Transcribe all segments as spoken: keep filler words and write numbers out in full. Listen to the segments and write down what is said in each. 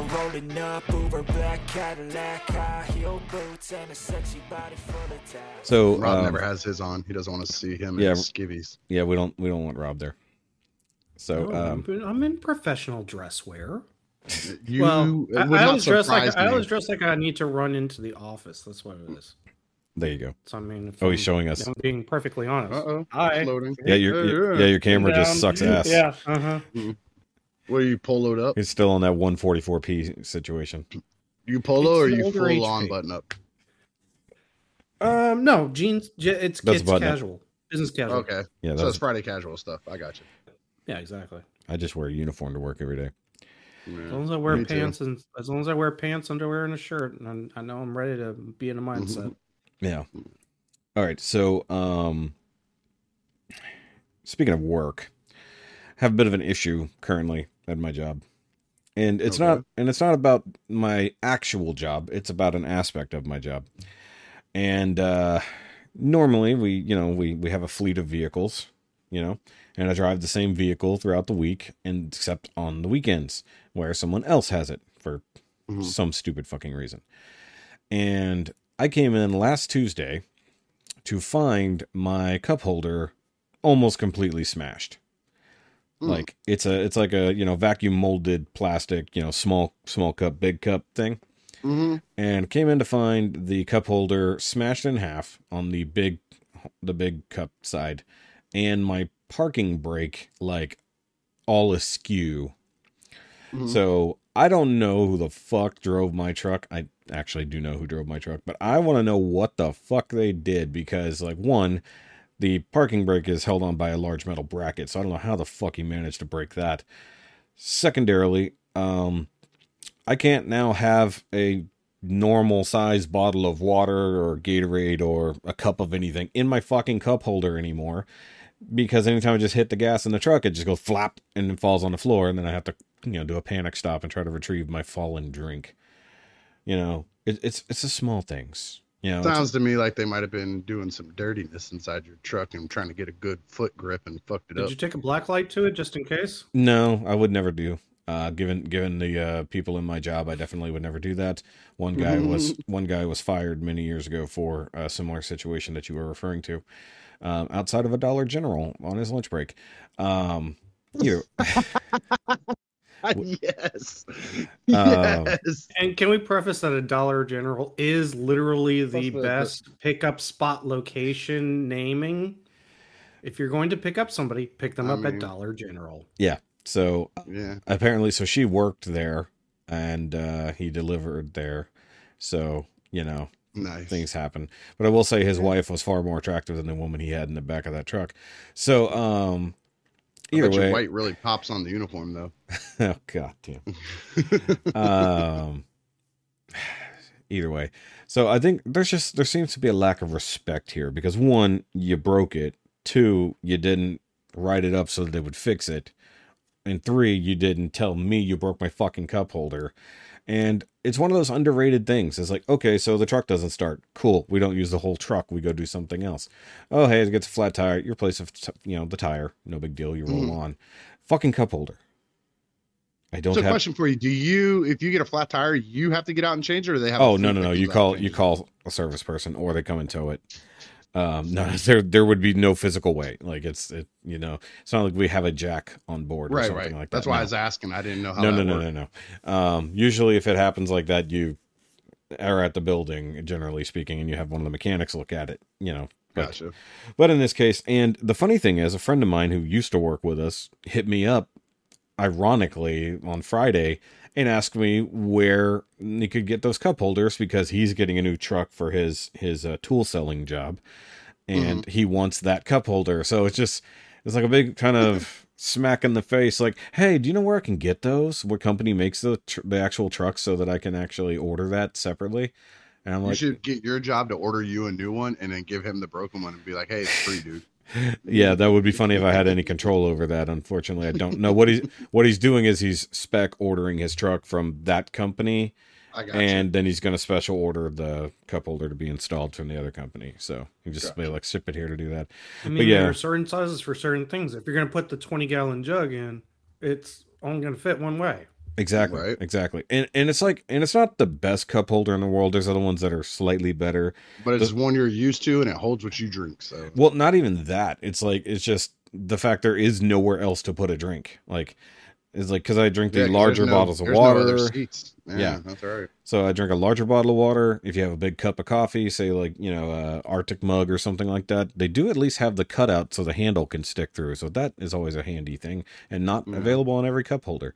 window rolling up, Uber black Cadillac, high heel boots, and a sexy body full of tats. So Rob um, never has his on. He doesn't want to see him yeah, in his skivvies. Yeah, we don't we don't want Rob there. So no, um, I'm in professional dress wear. You, well, I, I always dress like I always dress like I need to run into the office. That's what it is. There you go. So, I mean, oh, I'm, he's showing us. I'm being perfectly honest. Uh-oh. Hi. Yeah, your yeah, yeah. yeah, your camera just sucks ass. Yeah. Uh-huh. Mm-hmm. Where you poloed up? He's still on that one forty-four p situation. You polo or you full H P. On button up? Um, no, jeans. It's, it's casual. Up. Business casual. Okay. Yeah, so it's Friday casual stuff. I got you. Yeah, exactly. I just wear a uniform to work every day. Yeah, as long as I wear pants too. and as long as I wear pants, underwear, and a shirt, and I'm, I know I'm ready to be in a mindset. Yeah. All right. So, um, speaking of work, I have a bit of an issue currently at my job, and it's okay. not and it's not about my actual job. It's about an aspect of my job, and uh, normally we you know we we have a fleet of vehicles, you know. And I drive the same vehicle throughout the week, and except on the weekends where someone else has it for mm-hmm. some stupid fucking reason. And I came in last Tuesday to find my cup holder almost completely smashed. Mm. Like it's a, it's like a, you know, vacuum molded plastic, you know, small, small cup, big cup thing. Mm-hmm. And came in to find the cup holder smashed in half on the big, the big cup side. And my parking brake like all askew. Mm-hmm. So I don't know who the fuck drove my truck. I actually do know who drove my truck, but I want to know what the fuck they did, because like, one, the parking brake is held on by a large metal bracket, so I don't know how the fuck he managed to break that. Secondarily, um I can't now have a normal size bottle of water or Gatorade or a cup of anything in my fucking cup holder anymore. Because anytime I just hit the gas in the truck, it just goes flap and it falls on the floor. And then I have to, you know, do a panic stop and try to retrieve my fallen drink. You know, it, it's it's the small things. You know, sounds to me like they might have been doing some dirtiness inside your truck and trying to get a good foot grip and fucked it up. Did you take a black light to it just in case? No, I would never do. Uh, given given the uh, people in my job, I definitely would never do that. One guy was one guy was fired many years ago for a similar situation that you were referring to. Um, outside of a Dollar General on his lunch break. Um, you. Yes. Um, yes. And can we preface that a Dollar General is literally the best pickup spot location naming? If you're going to pick up somebody, pick them I up mean, at Dollar General. Yeah. So yeah. apparently, so she worked there and uh, he delivered there. So, you know. Nice. Things happen. But I will say his wife was far more attractive than the woman he had in the back of that truck. So, um, either I bet way. Your white really pops on the uniform, though. Oh, God damn. um, either way. So I think there's just, there seems to be a lack of respect here because one, you broke it. Two, you didn't write it up so that they would fix it. And three, you didn't tell me you broke my fucking cup holder. And it's one of those underrated things. It's like, okay, so the truck doesn't start. Cool. We don't use the whole truck. We go do something else. Oh, hey, it gets a flat tire. You replace, you know, the tire. No big deal. You roll mm. on. Fucking cup holder. I don't. It's have... a question for you. Do you, if you get a flat tire, you have to get out and change it, or they have? Oh no, no, no. You call you call a service person, or they come and tow it. Um, no, there there would be no physical way. Like it's it, you know, it's not like we have a jack on board or right, something right. like that. That's why no. I was asking. I didn't know how. No, that no, worked. no, no, no. Um, usually, if it happens like that, you are at the building, generally speaking, and you have one of the mechanics look at it. You know, but, gotcha. But in this case, and the funny thing is, a friend of mine who used to work with us hit me up, ironically, on Friday and asked me where he could get those cup holders because he's getting a new truck for his, his uh, tool selling job. And mm-hmm. he wants that cup holder. So it's just, it's like a big kind of smack in the face. Like, hey, do you know where I can get those? What company makes the tr- the actual truck so that I can actually order that separately? And I'm like, you should get your job to order you a new one and then give him the broken one and be like, hey, it's free, dude. Yeah, that would be funny if I had any control over that. Unfortunately, I don't know what he's what he's doing is he's spec ordering his truck from that company, I got and you. Then he's going to special order the cup holder to be installed from the other company. So you just gotcha. Be like, ship it here to do that. I mean, but yeah. There are certain sizes for certain things. If you're going to put the twenty gallon jug in, it's only going to fit one way. Exactly. Right? Exactly. And and it's like, and it's not the best cup holder in the world. There's other ones that are slightly better, but it's but, one you're used to, and it holds what you drink. So, well, not even that. It's like, it's just the fact there is nowhere else to put a drink. Like, it's like, cause I drink the yeah, larger no, bottles of water. No other seats. Yeah, yeah. That's all right. So I drink a larger bottle of water. If you have a big cup of coffee, say like, you know, uh Arctic mug or something like that, they do at least have the cutout so the handle can stick through. So that is always a handy thing, and not yeah. available on every cup holder.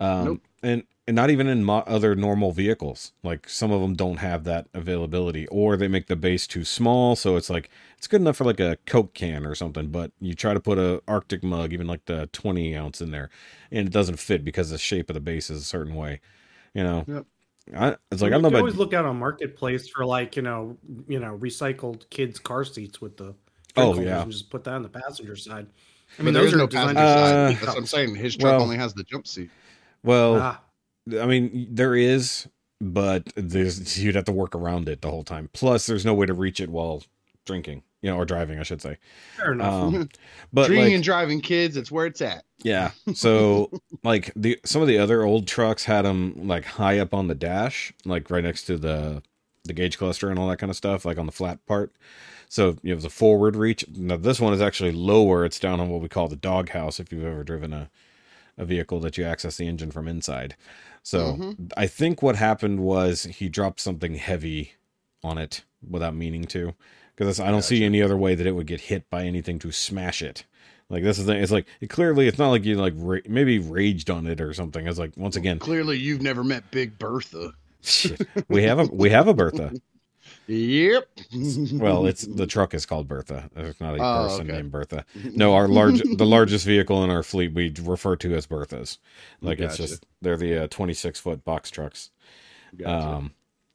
Um, nope. and, and not even in mo- other normal vehicles. Like, some of them don't have that availability, or they make the base too small. So it's like, it's good enough for like a Coke can or something, but you try to put a Arctic mug, even like the twenty ounce in there, and it doesn't fit because the shape of the base is a certain way, you know? Yep. I, it's like, I don't know. You always look out on Marketplace for like, you know, you know, recycled kids' car seats with the, oh yeah, and just put that on the passenger side. I mean, there's no passenger side. That's what I'm saying. His truck only has the jump seat. Well, ah. I mean, there is, but there's, you'd have to work around it the whole time. Plus, there's no way to reach it while drinking, you know, or driving, I should say. Fair enough. Um, but drinking like, and driving, kids, it's where it's at. Yeah. So, like the some of the other old trucks had them like high up on the dash, like right next to the the gauge cluster and all that kind of stuff, like on the flat part. So you have the forward reach. Now this one is actually lower. It's down on what we call the doghouse, if you've ever driven a. a vehicle that you access the engine from inside. So mm-hmm. I think what happened was he dropped something heavy on it without meaning to, because I don't gotcha. see any other way that it would get hit by anything to smash it. Like, this is the, it's like, it clearly, it's not like you like ra- maybe raged on it or something. It's like, once again, well, clearly you've never met Big Bertha. we have a, we have a Bertha. Yep. Well, it's the truck is called Bertha. There's not a oh, person okay. named Bertha. No, our large, the largest vehicle in our fleet, we refer to as Berthas. Like gotcha. It's just, they're the uh, twenty-six foot box trucks. Gotcha. Um,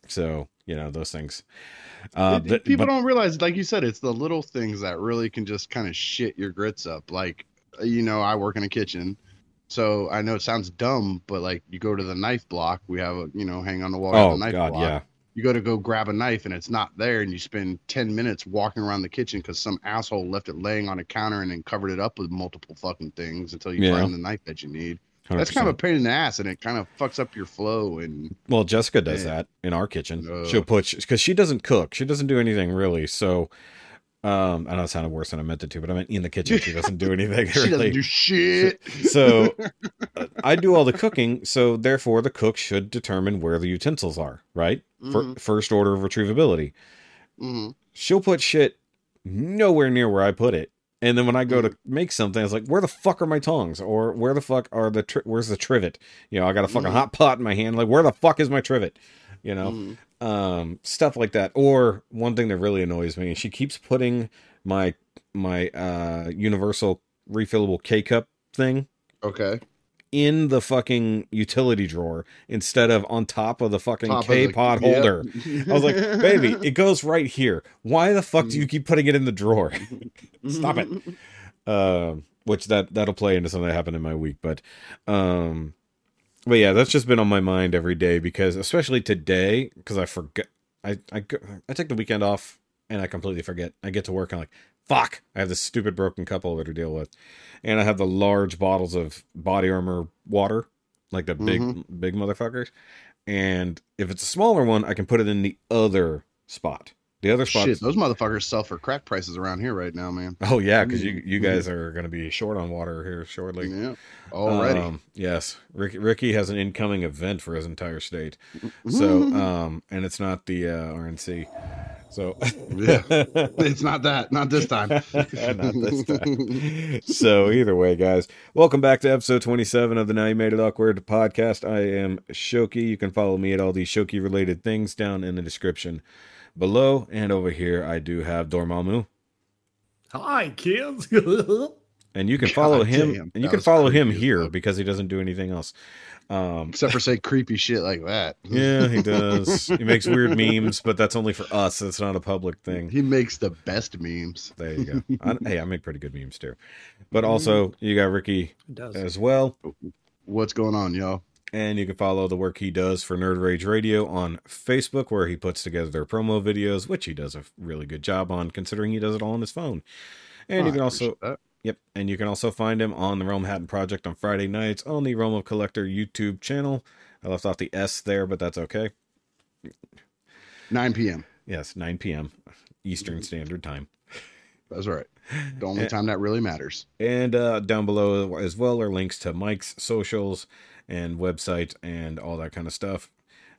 so, you know, those things. Uh, it, but, people but, don't realize, like you said, it's the little things that really can just kind of shit your grits up. Like, you know, I work in a kitchen. So I know it sounds dumb, but like, you go to the knife block, we have a, you know, hang on the wall. Oh, the knife God, block. Yeah. You go to go grab a knife and it's not there, and you spend ten minutes walking around the kitchen because some asshole left it laying on a counter and then covered it up with multiple fucking things until you yeah. find the knife that you need. one hundred percent. That's kind of a pain in the ass, and it kind of fucks up your flow. And well, Jessica does man. that in our kitchen. Uh, She'll put, because she doesn't cook. She doesn't do anything really. So um, I know it sounded worse than I meant it to, but I meant in the kitchen. She doesn't do anything. She really. doesn't do shit. So uh, I do all the cooking. So therefore the cook should determine where the utensils are, right? Mm-hmm. First order of retrievability. Mm-hmm. She'll put shit nowhere near where I put it, and then when I go to make something, it's like, where the fuck are my tongs, or where the fuck are the tri- where's the trivet? You know, I got a fucking mm-hmm. hot pot in my hand. Like, where the fuck is my trivet? You know, mm-hmm. um, stuff like that. Or one thing that really annoys me, she keeps putting my my uh, universal refillable K cup thing. Okay. In the fucking utility drawer instead of on top of the fucking top K the, pod yep. holder. I was like, baby, it goes right here. Why the fuck do you keep putting it in the drawer? Stop it. Uh, which that, that'll play into something that happened in my week. But, um, but yeah, that's just been on my mind every day, because especially today, because I forget, I, I, I take the weekend off and I completely forget. I get to work and I'm like, fuck, I have this stupid broken cup holder to deal with. And I have the large bottles of Body Armor water, like the big, mm-hmm. big motherfuckers. And if it's a smaller one, I can put it in the other spot. The other spot. Shit, those motherfuckers sell for crack prices around here right now, man. Oh, yeah, because you, you guys are going to be short on water here shortly. Yeah, already. Um, yes, Ricky, Ricky has an incoming event for his entire state. So, um, and it's not the uh, R N C. So yeah. It's not that, not this time. Not this time. So either way, guys, welcome back to episode twenty-seven of the Now You Made It Awkward podcast. I am Shoki. You can follow me at all the Shoki related things down in the description below. And over here, I do have Dormammu. Hi, kids. And you can follow God him damn, and you can follow him here though, because he doesn't do anything else. Um, Except for say creepy shit like that. Yeah, he does. He makes weird memes, but that's only for us. It's not a public thing. He makes the best memes. There you go. I, hey, I make pretty good memes too. But also you got Ricky as well. What's going on, y'all? And you can follow the work he does for Nerd Rage Radio on Facebook, where he puts together their promo videos, which he does a really good job on, considering he does it all on his phone. And oh, you can also... That. Yep, and you can also find him on the Realm Hatton Project on Friday nights on the Realm of Collector YouTube channel. I left off the S there, but that's okay. nine p.m. Yes, nine p.m. Eastern Standard Time. That's right. The only and, time that really matters. And uh, down below as well are links to Mike's socials and website and all that kind of stuff.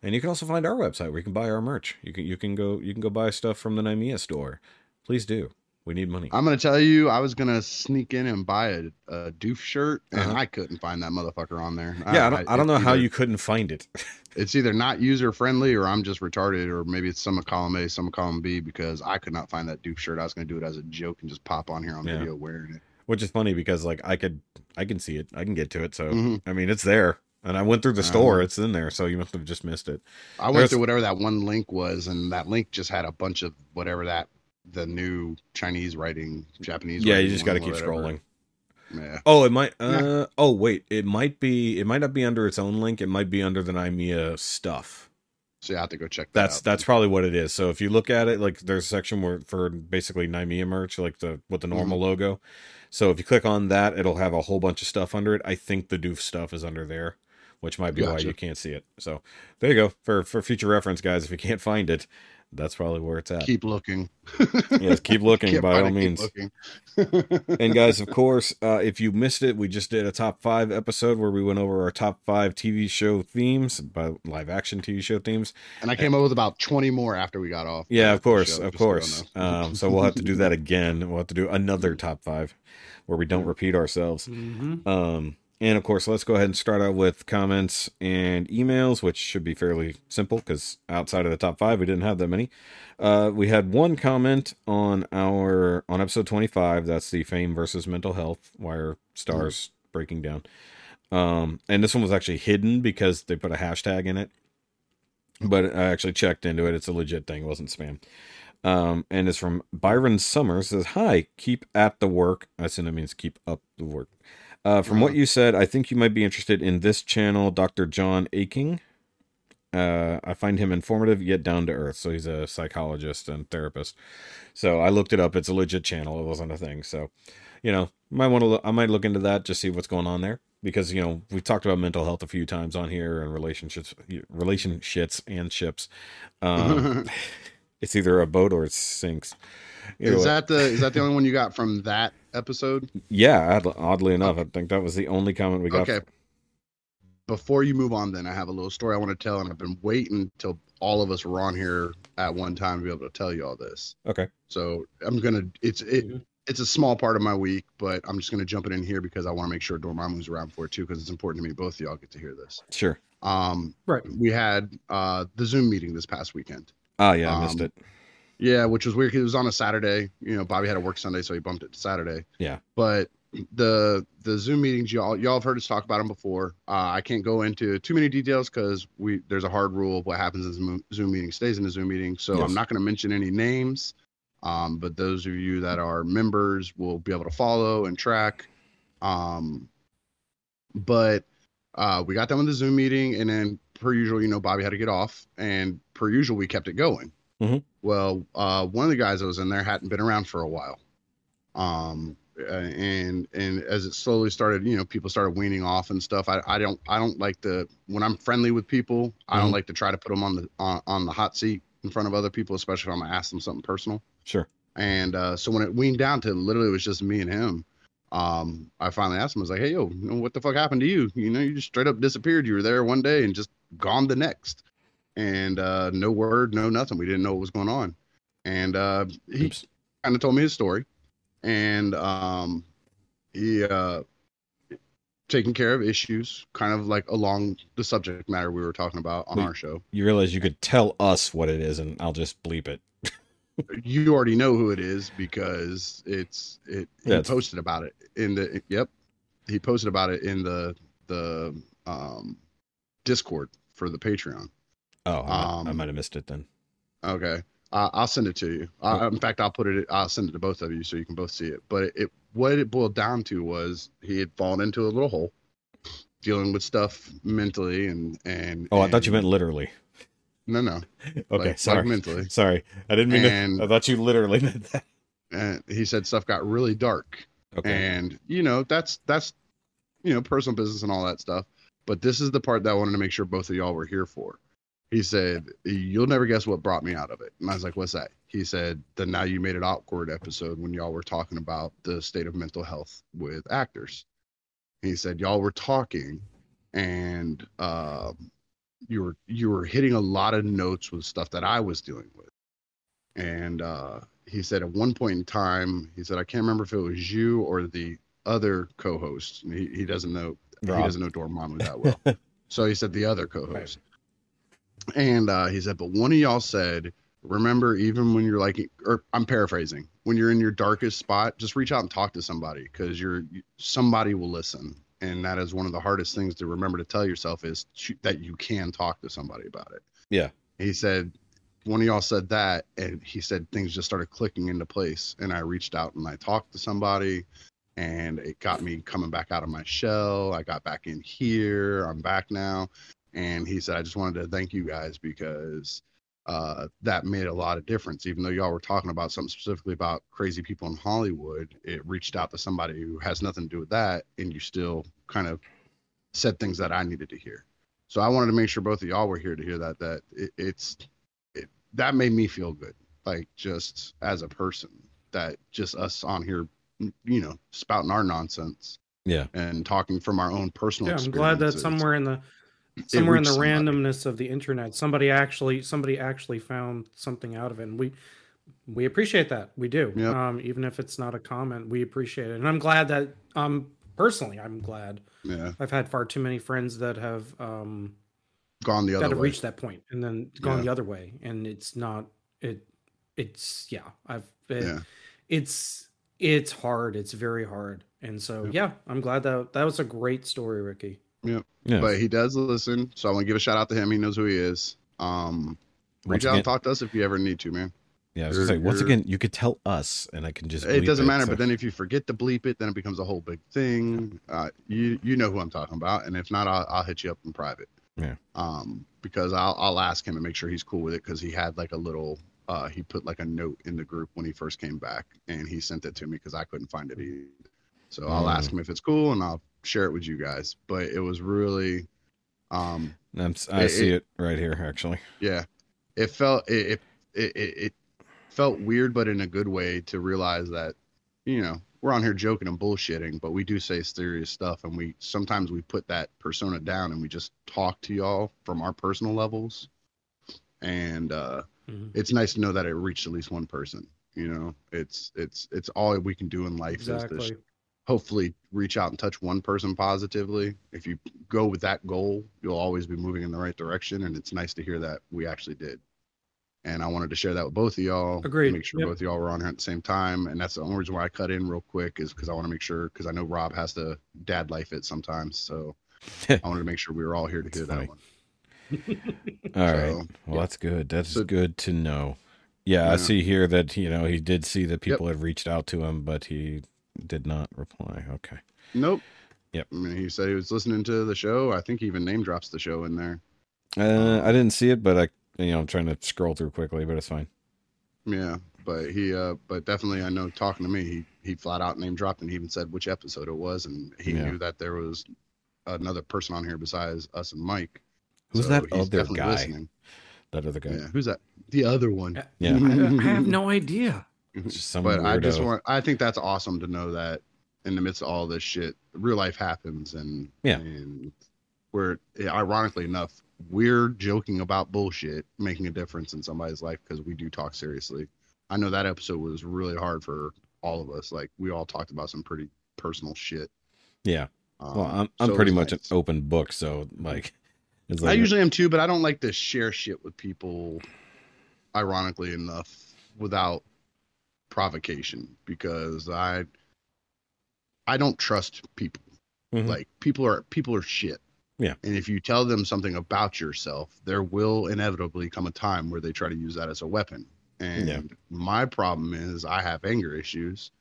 And you can also find our website where you can buy our merch. You can you can go you can go buy stuff from the Nymea store. Please do. We need money. I'm going to tell you, I was going to sneak in and buy a, a doof shirt, and uh-huh. I couldn't find that motherfucker on there. Yeah, I, I don't, I don't know either, how you couldn't find it. It's either not user-friendly or I'm just retarded, or maybe it's some of column A, some of column B, because I could not find that doof shirt. I was going to do it as a joke and just pop on here on yeah. video wearing it. Which is funny because, like, I could, I can see it. I can get to it. So, mm-hmm. I mean, it's there. And I went through the store. Um, it's in there. So you must have just missed it. I went There's... through whatever that one link was, and that link just had a bunch of whatever that the new Chinese writing, Japanese. Yeah, writing, you just got to keep scrolling. Yeah. Oh, it might. Uh, yeah. Oh, wait. It might be. It might not be under its own link. It might be under the Nymea stuff. So you have to go check that that's, out. That's then. Probably what it is. So if you look at it, like there's a section where for basically Nymea merch, like the with the normal mm-hmm. logo. So if you click on that, it'll have a whole bunch of stuff under it. I think the doof stuff is under there, which might be gotcha. Why you can't see it. So there you go. For for future reference, guys, if you can't find it, that's probably where it's at. Keep looking. Yes, keep looking by all means. And guys, of course, uh, if you missed it, we just did a top five episode where we went over our top five T V show themes, by live action T V show themes. And I came up with about twenty more after we got off. Yeah, of course, of course. Um, so we'll have to do that again. We'll have to do another top five where we don't repeat ourselves. Mm-hmm. Um, and of course, let's go ahead and start out with comments and emails, which should be fairly simple because outside of the top five, we didn't have that many. Uh, we had one comment on our on episode twenty-five. That's the Fame versus Mental Health. Why are stars mm. breaking down? Um, and this one was actually hidden because they put a hashtag in it. But I actually checked into it. It's a legit thing. It wasn't spam. Um, and it's from Byron Summers. Says, "Hi, keep at the work." I assume that means keep up the work. Uh, from what you said, I think you might be interested in this channel, Doctor John Aking. Uh, I find him informative, yet down to earth. So he's a psychologist and therapist. So I looked it up. It's a legit channel. It wasn't a thing. So, you know, might want to. Look, I might look into that, just see what's going on there. Because, you know, we've talked about mental health a few times on here and relationships, relationships and ships. Um, it's either a boat or it sinks. Either is way. that the is that the only one you got from that episode? Yeah, oddly enough, I think that was the only comment we got. Okay. Before you move on, then I have a little story I want to tell, and I've been waiting till all of us were on here at one time to be able to tell you all this. Okay. So I'm gonna it's it it's a small part of my week, but I'm just gonna jump it in here because I want to make sure Dormammu's around for it too, because it's important to me. Both of y'all get to hear this. Sure. Um. Right. We had uh the Zoom meeting this past weekend. Oh yeah, I um, missed it. Yeah, which was weird because it was on a Saturday. You know, Bobby had to work Sunday, so he bumped it to Saturday. Yeah. But the the Zoom meetings, y'all y'all have heard us talk about them before. Uh, I can't go into too many details because we there's a hard rule of what happens in the Zoom meeting stays in the Zoom meeting. So yes. I'm not going to mention any names, um, but those of you that are members will be able to follow and track. Um, but uh, we got done with the Zoom meeting, and then per usual, you know, Bobby had to get off, and per usual, we kept it going. Mm-hmm. Well, uh, one of the guys that was in there hadn't been around for a while. Um, and, and as it slowly started, you know, people started weaning off and stuff. I, I don't, I don't like to, when I'm friendly with people, mm-hmm. I don't like to try to put them on the, on, on the hot seat in front of other people, especially if I'm going to ask them something personal. Sure. And, uh, so when it weaned down to literally, it was just me and him. Um, I finally asked him, I was like, "Hey, yo, you know, what the fuck happened to you? You know, you just straight up disappeared. You were there one day and just gone the next." And uh, no word, no nothing. We didn't know what was going on. And uh, he kind of told me his story. And um, he uh, taking care of issues, kind of like along the subject matter we were talking about on Wait, our show. You realize you could tell us what it is, and I'll just bleep it. You already know who it is because it's it. He That's... posted about it in the yep. He posted about it in the the um, Discord for the Patreon. Oh, I, um, I might have missed it then. Okay, uh, I'll send it to you. Uh, in fact, I'll put it. I'll send it to both of you so you can both see it. But it, it what it boiled down to was he had fallen into a little hole, dealing with stuff mentally and and. Oh, I and, thought you meant literally. No, no. Okay, like, sorry. Like mentally, sorry. I didn't mean. And, to, I thought you literally meant that. And he said stuff got really dark. Okay. And, you know, that's, that's, you know, personal business and all that stuff. But this is the part that I wanted to make sure both of y'all were here for. He said, you'll never guess what brought me out of it. And I was like, what's that? He said, the Now You Made It Awkward episode when y'all were talking about the state of mental health with actors. He said, y'all were talking and uh, you were you were hitting a lot of notes with stuff that I was dealing with. And uh, he said at one point in time, he said, I can't remember if it was you or the other co-host. He, he doesn't know. Rob. He doesn't know Dormammu that well. So he said the other co-host. Right. And uh, he said, but one of y'all said, remember, even when you're like, or I'm paraphrasing, when you're in your darkest spot, just reach out and talk to somebody because you're somebody will listen. And that is one of the hardest things to remember to tell yourself is that you can talk to somebody about it. Yeah. He said, one of y'all said that, and he said things just started clicking into place. And I reached out and I talked to somebody, and it got me coming back out of my shell. I got back in here. I'm back now. And he said, I just wanted to thank you guys because uh, that made a lot of difference. Even though y'all were talking about something specifically about crazy people in Hollywood, it reached out to somebody who has nothing to do with that, and you still kind of said things that I needed to hear. So I wanted to make sure both of y'all were here to hear that, that it, it's... that made me feel good, like just as a person, that just us on here, you know, spouting our nonsense, yeah, and talking from our own personal yeah, experiences. I'm glad that somewhere in the somewhere in the somebody. randomness of the internet, somebody actually somebody actually found something out of it, and we we appreciate that. We do, yep. um, even if it's not a comment, we appreciate it, and I'm glad that um personally, I'm glad. Yeah, I've had far too many friends that have um. gone the other way. Got to reach that point and then gone yeah. the other way, and it's not it it's yeah I've it, yeah. it's it's hard it's very hard and so yeah. yeah I'm glad that that was a great story, Ricky. yeah yeah But he does listen, so I want to give a shout out to him. He knows who he is. Um reach out and talk to us if you ever need to, man. Yeah, I was gonna say, once again, you could tell us, and I can just. It doesn't matter, but then if you forget to bleep it, then it becomes a whole big thing. Uh, you you know who I'm talking about, and if not, I'll, I'll hit you up in private. Yeah. Um, because I'll I'll ask him and make sure he's cool with it, because he had like a little uh he put like a note in the group when he first came back, and he sent it to me because I couldn't find it either. So mm. I'll ask him if it's cool, and I'll share it with you guys. But it was really, um, I'm, I it, see it, it right here actually. Yeah, it felt it it, it it felt weird, but in a good way, to realize that, you know, we're on here joking and bullshitting, but we do say serious stuff, and we sometimes we put that persona down and we just talk to y'all from our personal levels. And uh, mm-hmm. it's nice to know that it reached at least one person. You know, it's it's it's all we can do in life exactly. is to sh- hopefully reach out and touch one person positively. If you go with that goal, you'll always be moving in the right direction, and it's nice to hear that we actually did. And I wanted to share that with both of y'all. Agreed. Make sure yep. both of y'all were on here at the same time. And that's the only reason why I cut in real quick, is because I want to make sure, because I know Rob has to dad life it sometimes. So I wanted to make sure we were all here to hear funny. that one. All so, right. Well, yeah. that's good. That's so, good to know. Yeah, yeah. I see here that, you know, he did see that people yep. had reached out to him, but he did not reply. Okay. Nope. Yep. I mean, he said he was listening to the show. I think he even name drops the show in there. Uh, I didn't see it, but I, you know, I'm trying to scroll through quickly, but it's fine. Yeah, but he, uh, but definitely, I know talking to me, he, he flat out name dropped, and he even said which episode it was, and he yeah. knew that there was another person on here besides us and Mike. Who's so that other guy? Listening. That other guy. Yeah, who's that? The other one. Yeah, I, I have no idea. Just some but weirdo. I just want. I think that's awesome to know that in the midst of all this shit, real life happens, and yeah, and we're ironically enough. We're joking about bullshit making a difference in somebody's life, because we do talk seriously. I know that episode was really hard for all of us. Like, we all talked about some pretty personal shit. Yeah. Um, well, I'm I'm so pretty much nice. an open book, so like, it's like I usually am too, but I don't like to share shit with people, ironically enough, without provocation, because I I don't trust people. Mm-hmm. Like, people are people are shit. Yeah. And if you tell them something about yourself, there will inevitably come a time where they try to use that as a weapon. And yeah. my problem is I have anger issues,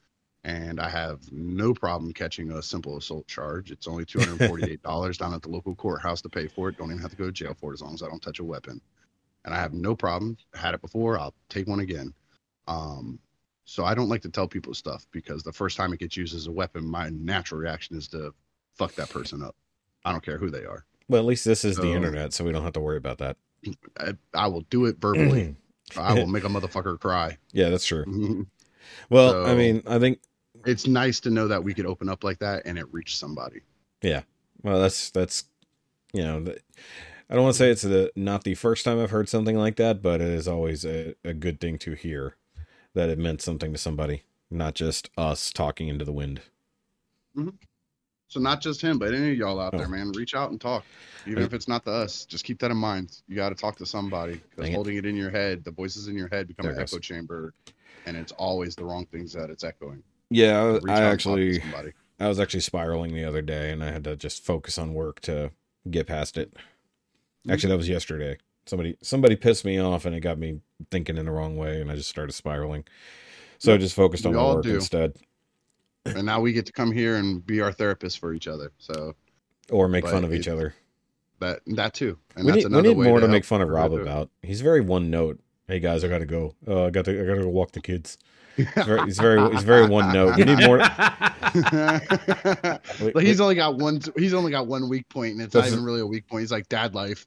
and I have no problem catching a simple assault charge. It's only two hundred forty-eight dollars down at the local courthouse to pay for it. Don't even have to go to jail for it, as long as I don't touch a weapon. And I have no problem. Had it before. I'll take one again. Um, So I don't like to tell people stuff, because the first time it gets used as a weapon, my natural reaction is to fuck that person up. I don't care who they are. Well, at least this is so, the internet, so we don't have to worry about that. I, I will do it verbally. I will make a motherfucker cry. Yeah, that's true. Well, so, I mean, I think it's nice to know that we could open up like that and it reached somebody. Yeah. Well, that's, that's, you know, the, I don't want to say it's the, not the first time I've heard something like that, but it is always a, a good thing to hear that it meant something to somebody, not just us talking into the wind. Mm-hmm. So not just him, but any of y'all out oh. there, man, reach out and talk. Even if it's not to us, just keep that in mind. You got to talk to somebody, because holding it. it in your head, the voices in your head become there an echo chamber, and it's always the wrong things that it's echoing. Yeah, so I actually, I was actually spiraling the other day, and I had to just focus on work to get past it. Mm-hmm. Actually, that was yesterday. Somebody, somebody pissed me off, and it got me thinking in the wrong way, and I just started spiraling. So yeah, I just focused on my work do. instead. And now we get to come here and be our therapists for each other. So, or make fun of each other. That that too. And we that's need, another we need way more to, to make fun of Rob about. He's very one note. Hey guys, I gotta go. Uh, I got to I gotta go walk the kids. He's very he's very, he's very one note. We need more. Like he's only got one. He's only got one weak point, and it's not even really a weak point. He's like dad life.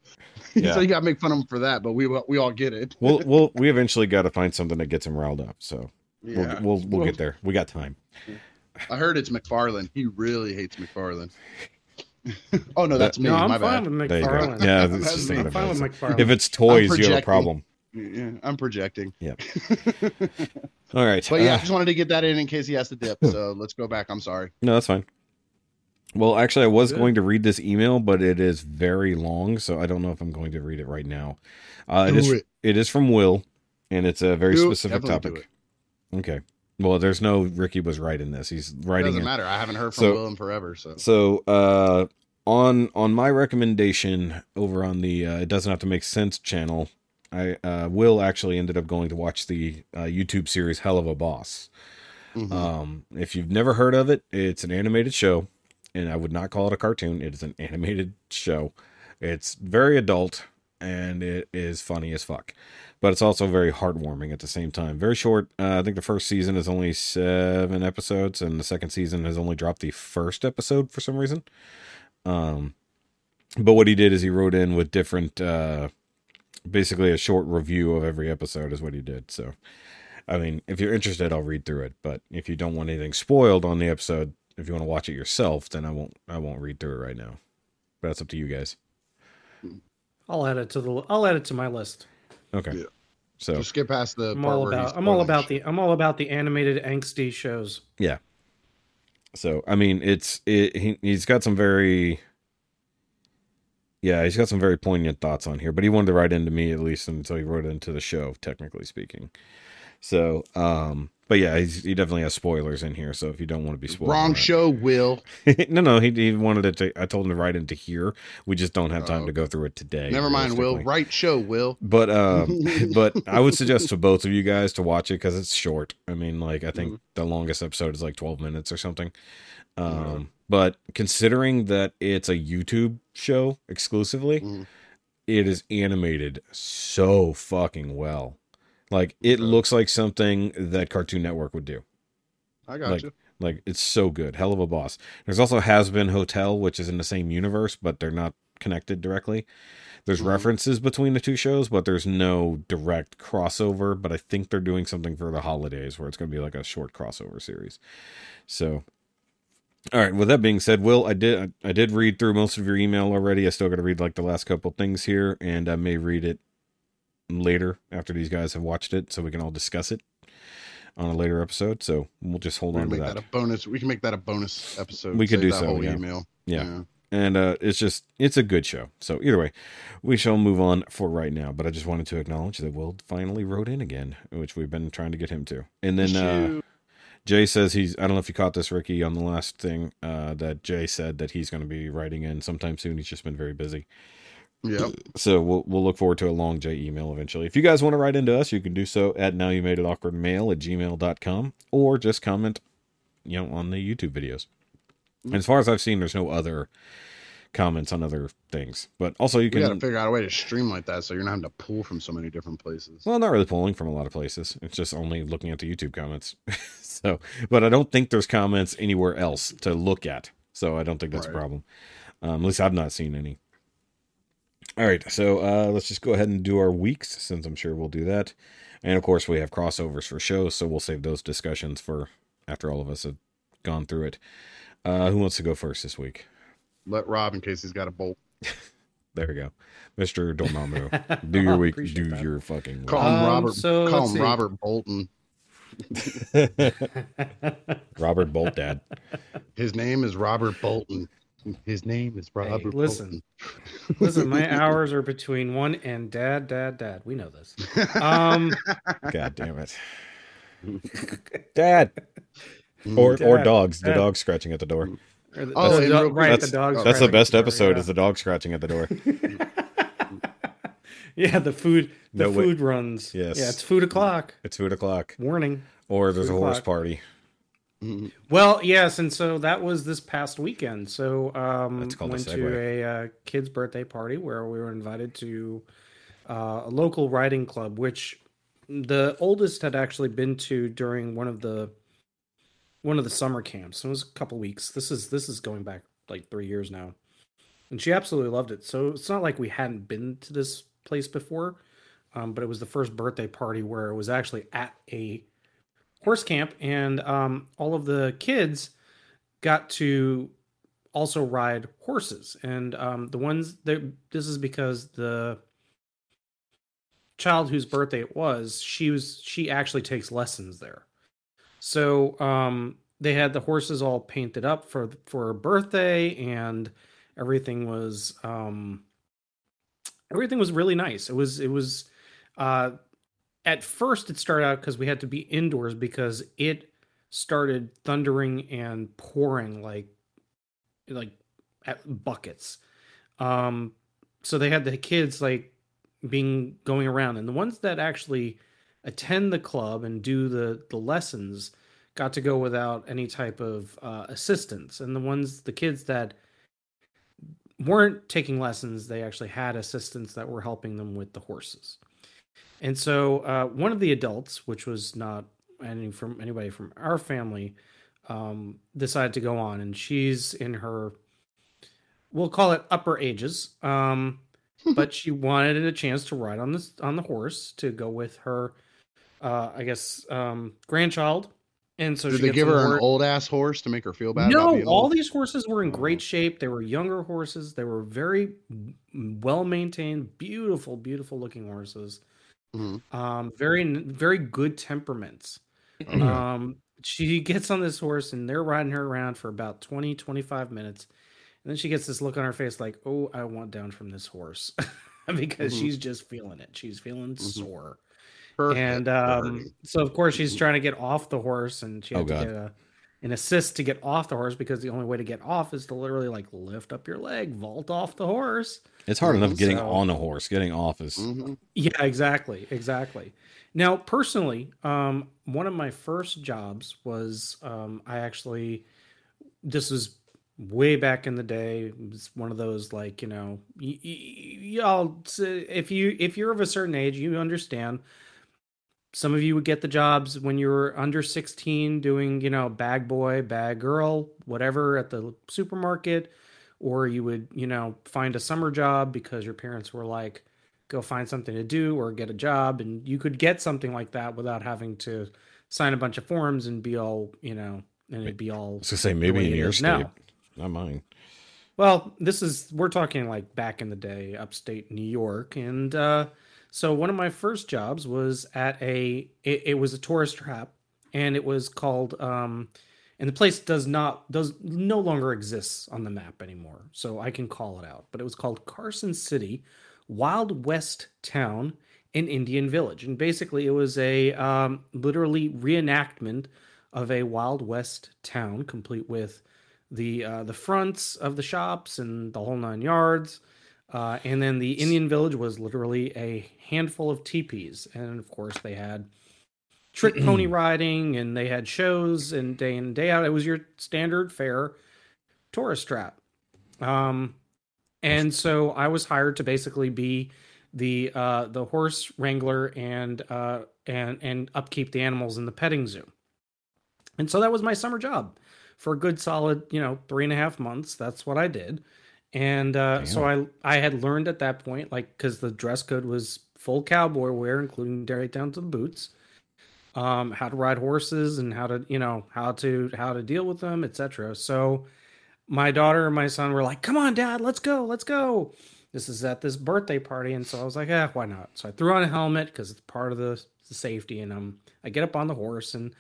Yeah. So you gotta make fun of him for that. But we we all get it. We'll we'll we eventually got to find something that gets him riled up. So yeah. we'll, we'll we'll get there. We got time. I heard it's McFarlane. He really hates McFarlane. Oh, no, that's me. No, I'm My fine bad. with McFarlane. Yeah, that's just I'm fine with McFarlane. If it's toys, you have a problem. Yeah, I'm projecting. Yep. All right. But yeah, uh, I just wanted to get that in in case he has to dip. So let's go back. I'm sorry. No, that's fine. Well, actually, I was Good. going to read this email, but it is very long, so I don't know if I'm going to read it right now. Uh, it, is, it. it is from Will, and it's a very do, specific topic. Okay. Well, there's no Ricky was right in this. He's writing. It doesn't in. matter. I haven't heard from so, Will in forever. So, so uh, on on my recommendation over on the uh, It Doesn't Have to Make Sense channel, I uh, Will actually ended up going to watch the uh, YouTube series Hell of a Boss. Mm-hmm. Um, if you've never heard of it, it's an animated show, and I would not call it a cartoon. It is an animated show. It's very adult, and it is funny as fuck. But it's also very heartwarming at the same time. Very short. Uh, I think the first season is only seven episodes, and the second season has only dropped the first episode for some reason. Um, but what he did is he wrote in with different, uh, basically a short review of every episode is what he did. So, I mean, if you're interested, I'll read through it. But if you don't want anything spoiled on the episode, if you want to watch it yourself, then I won't. I won't read through it right now. But that's up to you guys. I'll add it to the. I'll add it to my list. Okay, yeah. so Just skip past the. I'm part all where about. He's I'm all about the. I'm all about the animated angsty shows. Yeah. So I mean, it's it. He, he's got some very. Yeah, he's got some very poignant thoughts on here, but he wanted to write into me at least until he wrote into the show, technically speaking. So, um, but yeah, he's, he definitely has spoilers in here. So if you don't want to be spoiled, wrong show, Will. no, no, he, he wanted it to. I told him to write into here. We just don't have time uh, to go through it today. Never mind, Will. Right show, Will. But, um, but I would suggest to both of you guys to watch it because it's short. I mean, like I think mm-hmm. the longest episode is like twelve minutes or something. Um, mm-hmm. But considering that it's a YouTube show exclusively, mm-hmm. it is animated so fucking well. Like, it looks like something that Cartoon Network would do. I got like, you. Like, it's so good. Hell of a Boss. There's also Has-Been Hotel, which is in the same universe, but they're not connected directly. There's mm-hmm. references between the two shows, but there's no direct crossover. But I think they're doing something for the holidays where it's going to be like a short crossover series. So, all right. With that being said, Will, I did I, I did read through most of your email already. I still got to read like the last couple things here, and I may read it later after these guys have watched it, so we can all discuss it on a later episode. So we'll just hold we on to that. that. A bonus. We can make that a bonus episode. We could do that so. Whole yeah. Email. Yeah. yeah. And uh, it's just, it's a good show. So either way, we shall move on for right now, but I just wanted to acknowledge that Will finally wrote in again, which we've been trying to get him to. And then uh, Jay says he's, I don't know if you caught this, Ricky, on the last thing uh, that Jay said that he's going to be writing in sometime soon. He's just been very busy. Yeah. So we'll we'll look forward to a long J email eventually. If you guys want to write into us, you can do so at now you made it awkward mail at gmail dot com or just comment, you know, on the YouTube videos. And as far as I've seen, there's no other comments on other things. But also, you can we gotta figure out a way to stream like that so you're not having to pull from so many different places. Well, not really pulling from a lot of places. It's just only looking at the YouTube comments. So, but I don't think there's comments anywhere else to look at. So I don't think that's right. a problem. Um, at least I've not seen any. All right. So uh, let's just go ahead and do our weeks, since I'm sure we'll do that. And of course, we have crossovers for shows, so we'll save those discussions for after all of us have gone through it. Uh, who wants to go first this week? Let Rob, in case he's got a bolt. There we go. Mister Dormammu. Do your oh, week. Do that. your fucking week. Call him um, Robert, so call him Robert Bolton. Robert Bolt Dad. His name is Robert Bolton. His name is Robert hey, listen, Bolton. Listen, my hours are between one and dad, dad, dad. We know this. Um, God damn it. Dad. Or dad, or dogs. Dad. The dog scratching at the door. The, oh, the dog, right. That's the, dog that's the best the door, episode yeah. is the dog scratching at the door. Yeah, the food the no food way. runs. Yes. Yeah, it's food o'clock. It's food o'clock. Warning. Or there's food a o'clock. horse party. Well, yes, and so that was this past weekend. So um that's called went a to a uh, kid's birthday party where we were invited to uh, a local riding club, which the oldest had actually been to during one of the one of the summer camps. It was a couple weeks. This is this is going back like three years now. And she absolutely loved it. So it's not like we hadn't been to this place before, um, but it was the first birthday party where it was actually at a horse camp. And um, all of the kids got to also ride horses. And um, the ones that this is because the child whose birthday it was, she was she actually takes lessons there. So um, they had the horses all painted up for for her birthday, and everything was um, everything was really nice. It was it was uh, at first it started out because we had to be indoors because it started thundering and pouring like like at buckets. Um, so they had the kids like being going around, and the ones that actually attend the club and do the, the lessons got to go without any type of uh, assistance. And the ones, the kids that weren't taking lessons, they actually had assistants that were helping them with the horses. And so uh, one of the adults, which was not any from anybody from our family, um, decided to go on, and she's in her, we'll call it upper ages. Um, but she wanted a chance to ride on this, on the horse to go with her, Uh, I guess um, grandchild, and so did she they give her an old ass horse to make her feel bad? No, all old? These horses were in great shape. They were younger horses. They were very well maintained, beautiful, beautiful looking horses. Mm-hmm. Um, very, very good temperaments. Mm-hmm. Um, she gets on this horse, and they're riding her around for about twenty, twenty-five minutes, and then she gets this look on her face like, "Oh, I want down from this horse," because mm-hmm. she's just feeling it. She's feeling mm-hmm. sore. Perfect. And um, so, of course, she's trying to get off the horse, and she had oh, to God. get a, an assist to get off the horse because the only way to get off is to literally like lift up your leg, vault off the horse. It's hard enough so, getting on a horse. Getting off is mm-hmm. yeah, exactly, exactly. Now, personally, um, one of my first jobs was um, I actually this was way back in the day. It was one of those like you know y- y- y'all if you if you're of a certain age, you understand. Some of you would get the jobs when you were under sixteen doing, you know, bag boy, bag girl, whatever at the supermarket, or you would, you know, find a summer job because your parents were like, go find something to do or get a job. And you could get something like that without having to sign a bunch of forms and be all, you know, and it'd be all. I was going to say, maybe in your state, now. Not mine. Well, this is, we're talking like back in the day, upstate New York. And, uh, So one of my first jobs was at a, it, it was a tourist trap, and it was called, um, and the place does not, does no longer exists on the map anymore. So I can call it out, but it was called Carson City, Wild West Town in Indian Village. And basically it was a, um, literally reenactment of a Wild West town, complete with the, uh, the fronts of the shops and the whole nine yards. Uh, and then the Indian village was literally a handful of teepees. And of course they had trick pony riding, and they had shows, and day in and day out, it was your standard fair tourist trap. Um, And so I was hired to basically be the uh, the horse wrangler and uh, and and upkeep the animals in the petting zoo. And so that was my summer job for a good solid, you know, three and a half months. That's what I did. And uh, so I I had learned at that point, like, because the dress code was full cowboy wear, including right down to the boots, um, how to ride horses and how to, you know, how to how to deal with them, et cetera. So my daughter and my son were like, "Come on, Dad, let's go, let's go." This is at this birthday party, and so I was like, "Ah, eh, why not?" So I threw on a helmet because it's part of the, the safety, and um, I get up on the horse, and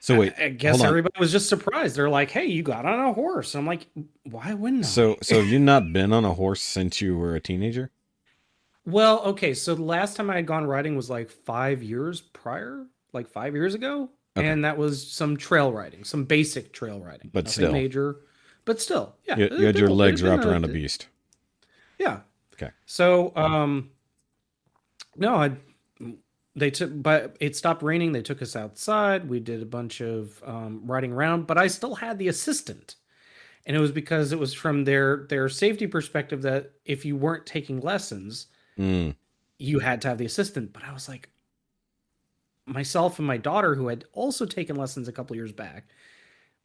so wait, I, I guess everybody was just surprised. They're like, "Hey, you got on a horse?" I'm like, "Why wouldn't I?" So, so have you not been on a horse since you were a teenager? Well, okay, so the last time I had gone riding was like five years prior, like five years ago, okay. And that was some trail riding, some basic trail riding, but nothing still major, but still, yeah, you, you had your legs wrapped around a beast. Yeah. Okay. So, um, no, I they took, but it stopped raining. They took us outside. We did a bunch of um, riding around, but I still had the assistant. And it was because it was from their their safety perspective that if you weren't taking lessons, mm. you had to have the assistant. But I was like, myself and my daughter, who had also taken lessons a couple years back,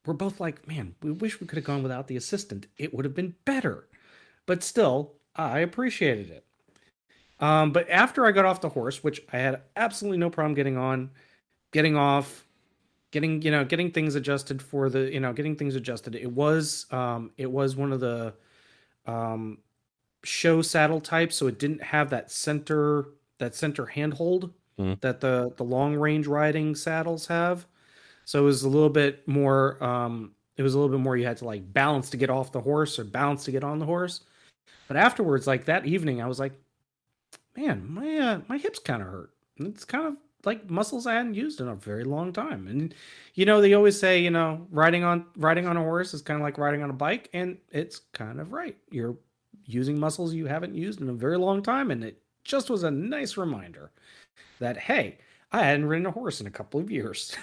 were both like, "Man, we wish we could have gone without the assistant. It would have been better." But still, I appreciated it. Um, but after I got off the horse, which I had absolutely no problem getting on, getting off, getting, you know, getting things adjusted for the, you know, getting things adjusted. It was, um, it was one of the, um, show saddle types. So it didn't have that center, that center handhold mm-hmm. that the, the long range riding saddles have. So it was a little bit more, um, it was a little bit more, you had to like balance to get off the horse or balance to get on the horse. But afterwards, like that evening, I was like, "Man, my uh, my hips kind of hurt. And it's kind of like muscles I hadn't used in a very long time." And you know, they always say, you know, riding on riding on a horse is kind of like riding on a bike, and it's kind of right. You're using muscles you haven't used in a very long time, and it just was a nice reminder that, hey, I hadn't ridden a horse in a couple of years.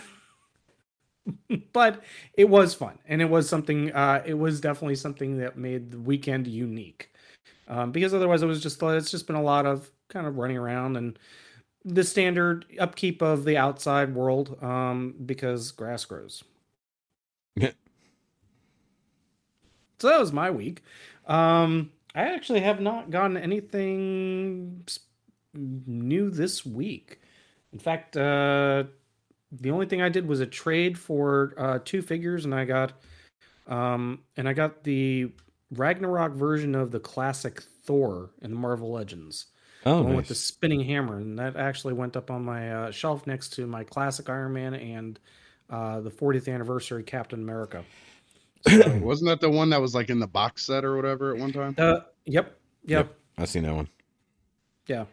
But it was fun, and it was something. Uh, it was definitely something that made the weekend unique. Um, because otherwise it was just, it's just been a lot of kind of running around and the standard upkeep of the outside world, um, because grass grows. Yeah. So that was my week. Um, I actually have not gotten anything new this week. In fact, uh, the only thing I did was a trade for, uh, two figures, and I got, um, and I got the Ragnarok version of the classic Thor in the Marvel Legends. Oh, the one nice. With the spinning hammer, and that actually went up on my uh, shelf next to my classic Iron Man and uh, the fortieth anniversary Captain America. So, wasn't that the one that was like in the box set or whatever at one time? Uh, yep, yep, yep. I've seen that one. Yeah,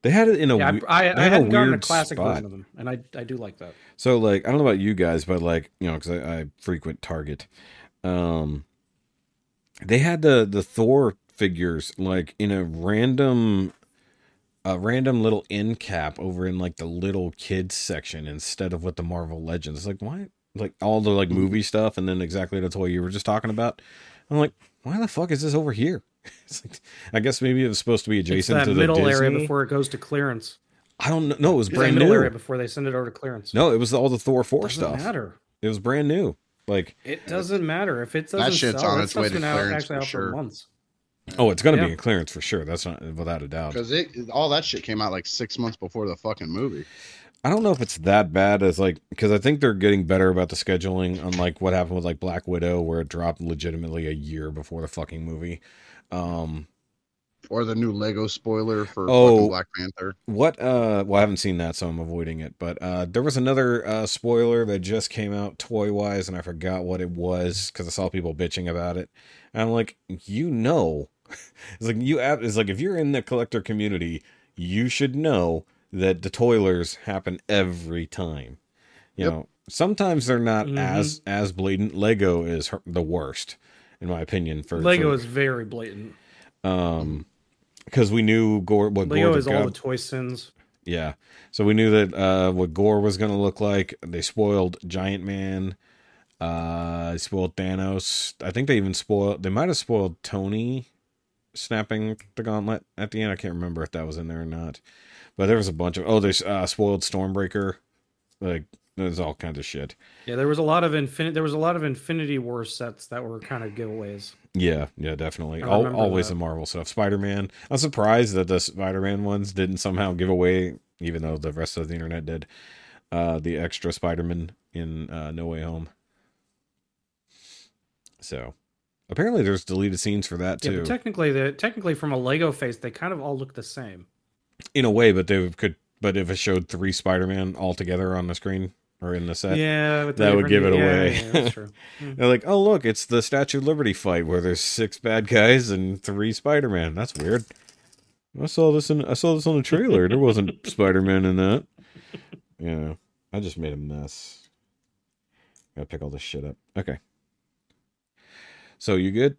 they had it in a. Yeah, we- I, I, I had gotten a classic spot. Version of them, and I I do like that. So like I don't know about you guys, but like you know because I, I frequent Target. Um, They had the, the Thor figures like in a random, a random little end cap over in like the little kids section instead of what the Marvel Legends. It's like why, like all the like movie stuff, and then exactly the toy you were just talking about. I'm like, why the fuck is this over here? It's like, I guess maybe it was supposed to be adjacent it's that to the middle Disney. Area before it goes to clearance. I don't know. No, it was it's brand new area before they send it over to clearance. No, it was all the Thor four doesn't stuff. Matter. It was brand new. Like it doesn't matter if it doesn't that shit's sell. On its way to clearance for sure. Oh, it's going to yeah. be in clearance for sure. That's not without a doubt. Because it all that shit came out like six months before the fucking movie. I don't know if it's that bad as like because I think they're getting better about the scheduling. Unlike what happened with like Black Widow, where it dropped legitimately a year before the fucking movie. Um, or the new Lego spoiler for oh, fucking Black Panther. What? Uh, well, I haven't seen that, so I'm avoiding it. But uh, there was another uh, spoiler that just came out toy-wise, and I forgot what it was because I saw people bitching about it. And I'm like, you know, it's like you. It's like if you're in the collector community, you should know that the toilers happen every time. You yep. know, sometimes they're not mm-hmm. as as blatant. Lego is the worst, in my opinion. For Lego for, is very blatant. Um. Because we knew Gore. What Leo Gore is all the toy sins. Yeah, so we knew that uh, what Gore was going to look like. They spoiled Giant Man. Uh, they spoiled Thanos. I think they even spoiled... They might have spoiled Tony snapping the gauntlet at the end. I can't remember if that was in there or not. But there was a bunch of... Oh, they uh, spoiled Stormbreaker. Like, there's all kinds of shit. Yeah, there was a lot of Infinity... There was a lot of Infinity War sets that were kind of giveaways. Yeah, yeah, definitely. All, always that. The Marvel stuff. Spider-Man. I'm surprised that the Spider-Man ones didn't somehow give away, even though the rest of the internet did, uh, the extra Spider-Man in uh, No Way Home. So, apparently there's deleted scenes for that, too. Yeah, but technically, the, technically, from a Lego face, they kind of all look the same. In a way, but they could... But if it showed three Spider-Man all together on the screen or in the set, yeah, that would give it yeah, away. Yeah, that's true. Mm-hmm. They're like, oh, look, it's the Statue of Liberty fight where there's six bad guys and three Spider-Man. That's weird. I saw this in I saw this on the trailer. There wasn't Spider-Man in that. Yeah, I just made a mess. Gotta pick all this shit up. Okay. So you good?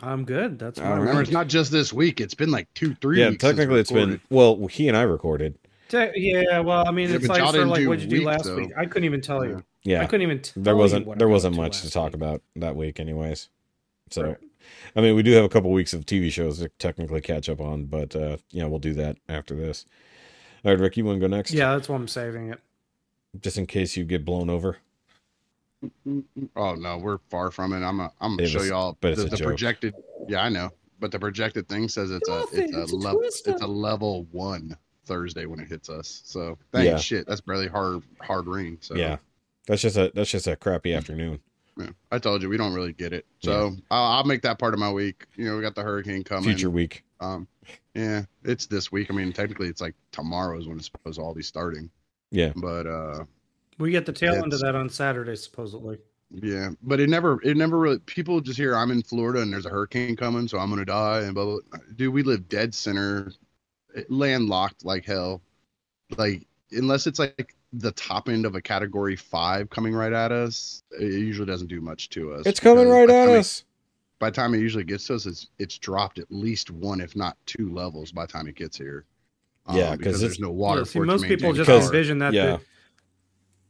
I'm good. That's right. Remember, it's not just this week. It's been like two, three yeah, weeks. Yeah, technically it's been, well, he and I recorded. Te- yeah, well, I mean, yeah, it's like, sort of like what'd you do last though. week? I couldn't even tell you. Yeah. I couldn't even tell there wasn't, you. What there wasn't much to talk week. about that week anyways. So, right. I mean, we do have a couple weeks of T V shows to technically catch up on, but, uh, yeah, we'll do that after this. All right, Rick, you want to go next? Yeah, that's why I'm saving it. Just in case you get blown over. Oh no, we're far from it. I'm a, I'm gonna show y'all the, the projected. Yeah, I know, but the projected thing says it's a it's a level it's a level one Thursday when it hits us. So thank yeah. shit, that's barely hard hard rain. So yeah, that's just a that's just a crappy afternoon. Yeah, I told you we don't really get it. So yeah. I'll, I'll make that part of my week. You know, we got the hurricane coming. Future week. Um, yeah, it's this week. I mean, technically, it's like tomorrow is when it's supposed to all be starting. Yeah, but uh. We get the tail it's, end of that on Saturday, supposedly. Yeah, but it never, it never really. People just hear I'm in Florida and there's a hurricane coming, so I'm gonna die and blah blah. blah. Dude, we live dead center, landlocked like hell. Like unless it's like the top end of a Category Five coming right at us, it usually doesn't do much to us. It's coming right at us. It, by the time it usually gets to us, it's it's dropped at least one, if not two levels by the time it gets here. Yeah, um, because there's no water. Yeah, see, for most people just envision that. Yeah. Big,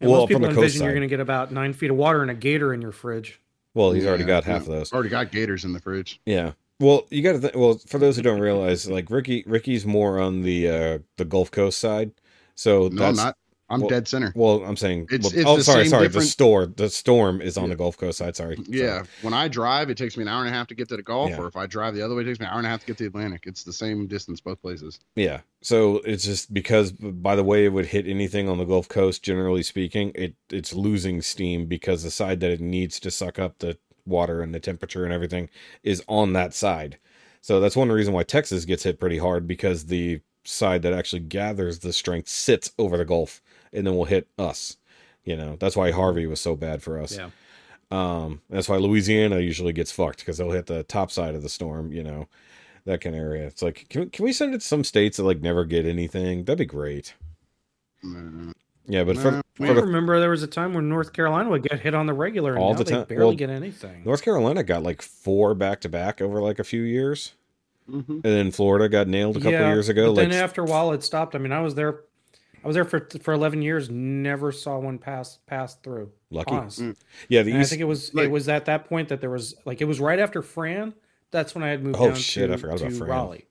And well, most people from the envision you're going to get about nine feet of water and a gator in your fridge. Well, he's yeah, already got half of those. Already got gators in the fridge. Yeah. Well, you got to. Th- well, for those who don't realize, like Ricky, Ricky's more on the uh, the Gulf Coast side. So no, that's, I'm not. I'm well, dead center. Well, I'm saying. It's, well, it's oh, sorry, sorry. Different... The store, the storm is on yeah. the Gulf Coast side. Sorry. Yeah. Sorry. When I drive, it takes me an hour and a half to get to the Gulf, yeah. or if I drive the other way, it takes me an hour and a half to get to the Atlantic. It's the same distance both places. Yeah. So it's just because, by the way, it would hit anything on the Gulf Coast. Generally speaking, it it's losing steam because the side that it needs to suck up the water and the temperature and everything is on that side. So that's one reason why Texas gets hit pretty hard because the side that actually gathers the strength sits over the Gulf. And then we'll hit us, you know. That's why Harvey was so bad for us. Yeah. Um, that's why Louisiana usually gets fucked because they'll hit the top side of the storm, you know, that kind of area. It's like, can we, can we send it to some states that like never get anything? That'd be great. Mm. Yeah, but for, uh, for I the, remember there was a time when North Carolina would get hit on the regular, and all now the time. They barely well, get anything. North Carolina got like four back to back over like a few years, mm-hmm. and then Florida got nailed a couple yeah, years ago. But like, then after a while, it stopped. I mean, I was there. I was there for for eleven years. Never saw one pass pass through. Lucky, mm. yeah. The East, I think it was like, it was at that point that there was like it was right after Fran. That's when I had moved. Oh down shit! To, I forgot about Fran. Raleigh.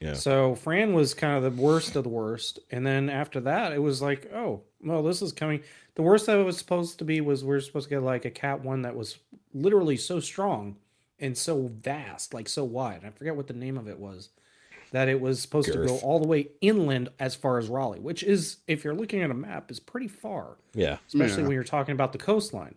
Yeah. So Fran was kind of the worst of the worst, and then after that, it was like, oh, well, this is coming. The worst that it was supposed to be was we we're supposed to get like a Cat One that was literally so strong and so vast, like so wide. I forget what the name of it was. That it was supposed Girth. to go all the way inland as far as Raleigh, which is, if you're looking at a map, is pretty far. Yeah, especially yeah. when you're talking about the coastline.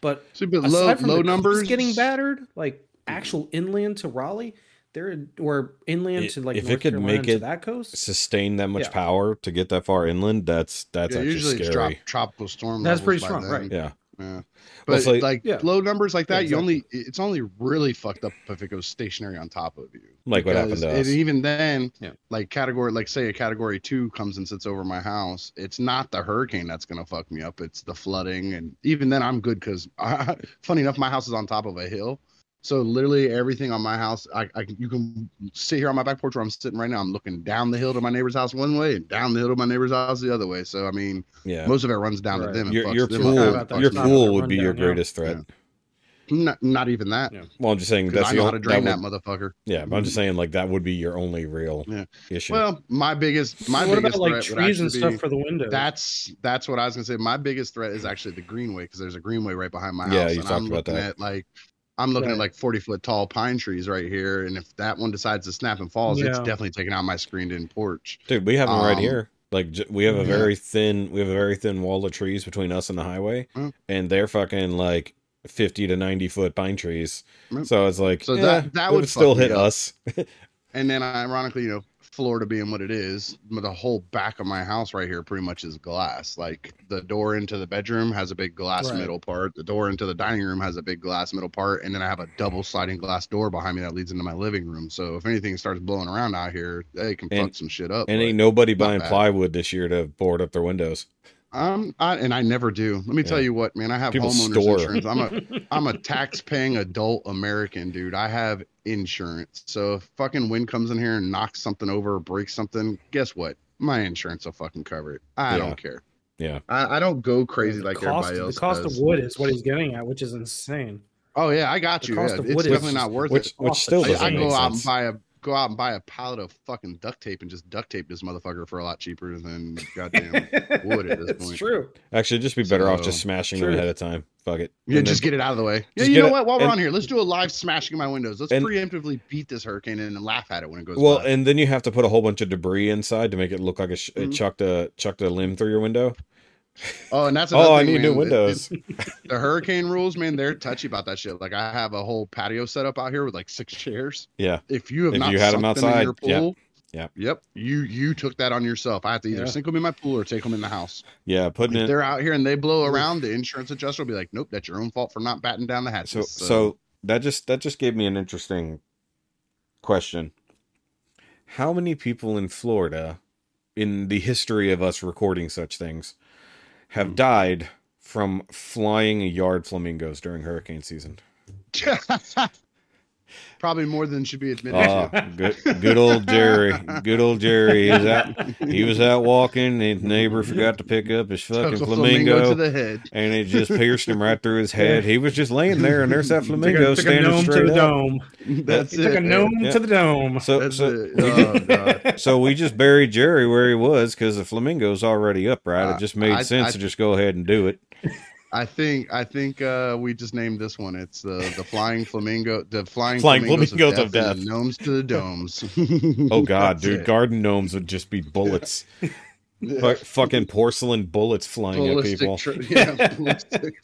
But, so, but aside low, from low the numbers getting battered, like actual inland to Raleigh, there or inland it, to like if North it could Carolina make it that coast, sustain that much yeah. power to get that far inland. That's that's yeah, actually usually scary. Drop, tropical storm. That's pretty strong, then. right? Yeah. Yeah. But well, so, like yeah. low numbers like that, exactly. you only it's only really fucked up if it goes stationary on top of you. Like what happened to us. And even then, yeah. like category, like say a category two comes and sits over my house. It's not the hurricane that's gonna fuck me up. It's the flooding, and even then I'm good because, funny enough, my house is on top of a hill, So literally everything on my house, I, I you can sit here on my back porch where I'm sitting right now. I'm looking down the hill to my neighbor's house one way and down the hill to my neighbor's house the other way. So I mean, yeah, most of it runs down right. to them. And your your them pool, up, your pool would be your greatest threat. Yeah. Not, not even that. Yeah. Well, I'm just saying that's I know how to drain that, would, that motherfucker. Yeah, but I'm just saying like that would be your only real yeah. issue. Well, my biggest, my what biggest about like trees and stuff be, for the window? That's that's what I was gonna say. My biggest threat is actually the greenway because there's a greenway right behind my house. Yeah, you and talked I'm about that. At, like I'm looking right. at like forty foot tall pine trees right here, and if that one decides to snap and falls, yeah. it's definitely taking out my screened in porch. Dude, we have them um, right here. Like we have a yeah. very thin, we have a very thin wall of trees between us and the highway, mm. and they're fucking like fifty to ninety foot pine trees. So it's like, so yeah, that, that would, would still hit up. us. And then ironically, you know, Florida being what it is, the whole back of my house right here pretty much is glass. Like the door into the bedroom has a big glass right. middle part. The door into the dining room has a big glass middle part. And then I have a double sliding glass door behind me that leads into my living room. So if anything starts blowing around out here, they can and, fuck some shit up. And ain't nobody buying bad. plywood this year to board up their windows. Um, I, and I never do. Let me yeah. tell you what, man. I have People homeowners store. insurance. I'm a, I'm a tax-paying adult American, dude. I have insurance. So if fucking wind comes in here and knocks something over or breaks something, guess what? My insurance will fucking cover it. I yeah. don't care. Yeah. I, I don't go crazy the like cost, everybody else. The cost does. of wood is what he's getting at, which is insane. Oh yeah, I got the you. Cost yeah. of wood it's is, definitely not worth which, it. Which still doesn't I, make I go sense. out and buy a. Go out and buy a pallet of fucking duct tape and just duct tape this motherfucker for a lot cheaper than goddamn wood at this it's point. It's true. Actually, just be better so, off just smashing true. them ahead of time. Fuck it. Yeah, and just then, get it out of the way. Yeah, you know it, what? While and, we're on here, let's do a live smashing my windows. Let's and, preemptively beat this hurricane and laugh at it when it goes. Well, by. And then you have to put a whole bunch of debris inside to make it look like a sh- mm-hmm. chucked a chucked a limb through your window. Oh, and that's another oh, thing, I need man. new windows. It, it, the hurricane rules, man, they're touchy about that shit. Like, I have a whole patio set up out here with like six chairs. Yeah. If you have if not you had them outside, in your pool, yeah, yeah, yep, you you took that on yourself. I have to either yeah. sink them in my pool or take them in the house. Yeah, putting if it, they're out here and they blow around, the insurance adjuster will be like, nope, that's your own fault for not batting down the hatches. So, so. so that just that just gave me an interesting question. How many people in Florida, in the history of us recording such things, have died from flying yard flamingos during hurricane season? Probably more than should be admitted. Uh, good, good old Jerry. Good old Jerry. He was out, he was out walking, and his neighbor forgot to pick up his fucking flamingo, flamingo to the head. And it just pierced him right through his head. He was just laying there, and there's that flamingo took a, took standing a gnome straight to the up. Dome. That's it. Took a gnome yeah. to the dome. So, That's so, it. Oh, God. So we just buried Jerry where he was because the flamingo's already upright. Uh, it just made I, sense I, to just go ahead and do it. I think I think uh, we just named this one. It's the uh, the flying flamingo, the flying, flying flamingos, flamingos of death, of death. And the gnomes to the domes. Oh God, dude, it. garden gnomes would just be bullets, yeah. F- fucking porcelain bullets flying ballistic at people. Tra- yeah, ballistic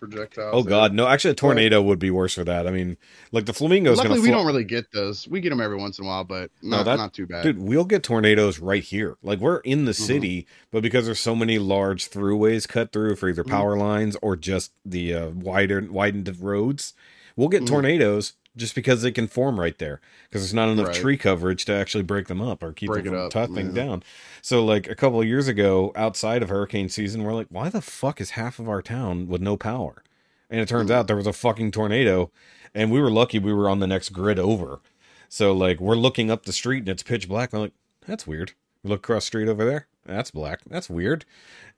projectiles. Oh God, no! Actually, a tornado would be worse for that. I mean, like the flamingos. Luckily, we fl- don't really get those. We get them every once in a while, but not, no, that, not too bad. Dude, we'll get tornadoes right here. Like we're in the city, mm-hmm. but because there's so many large throughways cut through for either power mm-hmm. lines or just the uh, wider widened roads, we'll get mm-hmm. tornadoes just because they can form right there because there's not enough right. tree coverage to actually break them up or keep break them from toppling yeah. down. So like a couple of years ago outside of hurricane season, we're like, why the fuck is half of our town with no power? And it turns mm-hmm. out there was a fucking tornado and we were lucky we were on the next grid over. So like we're looking up the street and it's pitch black. And I'm like, that's weird. We look across the street over there. That's black. That's weird.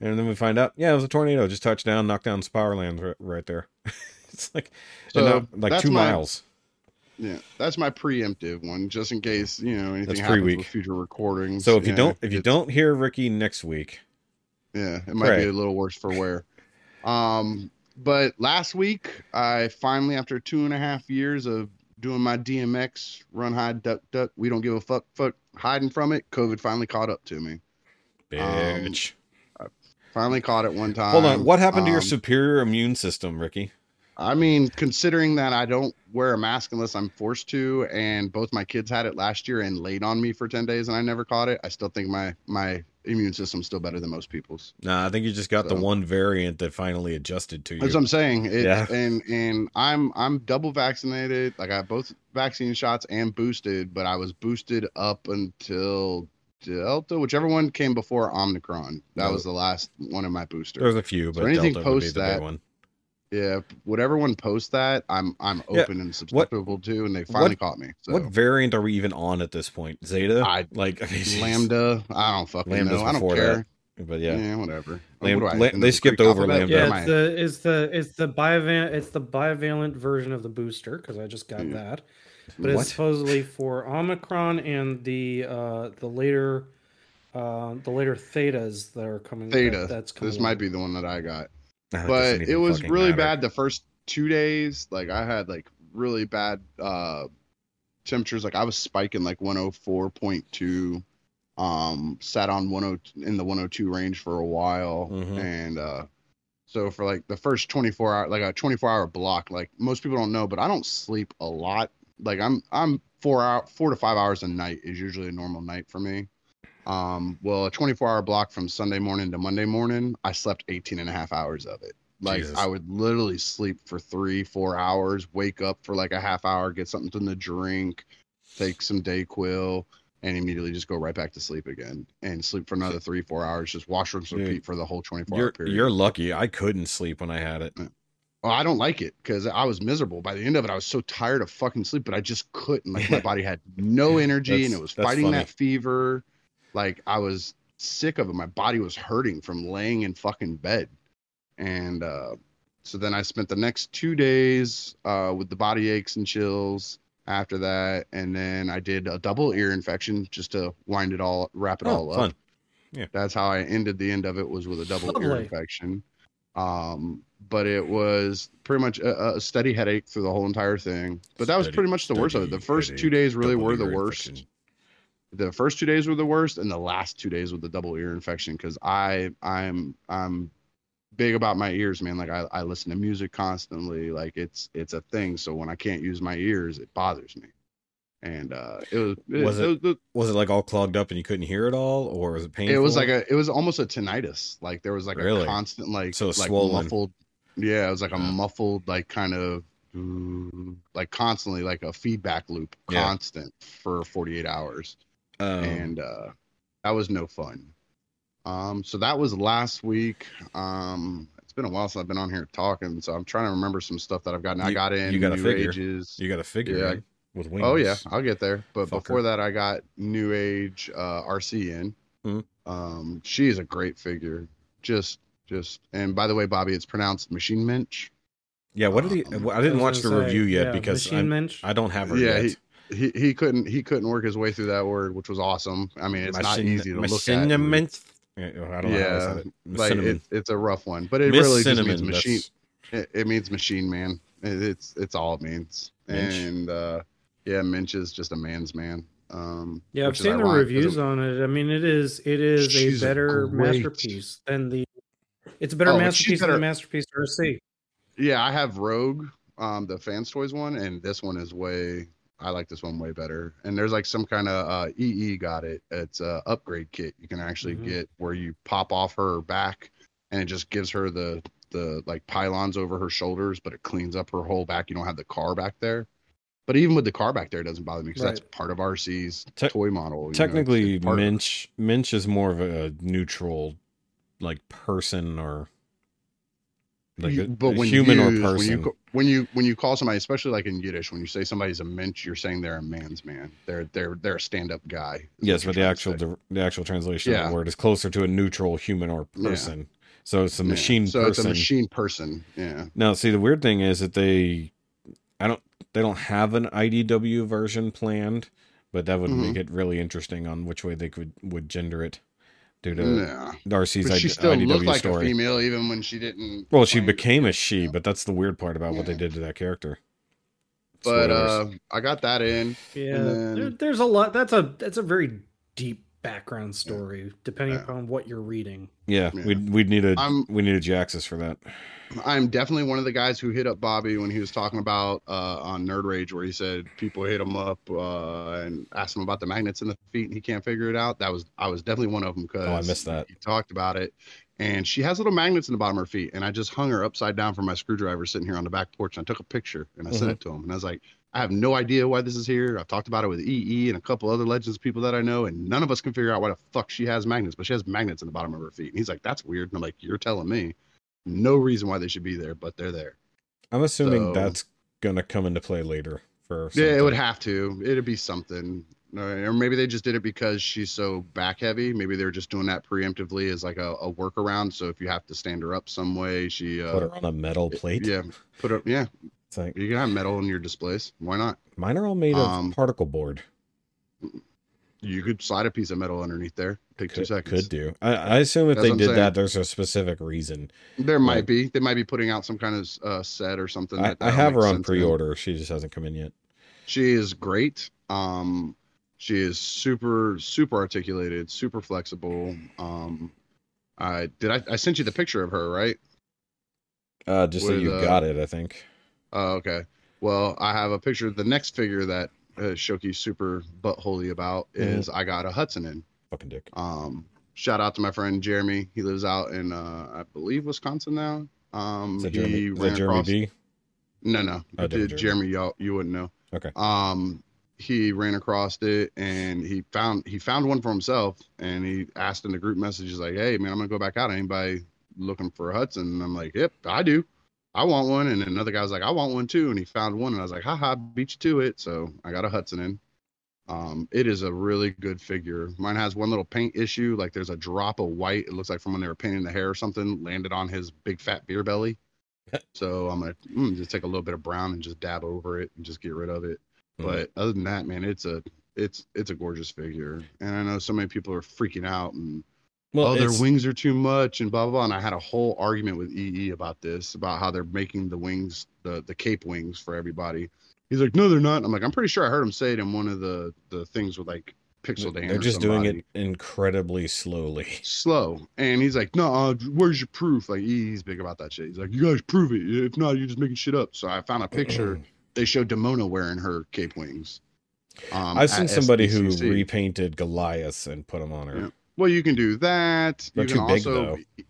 And then we find out, yeah, it was a tornado. Just touched down, knocked down some power lines r- right there. It's like, so now, like two my- miles. Yeah, that's my preemptive one, just in case you know anything happens week. with future recordings. So if you yeah, don't, if you don't hear Ricky next week, yeah, it might right. be a little worse for wear. Um, but last week, I finally, after two and a half years of doing my D M X, run, hide, duck, duck, we don't give a fuck, fuck, hiding from it, COVID finally caught up to me. Bitch, um, I finally caught it one time. Hold on, what happened um, to your superior immune system, Ricky? I mean, considering that I don't wear a mask unless I'm forced to, and both my kids had it last year and laid on me for ten days and I never caught it, I still think my, my immune system's still better than most people's. Nah, I think you just got so, the one variant that finally adjusted to you. That's what I'm saying. It, yeah. And and I'm I'm double vaccinated. I got both vaccine shots and boosted, but I was boosted up until Delta, whichever one came before Omicron. That was the last one of my boosters. There's a few, but so anything Delta post would be the that, big one. Yeah, would everyone post that? I'm I'm open yeah. and susceptible what, to, and they finally what, caught me. So. What variant are we even on at this point? Zeta? I, like I mean, Lambda? I don't fucking Lambda's know. I don't care. That, but yeah, yeah, whatever. Lam- what do I, Lam- they skipped over Lambda. Yeah, it's the it's the it's the bivalent it's the bivalent version of the booster because I just got yeah. that. But what? It's supposedly for Omicron and the uh, the later uh, the later Thetas that are coming. Theta. That, that's coming. This out. Might be the one that I got. But it was really matter. bad the first two days. Like I had like really bad uh, temperatures. Like I was spiking like one oh four point two, um, sat on one oh in the one oh two range for a while. Mm-hmm. And uh, so for like the first twenty-four hour, like a twenty-four hour block, like most people don't know, but I don't sleep a lot. Like I'm, I'm four hour, four to five hours a night is usually a normal night for me. Um, well, a twenty-four hour block from Sunday morning to Monday morning, I slept eighteen and a half hours of it. Like Jesus. I would literally sleep for three, four hours, wake up for like a half hour, get something to drink, take some Dayquil, and immediately just go right back to sleep again and sleep for another three, four hours, just wash, rinse, repeat Dude, for the whole twenty-four hour you're, period. You're lucky. I couldn't sleep when I had it. Yeah. Well, I don't like it because I was miserable. By the end of it, I was so tired of fucking sleep, but I just couldn't. Like my body had no energy and it was fighting funny. that fever. Like I was sick of it. My body was hurting from laying in fucking bed. And uh, so then I spent the next two days uh, with the body aches and chills after that. And then I did a double ear infection just to wind it all, wrap it oh, all up. Fun. Yeah. That's how I ended the end of it was with a double Lovely. ear infection. Um, but it was pretty much a, a steady headache through the whole entire thing. But that steady, was pretty much the worst of it. The first steady, two days really were the worst. Infection. The first two days were the worst, and the last two days with the double ear infection. Because I, I'm, I'm big about my ears, man. Like I, I listen to music constantly. Like it's, it's a thing. So when I can't use my ears, it bothers me. And uh, it was, it, was it, it, was, it was it like all clogged up and you couldn't hear it all, or was it painful? It was like a, it was almost a tinnitus. Like there was like really? a constant like, so like swollen. muffled. Yeah, it was like a muffled, like kind of. Like constantly, like a feedback loop, constant yeah. for forty-eight hours. Um, and uh, that was no fun. Um, so that was last week. Um, it's been a while since I've been on here talking, so I'm trying to remember some stuff that I've gotten. You, I got in you got New figure. Ages. You got a figure yeah. right? with wings. Oh yeah, I'll get there. But Fuck before her. that, I got New Age uh, R C in. Mm-hmm. Um, she is a great figure. Just, just. And by the way, Bobby, it's pronounced Machine Minch. Yeah, what did he? Um, I didn't I watch the say, review yet yeah, because I don't have her yeah, yet. He, he he couldn't he couldn't work his way through that word, which was awesome. I mean, it's Machine, not easy to look at. And, I don't know yeah, how it. like it, it's a rough one, but it Miss really Cinnamon, just means machine. It, it means machine man. It, it's it's all it means. Minch. And uh, yeah, Minch is just a man's man. Um, yeah, I've seen the reviews it, on it. I mean, it is it is a better great. masterpiece than the. It's a better oh, masterpiece better, than the Masterpiece R C. Yeah, I have Rogue, um, the Fans Toys one, and this one is way. I like this one way better. And there's like some kind of uh, E E got it. It's a upgrade kit you can actually mm-hmm. get where you pop off her back, and it just gives her the the like pylons over her shoulders, but it cleans up her whole back. You don't have the car back there. But even with the car back there, it doesn't bother me because right. that's part of R C's Te- toy model. Technically, you know, Minch of- Minch is more of a neutral, like person or. Like a, but when human you, or person, when you, when you when you call somebody, especially like in Yiddish, when you say somebody's a mensch, you're saying they're a man's man. They're they're they're a stand-up guy. Yes, but the actual the, the actual translation yeah. of the word is closer to a neutral human or person. Yeah. So it's a machine. Yeah. So person. it's a machine person. Yeah. Now, see, the weird thing is that they, I don't, they don't have an I D W version planned, but that would mm-hmm. make it really interesting on which way they could would gender it. Due to nah. Darcy's I D W story. She still I D W looked like story. a female even when she didn't... Well, she became a she, yeah. but that's the weird part about yeah. what they did to that character. It's but uh, I got that in. Yeah, then... there, there's a lot. That's a that's a very deep background story, yeah. depending yeah. upon what you're reading. Yeah, yeah. We'd, we'd need a I'm, we need a Jaxus for that. I'm definitely one of the guys who hit up Bobby when he was talking about uh, on Nerd Rage where he said people hit him up uh, and asked him about the magnets in the feet and he can't figure it out. That was I was definitely one of them because oh, I missed that. He talked about it. And she has little magnets in the bottom of her feet. And I just hung her upside down from my screwdriver sitting here on the back porch. And I took a picture and I mm-hmm. sent it to him. And I was like, I have no idea why this is here. I've talked about it with E E and a couple other Legends people that I know. And none of us can figure out why the fuck she has magnets. But she has magnets in the bottom of her feet. And he's like, that's weird. And I'm like, you're telling me. no reason why they should be there, but they're there. I'm assuming so, that's gonna come into play later for something. Yeah, it would have to. It'd be something. Or maybe they just did it because she's so back heavy. Maybe they're just doing that preemptively as like a, a workaround. So if you have to stand her up some way, she uh, put her on a metal plate. Yeah, put her. Yeah, it's like you can have metal in your displays. Why not? Mine are all made of um, particle board. You could slide a piece of metal underneath there. Take could, two seconds. Could do. I, I assume if That's they did saying. that, there's a specific reason. There might like, be. They might be putting out some kind of uh, set or something. I, that, that I have her on pre-order. She just hasn't come in yet. She is great. Um. She is super, super articulated, super flexible. Um, I did. I, I sent you the picture of her, right? Uh, just so you uh, got it, I think. Oh, uh, okay. Well, I have a picture. The next figure that uh, Shoki's super buttholy about is mm-hmm. I got a Hudson in. Fucking dick. Um, shout out to my friend Jeremy. He lives out in, uh, I believe, Wisconsin now. Um, is that Jeremy, he is ran that Jeremy across... B? No, no. Oh, Jeremy, Jeremy y'all, you wouldn't know. Okay. Um. He ran across it and he found he found one for himself, and he asked in the group message, he's like, hey man, I'm gonna go back out. Anybody looking for a Hudson? And I'm like, yep, I do. I want one. And another guy was like, I want one too. And he found one, and I was like, haha, beat you to it. So I got a Hudson in. Um, it is a really good figure. Mine has one little paint issue. Like there's a drop of white. It looks like from when they were painting the hair or something, landed on his big fat beer belly. So I'm like, mm, just take a little bit of brown and just dab over it and just get rid of it. But other than that, man, it's a it's it's a gorgeous figure, and I know so many people are freaking out and well, oh, their wings are too much and blah, blah blah. And I had a whole argument with E E about this, about how they're making the wings the the cape wings for everybody. He's like, no, they're not. I'm like, I'm pretty sure I heard him say it in one of the the things with like Pixel Dan. They're just doing it incredibly slowly. Slow, and he's like, no, uh, where's your proof? Like E E's big about that shit. He's like, you guys prove it. If not, you're just making shit up. So I found a picture. They showed Demona wearing her cape wings. Um, I've seen somebody who repainted Goliath and put them on her. Yeah. Well, you can do that. They're you can too also, big, though.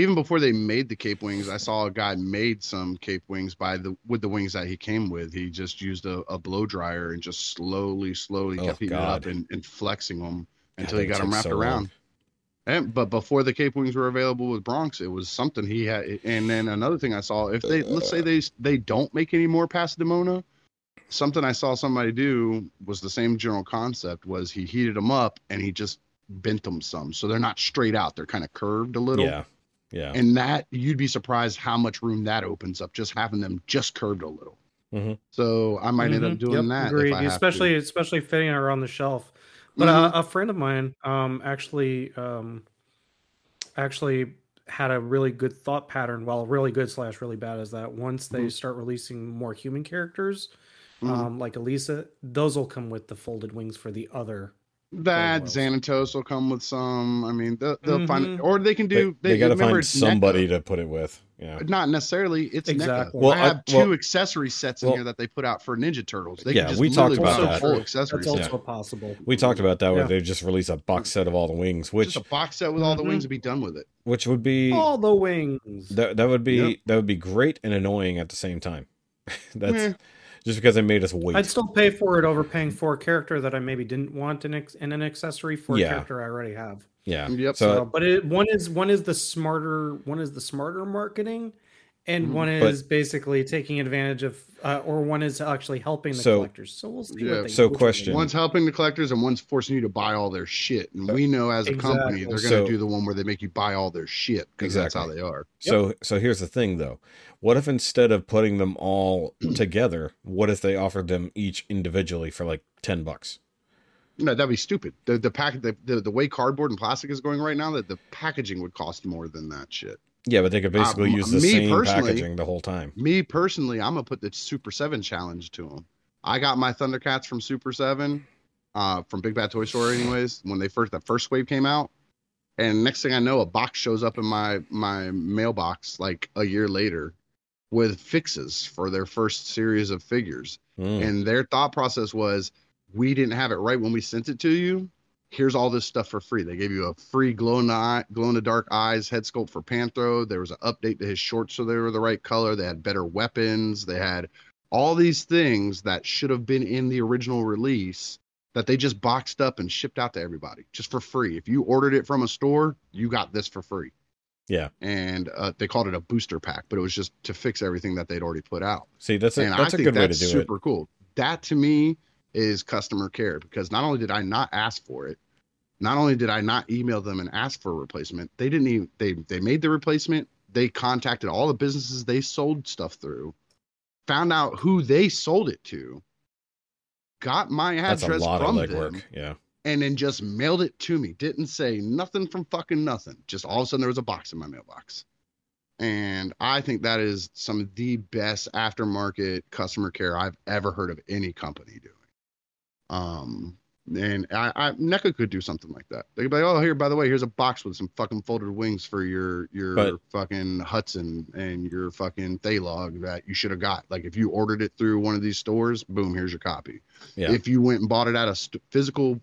Even before they made the cape wings, I saw a guy made some cape wings by the with the wings that he came with. He just used a, a blow dryer and just slowly, slowly oh, kept heating it up and, and flexing them until God, he got them wrapped so around. And, but before the cape wings were available with Bronx, it was something he had. And then another thing I saw, if they, uh, let's say they, they don't make any more past Demona, something I saw somebody do was the same general concept was he heated them up and he just bent them some. So they're not straight out. They're kind of curved a little. Yeah. Yeah. And that you'd be surprised how much room that opens up, just having them just curved a little. Mm-hmm. So I might mm-hmm. end up doing yep, that. Agreed. If I especially, have to. especially fitting her on the shelf. But mm-hmm. a, a friend of mine um, actually um, actually had a really good thought pattern. Well, really good slash really bad is that once they mm-hmm. start releasing more human characters, mm-hmm. um, like Elisa, those will come with the folded wings for the other. That Xanatos will come with some. I mean, they'll, they'll mm-hmm. find, or they can do. They, they got to find somebody NECA. to put it with. Yeah, not necessarily. It's exactly. NECA. Well, I have I, well, two accessory sets in well, here that they put out for Ninja Turtles. They yeah, can just we talked about that. Full accessories. That's also yeah. possible. We talked about that where yeah. they just release a box set of all the wings, which just a box set with all the mm-hmm. wings and be done with it. Which would be all the wings. That that would be yep. that would be great and annoying at the same time. That's. Meh. Just because I made us wait. I'd still pay for it over paying for a character that I maybe didn't want in, ex- in an accessory for yeah. a character I already have. Yeah. Yep. So, so but it, one is one is the smarter one is the smarter marketing, and one is but, basically taking advantage of, uh, or one is actually helping the so, collectors. So we'll see. Yeah. What they so question: one's helping the collectors, and one's forcing you to buy all their shit. And we know as a exactly. company they're going to so, do the one where they make you buy all their shit because exactly. that's how they are. So yep. so here's the thing though. What if instead of putting them all together, what if they offered them each individually for like ten bucks? No, that'd be stupid. The the pack the, the, the way cardboard and plastic is going right now, that the packaging would cost more than that shit. Yeah, but they could basically uh, use the same packaging the whole time. Me personally, I'm going to put the Super Seven challenge to them. I got my Thundercats from Super Seven, uh, from Big Bad Toy Store anyways, when they first that first wave came out. And next thing I know, a box shows up in my, my mailbox like a year later with fixes for their first series of figures. Mm. And their thought process was, we didn't have it right when we sent it to you. Here's all this stuff for free. They gave you a free glow in the eye, glow in the dark eyes head sculpt for Panthro. There was an update to his shorts so they were the right color. They had better weapons. They had all these things that should have been in the original release that they just boxed up and shipped out to everybody just for free. If you ordered it from a store, you got this for free. Yeah. And uh, they called it a booster pack, but it was just to fix everything that they'd already put out. See, that's a, that's a good way to do it. Super cool. That to me is customer care, because not only did I not ask for it, not only did I not email them and ask for a replacement, they didn't even, they, they made the replacement. They contacted all the businesses they sold stuff through, found out who they sold it to, got my address from them, yeah, and then just mailed it to me. Didn't say nothing from fucking nothing. Just all of a sudden there was a box in my mailbox. And I think that is some of the best aftermarket customer care I've ever heard of any company doing. Um, and I, I NECA could do something like that. They could be like, oh, here, by the way, here's a box with some fucking folded wings for your your but, fucking Hudson and your fucking Thalog that you should have got. Like, if you ordered it through one of these stores, boom, here's your copy. Yeah. If you went and bought it at a st- physical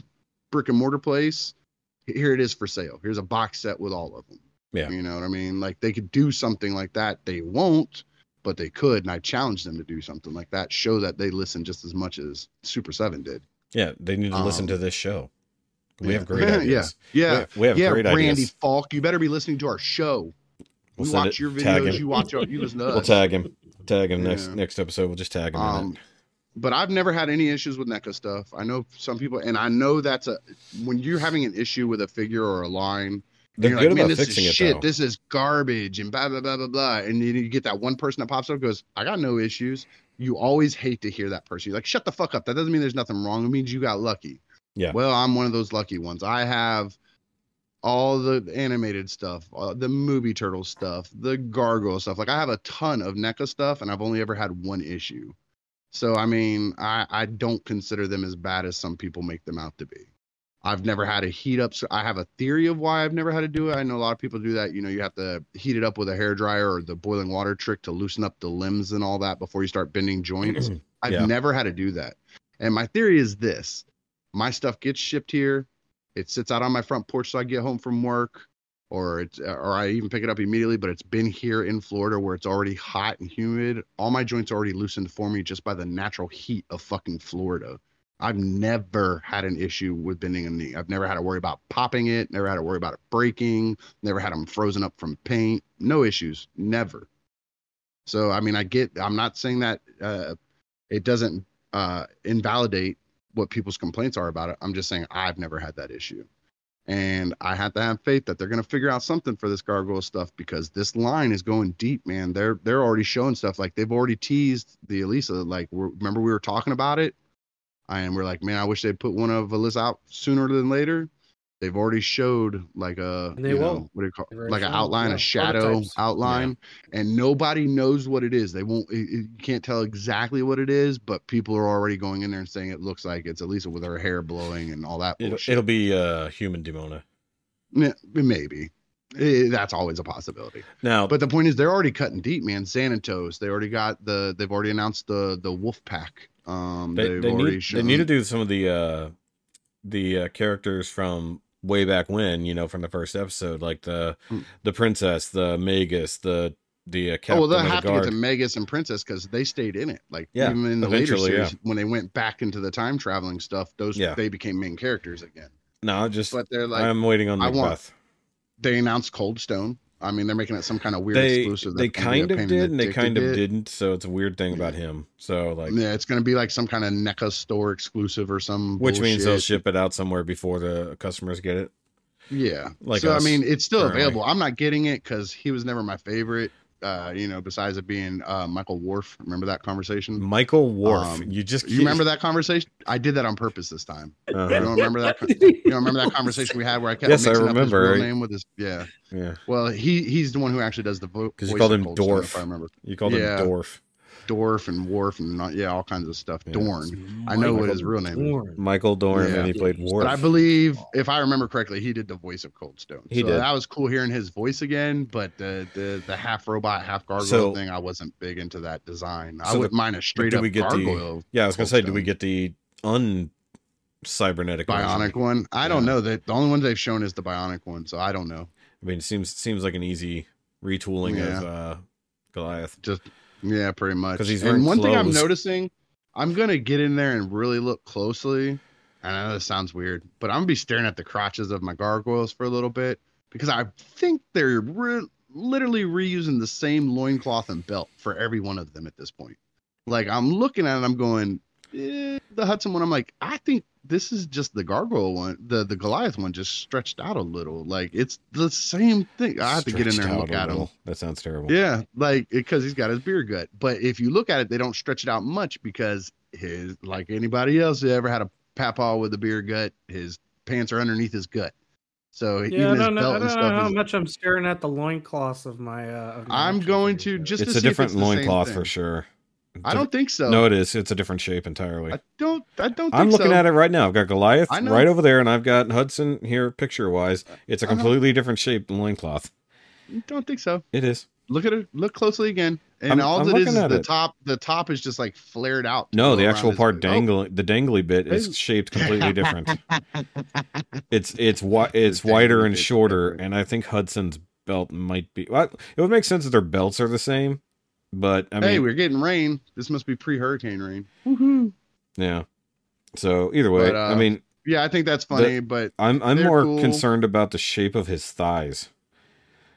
brick and mortar place, here it is for sale. Here's a box set with all of them. Yeah. You know what I mean? Like, they could do something like that. They won't, but they could. And I challenge them to do something like that. Show that they listen just as much as Super Seven did. Yeah, they need to listen um, to this show. We yeah. have great ideas. Yeah, yeah, we, we have yeah, great Randy ideas. Randy Falk, you better be listening to our show. We'll we watch it, your videos. You watch. Our, you listen to us. We'll tag him. Tag him yeah. next next episode. We'll just tag him. Um, in it. But I've never had any issues with NECA stuff. I know some people, and I know that's a when you're having an issue with a figure or a line. They're good like, about this fixing is it. Shit, though. This is garbage, and blah blah blah blah blah. And then you get that one person that pops up and goes, "I got no issues." You always hate to hear that person. You're like, shut the fuck up. That doesn't mean there's nothing wrong. It means you got lucky. Yeah. Well, I'm one of those lucky ones. I have all the animated stuff, uh, the movie turtle stuff, the gargoyle stuff. Like, I have a ton of NECA stuff, and I've only ever had one issue. So, I mean, I, I don't consider them as bad as some people make them out to be. I've never had a heat up. So I have a theory of why I've never had to do it. I know a lot of people do that. You know, you have to heat it up with a hairdryer or the boiling water trick to loosen up the limbs and all that before you start bending joints. I've yeah. never had to do that. And my theory is this. My stuff gets shipped here. It sits out on my front porch so I get home from work, or it's, or I even pick it up immediately, but it's been here in Florida where it's already hot and humid. All my joints are already loosened for me just by the natural heat of fucking Florida. I've never had an issue with bending a knee. I've never had to worry about popping it. Never had to worry about it breaking. Never had them frozen up from paint. No issues. Never. So, I mean, I get, I'm not saying that uh, it doesn't uh, invalidate what people's complaints are about it. I'm just saying I've never had that issue. And I have to have faith that they're going to figure out something for this gargoyle stuff, because this line is going deep, man. They're, they're already showing stuff. Like, they've already teased the Elisa. Like, we're, remember we were talking about it? And we're like, man, I wish they'd put one of Elisa out sooner than later. They've already showed like a, you know, what do you call it? Like an outline, a shadow outline, yeah. And nobody knows what it is. They won't, you can't tell exactly what it is, but people are already going in there and saying it looks like it's Elisa with her hair blowing and all that. It'll, it'll be uh, human Demona. Yeah, maybe. It, that's always a possibility now, but the point is they're already cutting deep, man. Xanatos, they already got the, they've already announced the, the wolf pack. Um, they, they've they, already need, shown... they need to do some of the, uh, the, uh, characters from way back when, you know, from the first episode, like the, mm. the princess, the Magus, the, the, uh, Captain oh, well, they'll have the to get to Magus and princess, cause they stayed in it. Like, yeah, even in the later series, yeah. when they went back into the time traveling stuff, those, yeah. they became main characters again. No, just, but they're like, I'm waiting on the path. They announced Coldstone. I mean, they're making it some kind of weird they, exclusive. They kind of did, and they kind of didn't. So it's a weird thing yeah. about him. So like, yeah, it's going to be like some kind of NECA store exclusive or some. Which bullshit. Means they'll ship it out somewhere before the customers get it. Yeah. Like, so us, I mean, it's still currently. Available. I'm not getting it because he was never my favorite. Uh, you know, besides it being uh, Michael Worf. Remember that conversation? Michael Worf. Um, you just you remember that conversation? I did that on purpose this time. Uh-huh. You don't remember that? Con- you don't remember that conversation we had where I kept yes, mixing I remember. Up his real name with his yeah. Yeah. Well, he he's the one who actually does the voice. Because you called him Dorf. Stuff, I remember. You called yeah. him Dorf. Dorf and Worf and not, yeah, all kinds of stuff. Yeah. Dorn. I know Michael what his real name Dorn. Is. Michael Dorn, yeah. and he played Worf. But I believe, if I remember correctly, he did the voice of Coldstone. He so did. That was cool hearing his voice again, but the the, the half robot, half gargoyle so, thing, I wasn't big into that design. So I wouldn't mind a straight up we get gargoyle. The, yeah, I was going to say, do we get the un cybernetic bionic version? One? I yeah. don't know. The, the only one they've shown is the bionic one, so I don't know. I mean, it seems, seems like an easy retooling yeah. of uh, Goliath. Just. Yeah, pretty much. He's and one close. Thing I'm noticing, I'm going to get in there and really look closely. And I know this sounds weird, but I'm going to be staring at the crotches of my gargoyles for a little bit, because I think they're re- literally reusing the same loincloth and belt for every one of them at this point. Like, I'm looking at it, I'm going, eh, the Hudson one, I'm like, I think this is just the gargoyle one, the, the Goliath one just stretched out a little. Like, it's the same thing. I have stretched to get in there and look at him. That sounds terrible. Yeah, like, because he's got his beard gut. But if you look at it, they don't stretch it out much because his, like anybody else who ever had a papaw with a beard gut, his pants are underneath his gut. So yeah, even I don't know, I don't know how is, much I'm staring at the loincloths of my. Uh, of my I'm going to just. It's to a see different loincloth for sure. I don't think so. No, it is. It's a different shape entirely. I don't. I don't. Think I'm looking so. at it right now. I've got Goliath right over there, and I've got Hudson here, picture wise. It's a completely different shaped loincloth. Don't think so. It is. Look at it. Look closely again. And I'm, all I'm it is, is the it. top. The top is just like flared out. No, the actual part dangling, oh. the dangly bit is shaped completely different. it's it's wi- it's wider and shorter, and I think Hudson's belt might be. Well, it would make sense that their belts are the same, but I mean, hey, we're getting rain. This must be pre-hurricane rain. Woohoo! Yeah. So either way, but, uh, I mean, yeah, I think that's funny, the, but I'm I'm more cool. concerned about the shape of his thighs.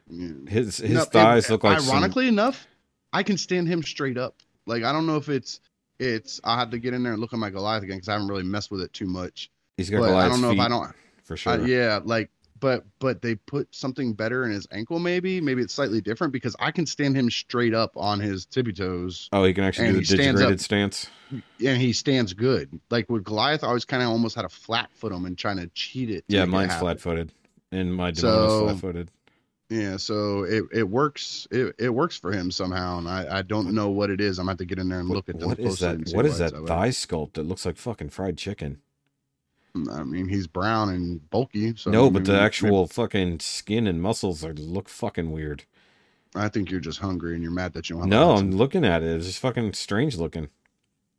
Yeah. His his no, thighs it, look like. Ironically some, enough. I can stand him straight up. Like, I don't know if it's, it's, I'll have to get in there and look at my Goliath again because I haven't really messed with it too much. He's got but Goliath's I don't know feet, if I don't. For sure. Uh, yeah. Like, but, but they put something better in his ankle, maybe. Maybe it's slightly different because I can stand him straight up on his tippy toes. Oh, he can actually do the digigraded up, stance. And he stands good. Like, with Goliath, I always kind of almost had to flat foot him and trying to cheat it. Yeah, mine's flat footed. And my Demona's so, flat footed. Yeah, so it, it works it, it works for him somehow, and I, I don't know what it is. I'm going to have to get in there and look at them. What is that? What is that thigh sculpt that looks like fucking fried chicken? I mean, he's brown and bulky. So no, but the actual fucking skin and muscles are look fucking weird. I think you're just hungry and you're mad that you don't have. No, I'm looking at it. It's just fucking strange looking.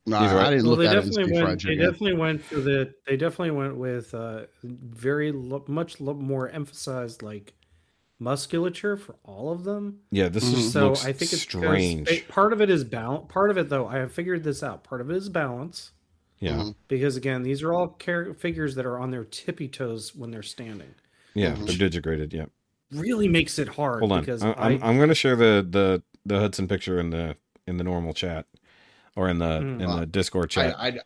No, I didn't look at it. They definitely went for the. They definitely went with uh, very lo- much lo- more emphasized like. musculature for all of them. Yeah, this mm-hmm. is so. Looks I think it's strange. It, part of it is balance. Part of it, though, I have figured this out. Part of it is balance. Yeah, mm-hmm. because again, these are all car- figures that are on their tippy toes when they're standing. Yeah, mm-hmm. they're digigraded. Yeah, really makes it hard. Hold on, because I'm, I'm, I'm going to share the, the the Hudson picture in the in the normal chat or in the mm-hmm. in well, the Discord chat. I, I,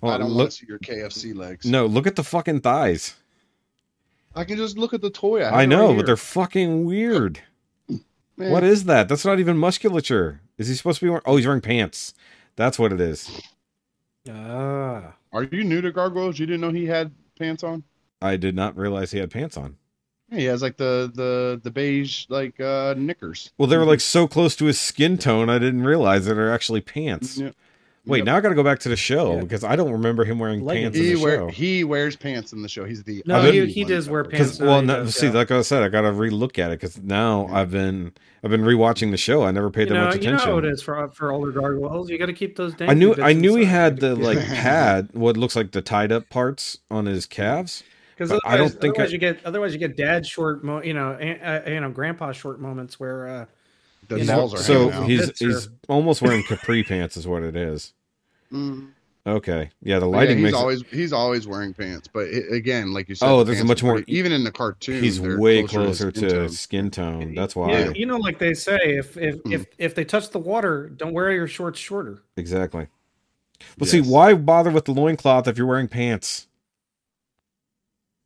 well, I don't look, want to see your K F C legs. No, look at the fucking thighs. I can just look at the toy. I, I know, right but they're fucking weird. Man. What is that? That's not even musculature. Is he supposed to be wearing... Oh, he's wearing pants. That's what it is. Ah. Are you new to Gargoyles? You didn't know he had pants on? I did not realize he had pants on. Yeah, he has like the the, the beige like uh, knickers. Well, they were like so close to his skin tone, I didn't realize that they're actually pants. Yeah. Wait, yep. Now I got to go back to the show yeah. because I don't remember him wearing like, pants he in the wear, show. He wears pants in the show. He's the no, he, he does wear pants. Well, no, does, see, yeah. like I said, I got to relook at it because now yeah. I've been I've been rewatching the show. I never paid you that know, much attention. You know how it is for for older gargoyles. You got to keep those. I knew I knew he had the like pad, what looks like the tied up parts on his calves. Because I don't think otherwise I, you get otherwise you get dad short, mo- you know, uh, you know, grandpa short moments where. Uh, the balls are so he's he's almost wearing capri pants is what it is. Mm. Okay. Yeah, the lighting yeah, he's makes always it... he's always wearing pants, but it, again, like you said, oh, there's a much more pretty, even in the cartoon. He's way closer, closer to skin tone. skin tone. That's why. Yeah, you know, like they say, if if, mm. if if they touch the water, don't wear your shorts shorter. Exactly. Well, yes. See, why bother with the loincloth if you're wearing pants?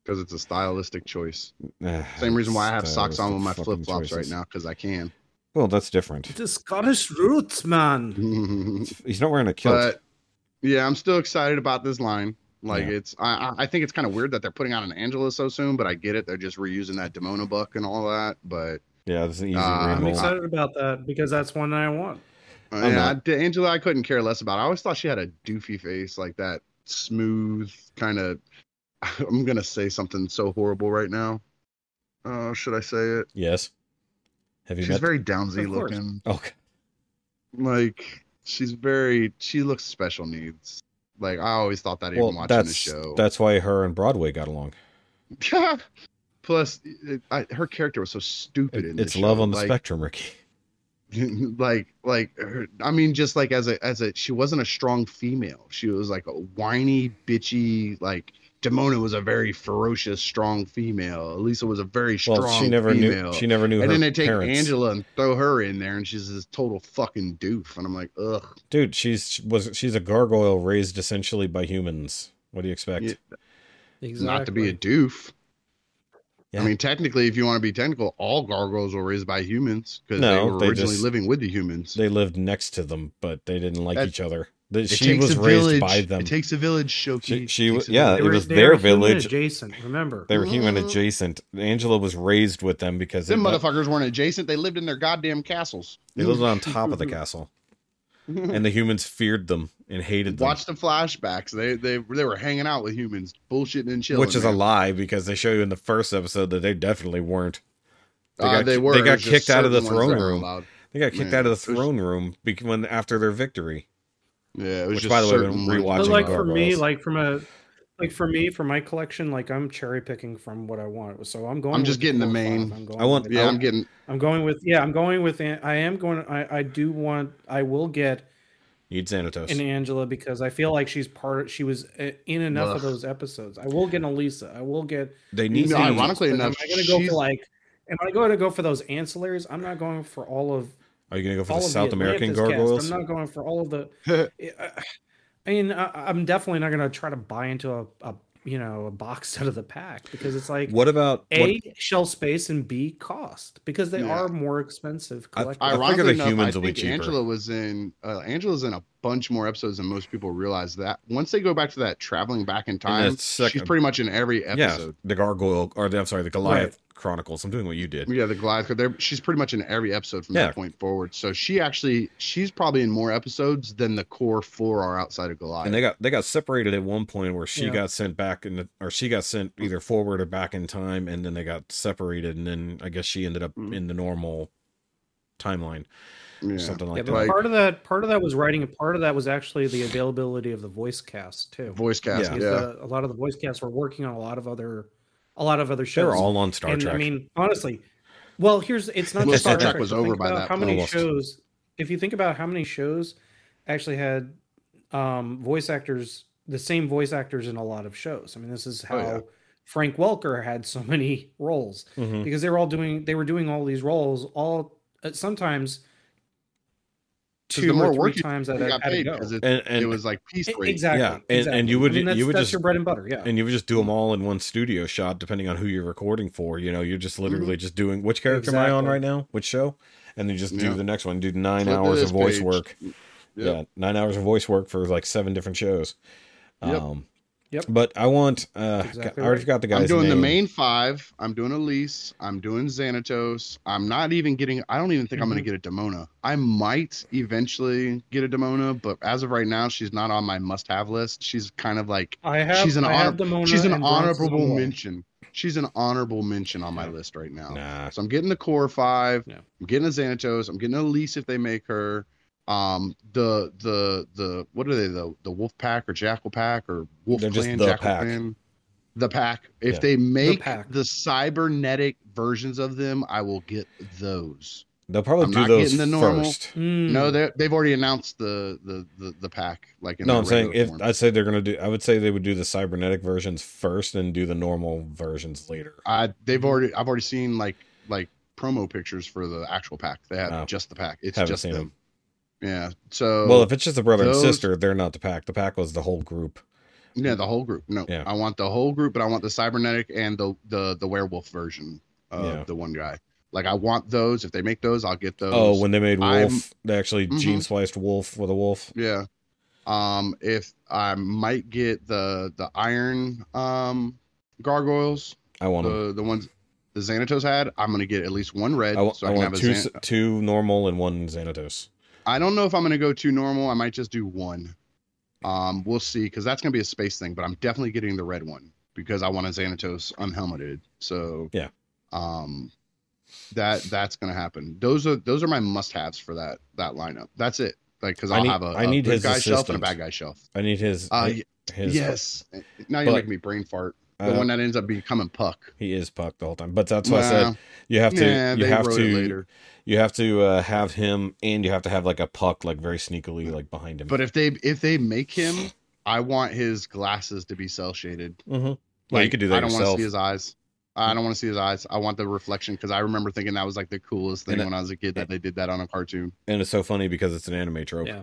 Because it's a stylistic choice. Same reason why I have socks on with my flip flops right now because I can. Well, that's different. The Scottish roots, man. He's not wearing a kilt. But, yeah, I'm still excited about this line. Like yeah. it's, I, I think it's kind of weird that they're putting out an Angela so soon, but I get it. They're just reusing that Demona buck and all that. But yeah, that's an easy. Uh, I'm excited about that because that's one that I want. Yeah, I, Angela, I couldn't care less about. I always thought she had a doofy face, like that smooth kind of. I'm gonna say something so horrible right now. Uh, should I say it? Yes. Have you she's met very downsy looking. Okay. Like she's very, she looks special needs. Like I always thought that well, even watching the show. That's why her and Broadway got along. Plus, it, I, her character was so stupid. It, in It's love show. on the like, spectrum, Ricky. Like, like, her, I mean, just like as a, as a, she wasn't a strong female. She was like a whiny, bitchy, like Demona was a very ferocious, strong female. Elisa was a very strong well, she never female. Knew, she never knew and her And then they take parents. Angela and throw her in there, and she's this total fucking doof. And I'm like, ugh. Dude, she's was she's a gargoyle raised essentially by humans. What do you expect? Yeah, exactly. Not to be a doof. Yeah. I mean, technically, if you want to be technical, all gargoyles were raised by humans because no, they were they originally just, living with the humans. They lived next to them, but they didn't like that, each other. The, she was raised village. by them. It takes a village, Shoki. She, she it a yeah, village. It was they their village. Adjacent, remember? They were human adjacent. Angela was raised with them because them motherfuckers weren't adjacent. They lived in their goddamn castles. They lived on top of the castle, and the humans feared them and hated them. Watch the flashbacks. They they they were hanging out with humans, bullshitting and chilling. Which is man. a lie because they show you in the first episode that they definitely weren't. They got, uh, they were. They got kicked out of the throne room. They got kicked man, out of the throne room when after their victory. Yeah, it was Which, just by the way, I've been rewatching but like Gargoyles. for me, like from a, like for me, for my collection, like I'm cherry picking from what I want. So I'm going. I'm just getting the main. I'm going I want. With, yeah, I'm getting. I'm going with. Yeah, I'm going with. I am going. I, I do want. I will get. You'd Xanatos and Angela because I feel like she's part. Of, she was in enough Ugh. of those episodes. I will get an Elisa. I will get. They need. No, ironically enough, am I going to go for like? Am I going to go for those ancillaries? I'm not going for all of. Are you going to go for all the South the American Atlantis gargoyles? Cast. I'm not going for all of the. I mean, I, I'm definitely not going to try to buy into a, a, you know, a box out of the pack because it's like. What about a what, shelf space and B cost because they yeah. are more expensive. Collectively. I, I, I think the humans will be cheaper. Angela was in. Uh, Angela's in a bunch more episodes than most people realize that. Once they go back to that traveling back in time, in second, she's pretty much in every episode. Yeah, the gargoyle, or the, I'm sorry, the Goliath. Right. Chronicles. I'm doing what you did. Yeah, the Goliath. She's pretty much in every episode from yeah. that point forward. So she actually, she's probably in more episodes than the core four are outside of Goliath. And they got they got separated at one point where she yeah. got sent back in, the, or she got sent either forward or back in time, and then they got separated, and then I guess she ended up mm-hmm. in the normal timeline, yeah. or something like yeah, that. Like, part of that, part of that was writing, and part of that was actually the availability of the voice cast too. Voice cast, yeah. yeah. The, a lot of the voice casts were working on a lot of other. A lot of other shows. They're all on Star and, Trek. I mean, honestly, well, here's it's not well, Star, Star Trek, Trek was over by that. How many almost. shows? If you think about how many shows actually had um, voice actors, the same voice actors in a lot of shows. I mean, this is how oh, yeah. Frank Welker had so many roles mm-hmm. because they were all doing they were doing all these roles all uh, sometimes. Two the more or three work times that got paid because it, and, and, it was like piece rate. Exactly. Yeah. And, exactly. and you would I mean, that's, you would that's just your bread and butter. Yeah. And you would just do them all in one studio shot, depending on who you're recording for. You know, you're just literally mm-hmm. just doing which character exactly. am I on right now, which show, and then just yeah. do the next one. Do nine Flip hours of voice page. work. Yep. Yeah, nine hours of voice work for like seven different shows. Yep. Um, yep. But I want. Uh, exactly I already right. forgot the guy's I'm doing name. The main five. I'm doing Elise. I'm doing Xanatos. I'm not even getting. I don't even think mm-hmm. I'm going to get a Demona. I might eventually get a Demona, but as of right now, she's not on my must-have list. She's kind of like I have. She's an, honor, have she's an honorable mention. She's an honorable mention on my list right now. Nah. So I'm getting the core five. No. I'm getting a Xanatos. I'm getting Elise if they make her. Um, the the the what are they the the Wolf Pack or Jackal Pack or Wolf They're Clan the Jackal pack. Clan, the pack. If yeah. they make the, pack. the cybernetic versions of them, I will get those. They'll probably I'm do not those the normal. first. Mm. No, they they've already announced the the the, the pack. Like in no, I'm saying if I'd say they're gonna do. I would say they would do the cybernetic versions first and do the normal versions later. I they've already. I've already seen like like promo pictures for the actual pack. They have oh, just the pack. It's just them. them. Yeah. So well, if it's just a brother those, and sister, they're not the pack. The pack was the whole group. Yeah, the whole group. No, yeah. I want the whole group, but I want the cybernetic and the the the werewolf version of yeah. the one guy. Like I want those. If they make those, I'll get those. Oh, when they made Wolf, I'm, they actually mm-hmm. gene spliced Wolf with a wolf. Yeah. Um, if I might get the the iron um gargoyles. I want the them. the ones. The Xanatos had. I'm gonna get at least one red. I, so I, I can want have two, a Xan- two normal and one Xanatos. I don't know if I'm going to go too normal. I might just do one. Um, we'll see, because that's going to be a space thing. But I'm definitely getting the red one because I want a Xanatos unhelmeted. So yeah, um, that that's going to happen. Those are those are my must-haves for that that lineup. That's it. Like because I'll need, have a, I need a good guy assistant. shelf and a bad guy shelf. I need his. Uh, his yes. Now you're but, making me brain fart. The uh, one that ends up becoming Puck. He is Puck the whole time. But that's why nah. I said you have to. Nah, you, have to later. you have to. You uh, have to have him, and you have to have like a Puck, like very sneakily, like behind him. But if they if they make him I want his glasses to be cell shaded. Mm-hmm. Like, yeah, you could do that. I don't yourself. want to see his eyes. I don't want to see his eyes. I want the reflection, because I remember thinking that was like the coolest thing it, when I was a kid that they did that on a cartoon. And it's so funny because it's an anime trope. Yeah.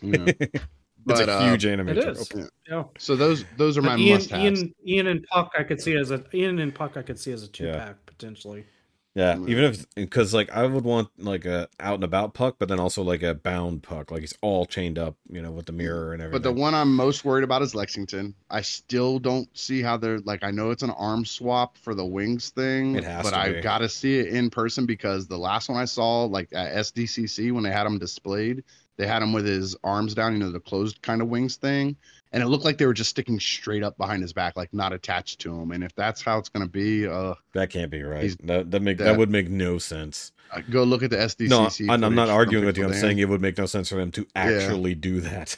You know. But, it's a huge uh, anime it trope. Is. Yeah. Yeah. So those those are my Ian, must-haves. Ian, Ian and Puck, I could see as a Ian and Puck, I could see as a two pack yeah. potentially. Yeah, mm-hmm. Even if because like I would want like a out and about Puck, but then also like a bound Puck, like he's all chained up, you know, with the mirror and everything. But the one I'm most worried about is Lexington. I still don't see how they're like. I know it's an arm swap for the wings thing, it has but to I've got to see it in person, because the last one I saw, like at S D C C when they had him displayed, they had him with his arms down, you know, the closed kind of wings thing, and it looked like they were just sticking straight up behind his back, like not attached to him. And if that's how it's going to be, uh, that can't be right. That that, make, that that would make no sense. Uh, go look at the S D C C. No, I'm, I'm not arguing with you. I'm saying it would make no sense for them to actually yeah. do that.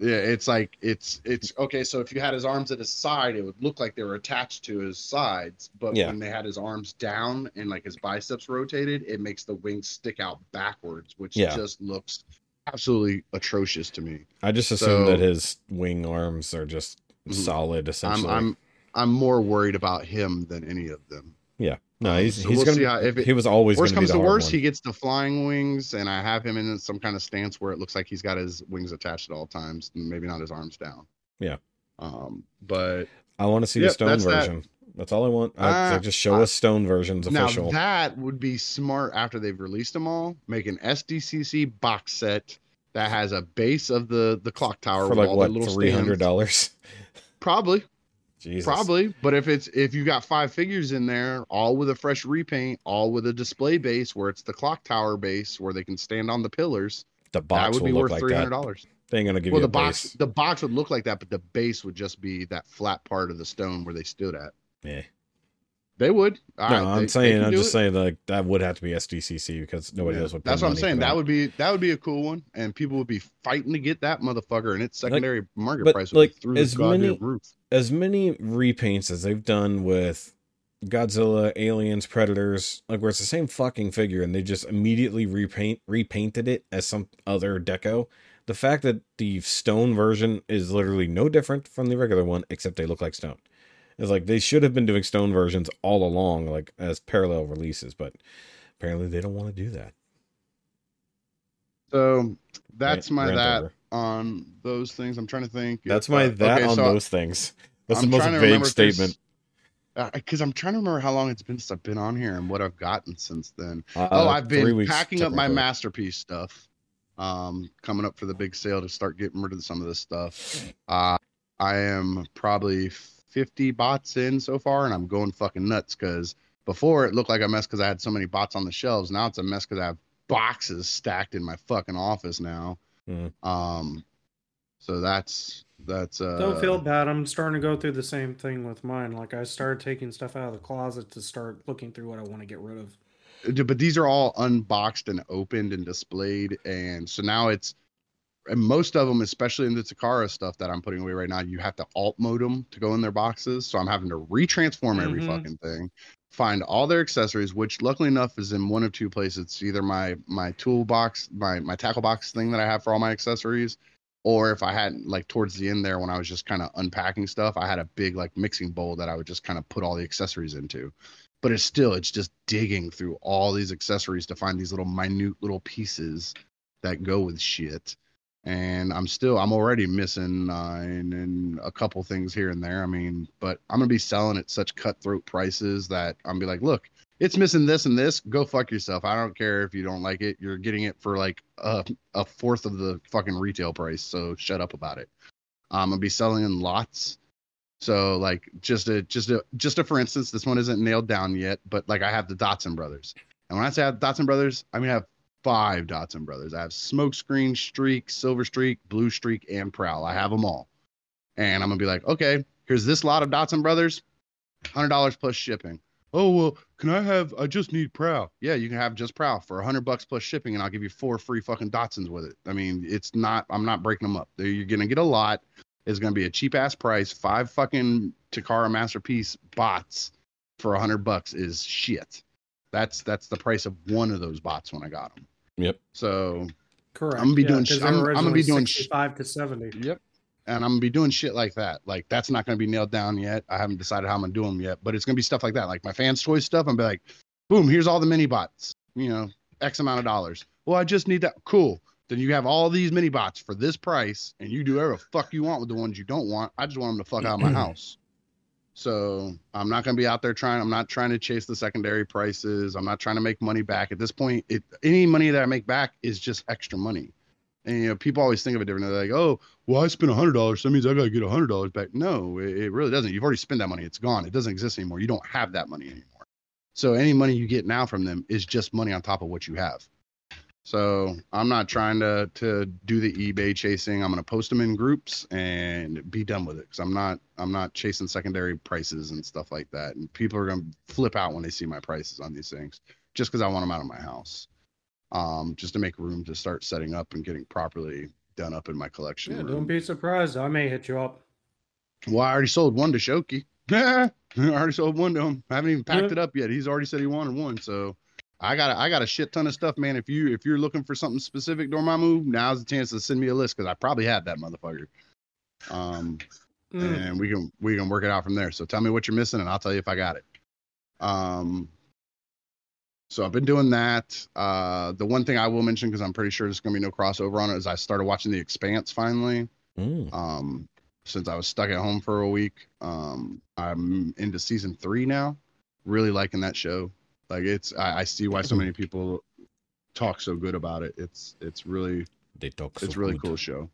Yeah, it's like it's it's okay. So if you had his arms at his side, it would look like they were attached to his sides. But yeah. when they had his arms down and like his biceps rotated, it makes the wings stick out backwards, which yeah. just looks absolutely atrocious to me. I just assume so, that his wing arms are just solid. Essentially, I'm, I'm I'm more worried about him than any of them. Yeah, no, he's so he's we'll gonna. Be, how, if it, he was always worst comes to worst, he gets the flying wings, and I have him in some kind of stance where it looks like he's got his wings attached at all times, maybe not his arms down. Yeah, um, but I want to see yep, the stone that's version. That. That's all I want. I, uh, just show uh, us stone versions official. Now that would be smart. After they've released them all, make an S D C C box set that has a base of the the clock tower for like what, three hundred dollars? Probably, Jesus. probably. But if it's if you got five figures in there, all with a fresh repaint, all with a display base where it's the clock tower base where they can stand on the pillars, the box that would be worth like three hundred dollars. They ain't gonna give well, you a the box. Base. The box would look like that, but the base would just be that flat part of the stone where they stood at. Yeah, they would. All no, right, I'm they, saying, they I'm just it. saying, like that would have to be S D C C because nobody yeah, else would. That's what I'm saying. That would be that would be a cool one, and people would be fighting to get that motherfucker, and its secondary like, market but, price would like, be through as the goddamn many, roof. As many repaints as they've done with Godzilla, Aliens, Predators, like where it's the same fucking figure, and they just immediately repaint repainted it as some other deco. The fact that the stone version is literally no different from the regular one, except they look like stone. It's like they should have been doing stone versions all along, like as parallel releases, but apparently they don't want to do that. So that's my that over. on those things. I'm trying to think. That's my that okay, on so those things. That's I'm the most vague statement. Because uh, I'm trying to remember how long it's been since I've been on here and what I've gotten since then. Uh, oh, I've been packing up my Masterpiece stuff. Um, coming up for the big sale to start getting rid of some of this stuff. Uh, I am probably fifty bots in so far, and I'm going fucking nuts, because before it looked like a mess because I had so many bots on the shelves. Now it's a mess because I have boxes stacked in my fucking office now. Mm. Um, so that's that's uh, don't feel bad. I'm starting to go through the same thing with mine. Like I started taking stuff out of the closet to start looking through what I want to get rid of. But these are all unboxed and opened and displayed, and so now it's. And most of them, especially in the Takara stuff that I'm putting away right now, you have to alt mode them to go in their boxes. So I'm having to retransform every mm-hmm. fucking thing, find all their accessories, which luckily enough is in one of two places. It's either my my toolbox, my my tackle box thing that I have for all my accessories, or if I had like towards the end there when I was just kind of unpacking stuff, I had a big like mixing bowl that I would just kind of put all the accessories into. But it's still it's just digging through all these accessories to find these little minute little pieces that go with shit. And I'm still, I'm already missing uh, and, and a couple things here and there. I mean, but I'm going to be selling at such cutthroat prices that I'm going to be like, look, it's missing this and this. Go fuck yourself. I don't care if you don't like it. You're getting it for like a, a fourth of the fucking retail price. So shut up about it. I'm going to be selling in lots. So like just a, just a, just a, for instance, this one isn't nailed down yet, but like I have the Dotson Brothers. And when I say I have Dotson Brothers, I mean, I have five Dotson Brothers. I have Smokescreen, Streak, Silver Streak, Blue Streak, and Prowl. I have them all. And I'm going to be like, okay, here's this lot of Dotson Brothers, one hundred dollars plus shipping. Oh, well, can I have, I just need Prowl. Yeah, you can have just Prowl for one hundred bucks plus shipping, and I'll give you four free fucking Dotsons with it. I mean, it's not, I'm not breaking them up. You're going to get a lot. It's going to be a cheap-ass price. Five fucking Takara Masterpiece bots for one hundred bucks is shit. That's that's the price of one of those bots when I got them. Yep. So correct. I'm gonna be yeah, doing. I'm, I'm gonna be doing five to seventy. Yep. And I'm going to be doing shit like that. Like, that's not going to be nailed down yet. I haven't decided how I'm going to do them yet. But it's going to be stuff like that. Like, my fans' toy stuff, I'm going to be like, boom, here's all the mini-bots. You know, X amount of dollars. Well, I just need that. Cool. Then you have all these mini-bots for this price, and you do whatever the fuck you want with the ones you don't want. I just want them to fuck out of my house. So I'm not going to be out there trying. I'm not trying to chase the secondary prices. I'm not trying to make money back. At this point, it, any money that I make back is just extra money. And, you know, people always think of it differently. They're like, oh, well, I spent one hundred dollars, so that means I got to get one hundred dollars back. No, it, it really doesn't. You've already spent that money. It's gone. It doesn't exist anymore. You don't have that money anymore. So any money you get now from them is just money on top of what you have. So I'm not trying to to do the eBay chasing. I'm going to post them in groups and be done with it, because I'm not, I'm not chasing secondary prices and stuff like that. And people are going to flip out when they see my prices on these things just because I want them out of my house. Um, just to make room to start setting up and getting properly done up in my collection. Yeah, room. Don't be surprised. I may hit you up. Well, I already sold one to Shoki. I already sold one to him. I haven't even packed yeah. it up yet. He's already said he wanted one. So I got I got a shit ton of stuff, man. If you if you're looking for something specific, Dormammu, now's the chance to send me a list, because I probably had that motherfucker. Um, mm. and we can we can work it out from there. So tell me what you're missing, and I'll tell you if I got it. Um. So I've been doing that. Uh, the one thing I will mention, because I'm pretty sure there's going to be no crossover on it, is I started watching The Expanse finally. Mm. Um, since I was stuck at home for a week, um, I'm into season three now. Really liking that show. Like, it's, I, I see why so many people talk so good about it. It's it's really they talk. So it's really good. Cool show.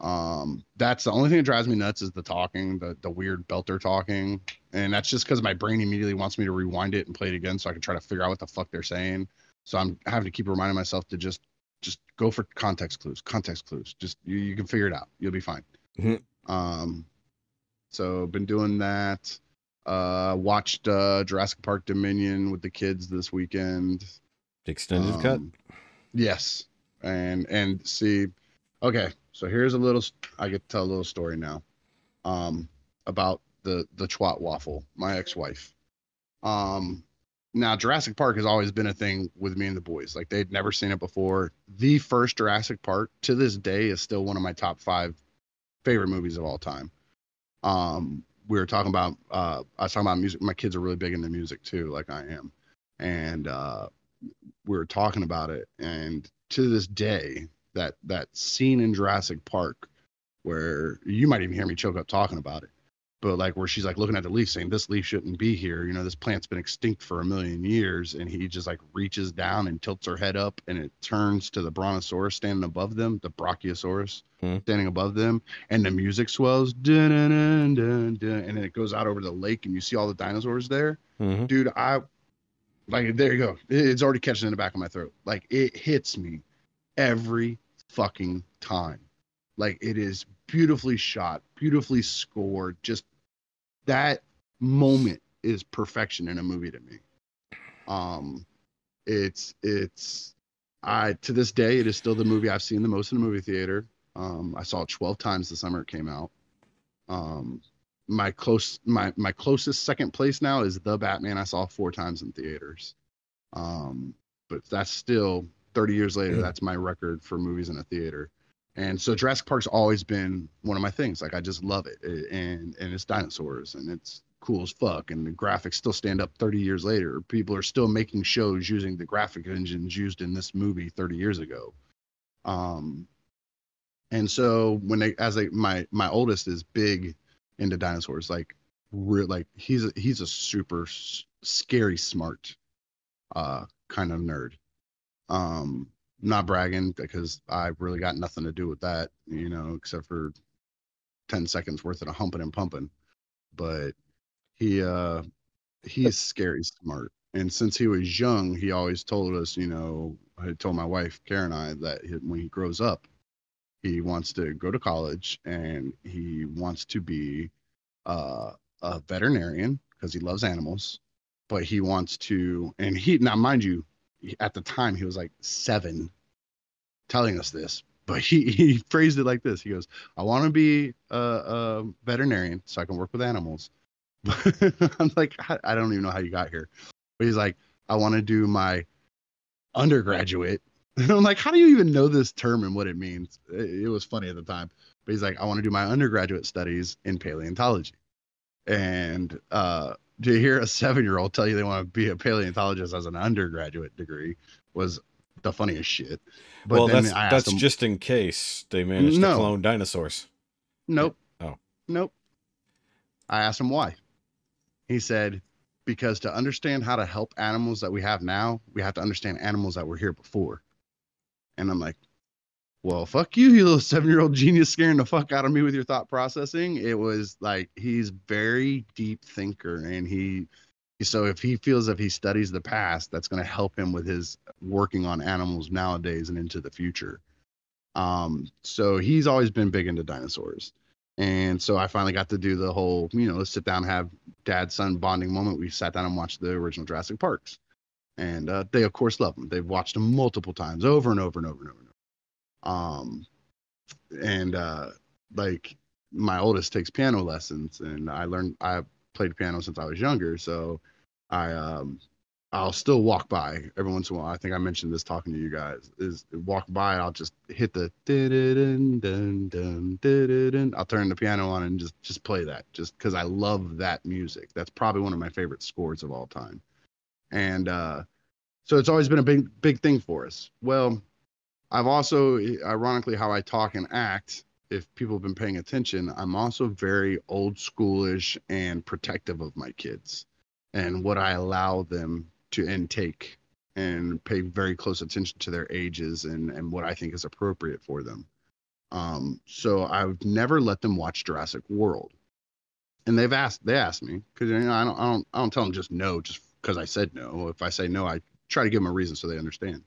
Um, that's the only thing that drives me nuts is the talking, the the weird Belter talking. And that's just because my brain immediately wants me to rewind it and play it again so I can try to figure out what the fuck they're saying. So I'm having to keep reminding myself to just just go for context clues, context clues. Just you, you can figure it out. You'll be fine. Mm-hmm. Um, so been doing that. Uh, watched uh, Jurassic Park Dominion with the kids this weekend. The extended um, cut? Yes. And and see, okay, so here's a little, I get to tell a little story now um, about the the Chwat Waffle, my ex-wife. Um, now, Jurassic Park has always been a thing with me and the boys. Like, they'd never seen it before. The first Jurassic Park, to this day, is still one of my top five favorite movies of all time. Um, we were talking about, uh, I was talking about music. My kids are really big into music, too, like I am. And uh, we were talking about it. And to this day, that that scene in Jurassic Park where you might even hear me choke up talking about it, but like where she's like looking at the leaf saying, this leaf shouldn't be here. You know, this plant's been extinct for a million years. And he just like reaches down and tilts her head up, and it turns to the brontosaurus standing above them, the brachiosaurus hmm. standing above them. And the music swells. Dun, dun, dun, dun, dun, and then it goes out over the lake and you see all the dinosaurs there. Mm-hmm. Dude, I like, there you go. It's already catching in the back of my throat. Like, it hits me every fucking time. Like, it is beautifully shot, beautifully scored. Just that moment is perfection in a movie to me. Um, it's, it's, I, to this day, it is still the movie I've seen the most in the movie theater. Um, I saw it twelve times the summer it came out. Um, my close, my, my closest second place now is The Batman. I saw four times in theaters. Um, but that's still thirty years later. Yeah. That's my record for movies in a theater. And so Jurassic Park's always been one of my things. Like, I just love it. it. And and it's dinosaurs, and it's cool as fuck. And the graphics still stand up thirty years later. People are still making shows using the graphic engines used in this movie thirty years ago. Um, and so when they, as they, my my oldest is big into dinosaurs. Like, real, like he's a, he's a super scary smart uh, kind of nerd. Um. Not bragging, because I really got nothing to do with that, you know, except for ten seconds worth of humping and pumping. But he uh, he's scary smart. And since he was young, he always told us, you know, I told my wife, Karen and I, that when he grows up, he wants to go to college and he wants to be uh, a veterinarian, because he loves animals. But he wants to, and he, now mind you, at the time he was like seven telling us this, but he, he phrased it like this. He goes, I want to be a, a veterinarian so I can work with animals. I'm like, I, I don't even know how you got here. But he's like, I want to do my undergraduate. And I'm like, how do you even know this term and what it means? It, it was funny at the time. But he's like, I want to do my undergraduate studies in paleontology. And uh, to hear a seven-year-old tell you they want to be a paleontologist as an undergraduate degree was the funniest shit. But well, then that's, I that's him, just in case they managed no, to clone dinosaurs. Nope. Oh. Nope. I asked him why. He said, because to understand how to help animals that we have now, we have to understand animals that were here before. And I'm like, well, fuck you, you little seven-year-old genius scaring the fuck out of me with your thought processing. It was like, he's very deep thinker, and he, so if he feels if he studies the past, that's going to help him with his working on animals nowadays and into the future. Um, so he's always been big into dinosaurs. And so I finally got to do the whole, you know, let's sit down, have dad-son bonding moment. We sat down and watched the original Jurassic Parks. And uh, they, of course, love them. They've watched them multiple times, over and over and over and over and over. Um, and, uh, like, my oldest takes piano lessons. And I learned, I played piano since I was younger. So I, um, I'll still walk by every once in a while. I think I mentioned this talking to you guys. Is walk by, I'll just hit the dun dun dun dun. I'll turn the piano on and just just play that, just because I love that music. That's probably one of my favorite scores of all time. And uh, so it's always been a big big thing for us. Well, I've also, ironically, how I talk and act, if people have been paying attention, I'm also very old schoolish and protective of my kids and what I allow them to intake, and pay very close attention to their ages and, and what I think is appropriate for them. Um, so I've never let them watch Jurassic World, and they've asked, they asked me, cause you know, I don't, I don't, I don't tell them just no, just cause I said no. If I say no, I try to give them a reason so they understand.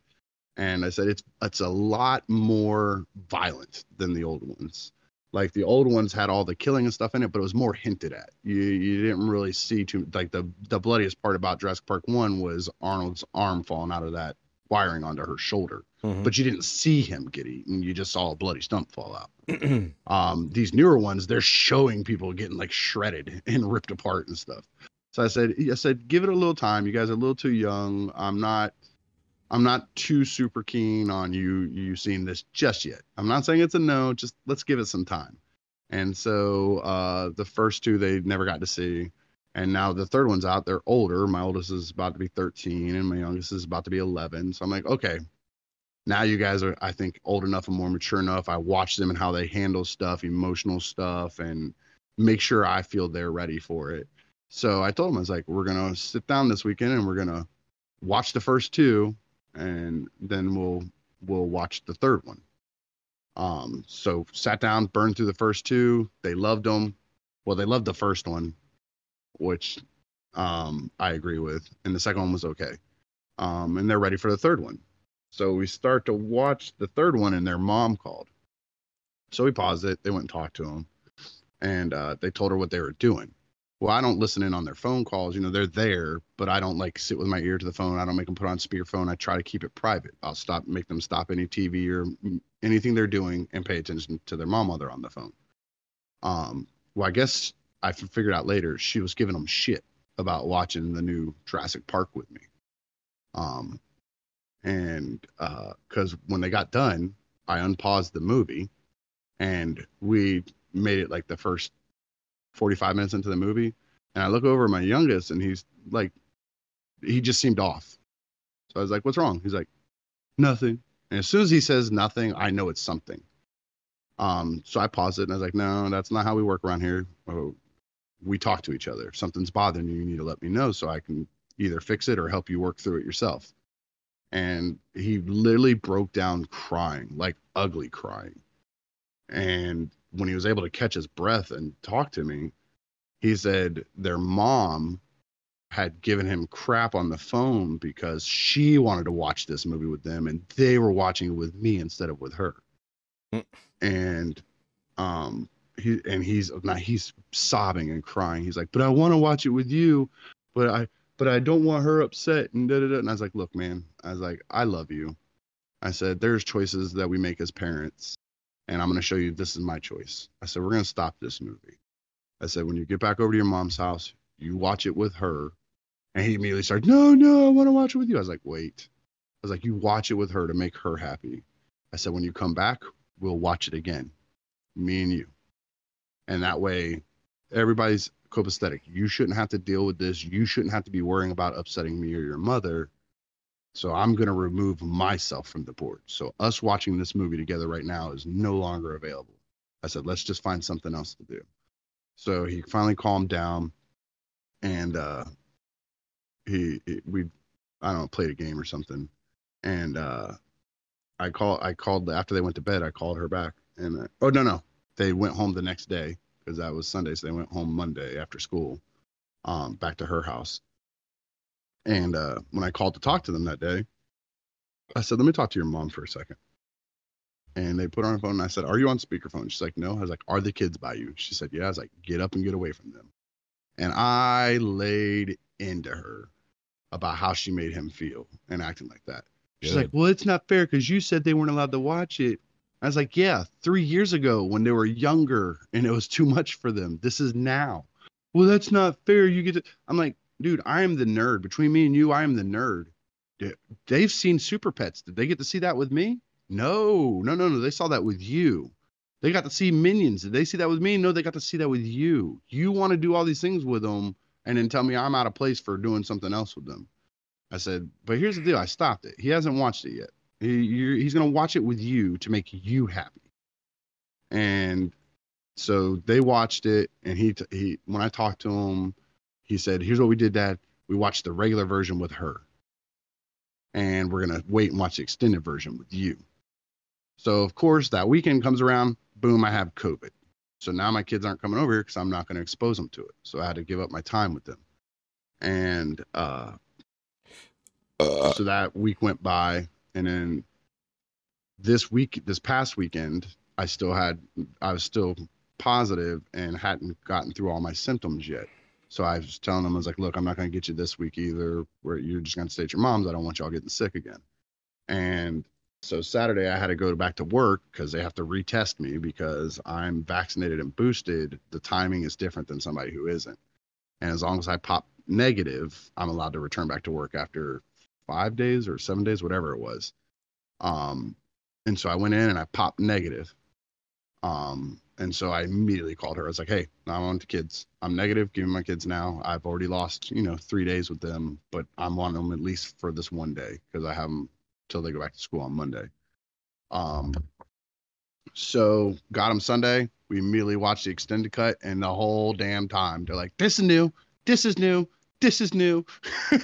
And I said, it's, it's a lot more violent than the old ones. Like the old ones had all the killing and stuff in it, but it was more hinted at. You you didn't really see too, like the, the bloodiest part about Jurassic Park one was Arnold's arm falling out of that wiring onto her shoulder. Mm-hmm. But you didn't see him get eaten. You just saw a bloody stump fall out. um, these newer ones, they're showing people getting like shredded and ripped apart and stuff. So I said, I said, give it a little time. You guys are a little too young. I'm not, I'm not too super keen on you you seeing this just yet. I'm not saying it's a no, just let's give it some time. And so uh, the first two they never got to see. And now the third one's out. They're older. My oldest is about to be thirteen and my youngest is about to be eleven. So I'm like, okay, now you guys are, I think, old enough and more mature enough. I watch them and how they handle stuff, emotional stuff, and make sure I feel they're ready for it. So I told them, I was like, we're going to sit down this weekend and we're going to watch the first two, and then we'll we'll watch the third one. Um, so sat down, burned through the first two. They loved them. Well, they loved the first one, which um, I agree with, and the second one was okay. Um, and they're ready for the third one. So we start to watch the third one, and their mom called. So we paused it. They went and talked to them, and uh, they told her what they were doing. Well, I don't listen in on their phone calls. You know, they're there, but I don't like sit with my ear to the phone. I don't make them put on speakerphone. I try to keep it private. I'll stop, make them stop any T V or anything they're doing and pay attention to their mom while they're on the phone. Um, well, I guess I figured out later she was giving them shit about watching the new Jurassic Park with me. Um, and uh, because when they got done, I unpaused the movie and we made it like the first forty-five minutes into the movie, and I look over at my youngest, and he's like, he just seemed off. So I was like, what's wrong? He's like, nothing. And as soon as he says nothing, I know it's something. Um, so I paused it, and I was like, no, that's not how we work around here. Oh, we talk to each other. If something's bothering you, you need to let me know so I can either fix it or help you work through it yourself. And he literally broke down crying, like ugly crying. And when he was able to catch his breath and talk to me, he said their mom had given him crap on the phone because she wanted to watch this movie with them and they were watching it with me instead of with her. And um, he and he's now he's sobbing and crying. He's like, but I want to watch it with you, but I but I don't want her upset and da da da. And I was like, look, man, I was like, I love you. I said, there's choices that we make as parents. And I'm going to show you this is my choice. I said, we're going to stop this movie. I said, when you get back over to your mom's house, you watch it with her. And he immediately started, no, no, I want to watch it with you. I was like, wait. I was like, you watch it with her to make her happy. I said, when you come back, we'll watch it again. me and you. And that way, everybody's copacetic. You shouldn't have to deal with this. You shouldn't have to be worrying about upsetting me or your mother. So I'm going to remove myself from the board. So us watching this movie together right now is no longer available. I said, let's just find something else to do. So he finally calmed down, and uh, he, he we I don't know, played a game or something. And uh, I call I called after they went to bed. I called her back, and uh, oh no no, they went home the next day because that was Sunday. So they went home Monday after school, um, back to her house. And uh, when I called to talk to them that day, I said, let me talk to your mom for a second. And they put her on the phone, and I said, are you on speakerphone? She's like, no. I was like, are the kids by you? She said, yeah. I was like, get up and get away from them. And I laid into her about how she made him feel and acting like that. She's Good. like, well, it's not fair because you said they weren't allowed to watch it. I was like, yeah, three years ago when they were younger and it was too much for them. This is now. Well, that's not fair. You get to... I'm like, dude, I am the nerd. Between me and you, I am the nerd. They've seen Super Pets. Did they get to see that with me? No, no, no, no. They saw that with you. They got to see Minions. Did they see that with me? No, they got to see that with you. You want to do all these things with them and then tell me I'm out of place for doing something else with them. I said, but here's the deal. I stopped it. He hasn't watched it yet. He, he's going to watch it with you to make you happy. And so they watched it. And he, he, when I talked to him, he said, here's what we did, Dad. We watched the regular version with her. And we're going to wait and watch the extended version with you. So, of course, that weekend comes around. Boom, I have COVID. So now my kids aren't coming over here because I'm not going to expose them to it. So I had to give up my time with them. And uh, uh. so that week went by. And then this week, this past weekend, I still had, I was still positive and hadn't gotten through all my symptoms yet. So I was telling them, I was like, look, I'm not going to get you this week either. Where you're just going to stay at your mom's. I don't want y'all getting sick again. And so Saturday I had to go back to work because they have to retest me because I'm vaccinated and boosted. The timing is different than somebody who isn't. And as long as I pop negative, I'm allowed to return back to work after five days or seven days, whatever it was. Um, and so I went in and I popped negative. Um, and so I immediately called her. I was like, hey, I'm on to kids. I'm negative. Give me my kids now. I've already lost, you know, three days with them, but I'm on them at least for this one day because I have them till they go back to school on Monday. Um, so got them Sunday. We immediately watched the extended cut, and the whole damn time they're like, this is new. This is new. This is new.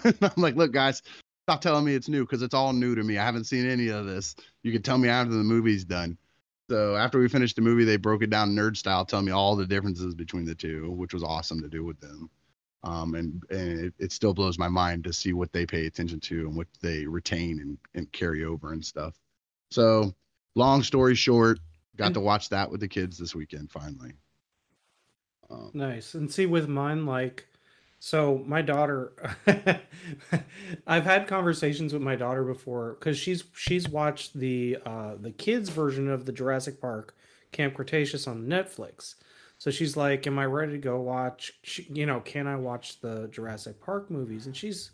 And I'm like, look, guys, stop telling me it's new because it's all new to me. I haven't seen any of this. You can tell me after the movie's done. So after we finished the movie, they broke it down nerd style, telling me all the differences between the two, which was awesome to do with them. Um, and and it, it still blows my mind to see what they pay attention to and what they retain and, and carry over and stuff. So long story short, got and, to watch that with the kids this weekend, finally. Um, nice. And see, with mine, like, so my daughter, I've had conversations with my daughter before because she's she's watched the uh, the kids version of the Jurassic Park Camp Cretaceous on Netflix. So she's like, am I ready to go watch, she, you know, can I watch the Jurassic Park movies? And she's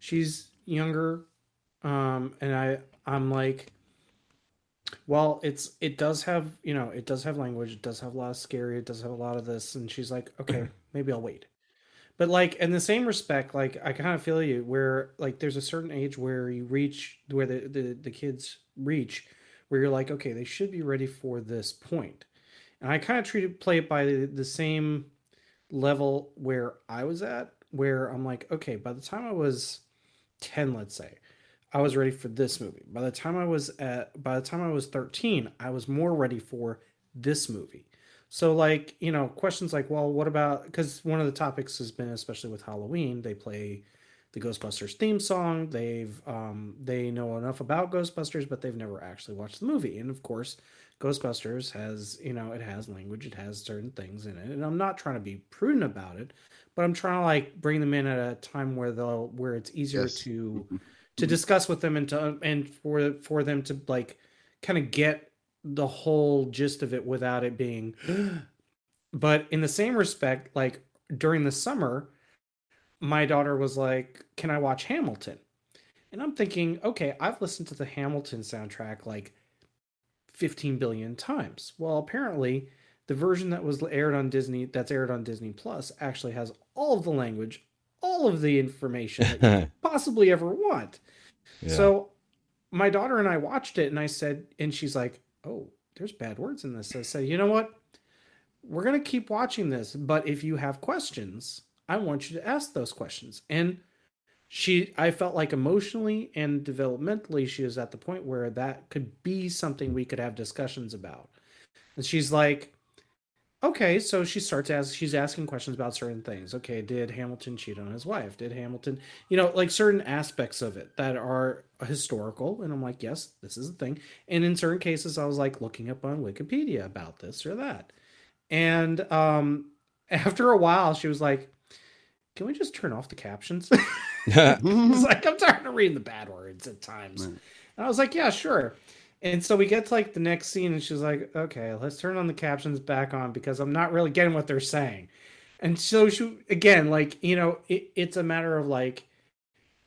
she's younger. Um, and I, I'm like, well, it's it does have, you know, it does have language. It does have a lot of scary. It does have a lot of this. And she's like, okay, maybe I'll wait. But, like, in the same respect, like, I kind of feel you where, like, there's a certain age where you reach, where the, the, the kids reach, where you're like, okay, they should be ready for this point. And I kind of treat it, play it by the, the same level where I was at, where I'm like, okay, by the time I was ten, let's say, I was ready for this movie. By the time I was at, by the time I was thirteen, I was more ready for this movie. So, like, you know, questions like, well, what about, because one of the topics has been, especially with Halloween, they play the Ghostbusters theme song. They've, um, they know enough about Ghostbusters, but they've never actually watched the movie. And of course, Ghostbusters has, you know, it has language, it has certain things in it. And I'm not trying to be prudent about it, but I'm trying to, like, bring them in at a time where they'll, where it's easier yes. to, to discuss with them and to, and for, for them to, like, kind of get the whole gist of it without it being but in the same respect, like, during the summer my daughter was like, can I watch Hamilton? And I'm thinking, okay, I've listened to the Hamilton soundtrack like fifteen billion times. Well, apparently the version that was aired on Disney, that's aired on Disney Plus, actually has all of the language, all of the information that you could possibly ever want. Yeah. So my daughter and I watched it, and I said, and she's like, oh, there's bad words in this. I said, you know what? We're going to keep watching this, but if you have questions, I want you to ask those questions. And she, I felt like emotionally and developmentally, she was at the point where that could be something we could have discussions about. And she's like, okay, so she starts asking, she's asking questions about certain things. Okay, did Hamilton cheat on his wife? Did Hamilton, you know, like certain aspects of it that are historical. And I'm like, yes, this is a thing. And in certain cases, I was like looking up on Wikipedia about this or that. And um, after a while, she was like, can we just turn off the captions? I was like, I'm tired of reading the bad words at times. Right. And I was like, yeah, sure. And so we get to like the next scene and she's like, okay, let's turn on the captions back on because I'm not really getting what they're saying. And so she, again, like, you know, it, it's a matter of like,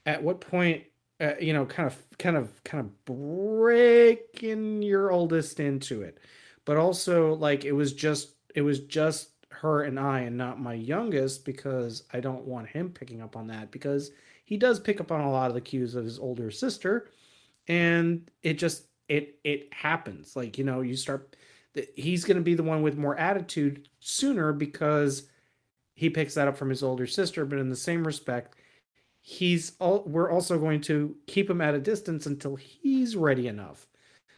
at what point, uh, you know, kind of, kind of, kind of breaking your oldest into it. But also like, it was just, it was just her and I and not my youngest, because I don't want him picking up on that, because he does pick up on a lot of the cues of his older sister. And it just, It it happens. Like, you know, you start, he's going to be the one with more attitude sooner because he picks that up from his older sister. But in the same respect, he's all, we're also going to keep him at a distance until he's ready enough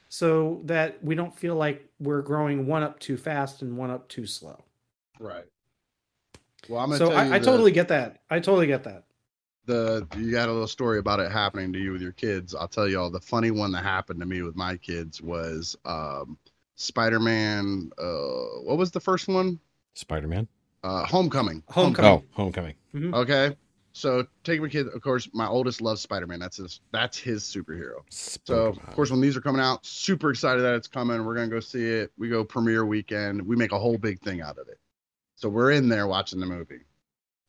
so that we don't feel like we're growing one up too fast and one up too slow. Right. Well, I'm going to so tell I, you I the, totally get that. I totally get that. The you got a little story about it happening to you with your kids. I'll tell y'all the funny one that happened to me with my kids was um, Spider-Man. Uh, what was the first one? Spider-Man. Uh, Homecoming. Homecoming. Oh, Homecoming. Mm-hmm. Okay, so take my kid. Of course, my oldest loves Spider-Man. That's his. That's his superhero. Spider-Man. So of course, when these are coming out, super excited that it's coming. We're gonna go see it. We go premiere weekend. We make a whole big thing out of it. So we're in there watching the movie.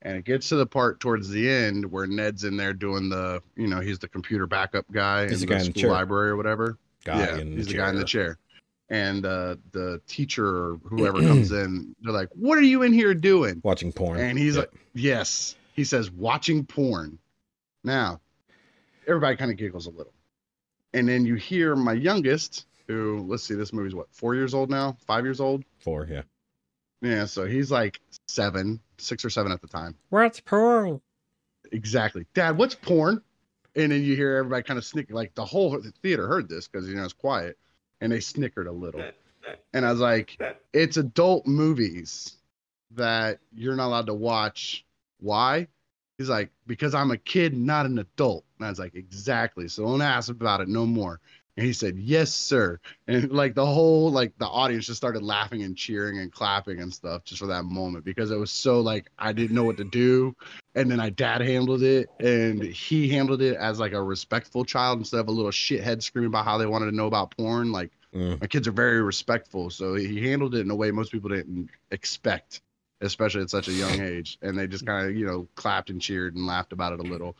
And it gets to the part towards the end where Ned's in there doing the, you know, he's the computer backup guy he's in the, guy the school in the library or whatever. Guy yeah, in he's the, the guy in the chair. And uh, the teacher or whoever comes in, they're like, what are you in here doing? Watching porn. And he's yep. like, yes. He says, watching porn. Now, everybody kind of giggles a little. And then you hear my youngest, who, let's see, this movie's what, four years old now? Five years old? Four, yeah. Yeah, so he's like seven, six or seven at the time. What's porn? Exactly. Dad, what's porn? And then you hear everybody kind of snicker. Like the whole theater heard this because, you know, it's quiet. And they snickered a little. And I was like, it's adult movies that you're not allowed to watch. Why? He's like, because I'm a kid, not an adult. And I was like, exactly. So don't ask about it no more. And he said, yes, sir. And like the whole, like the audience just started laughing and cheering and clapping and stuff just for that moment, because it was so like, I didn't know what to do. And then my dad handled it, and he handled it as like a respectful child instead of a little shithead screaming about how they wanted to know about porn. Like mm. my kids are very respectful. So he handled it in a way most people didn't expect, especially at such a young age. And they just kind of, you know, clapped and cheered and laughed about it a little.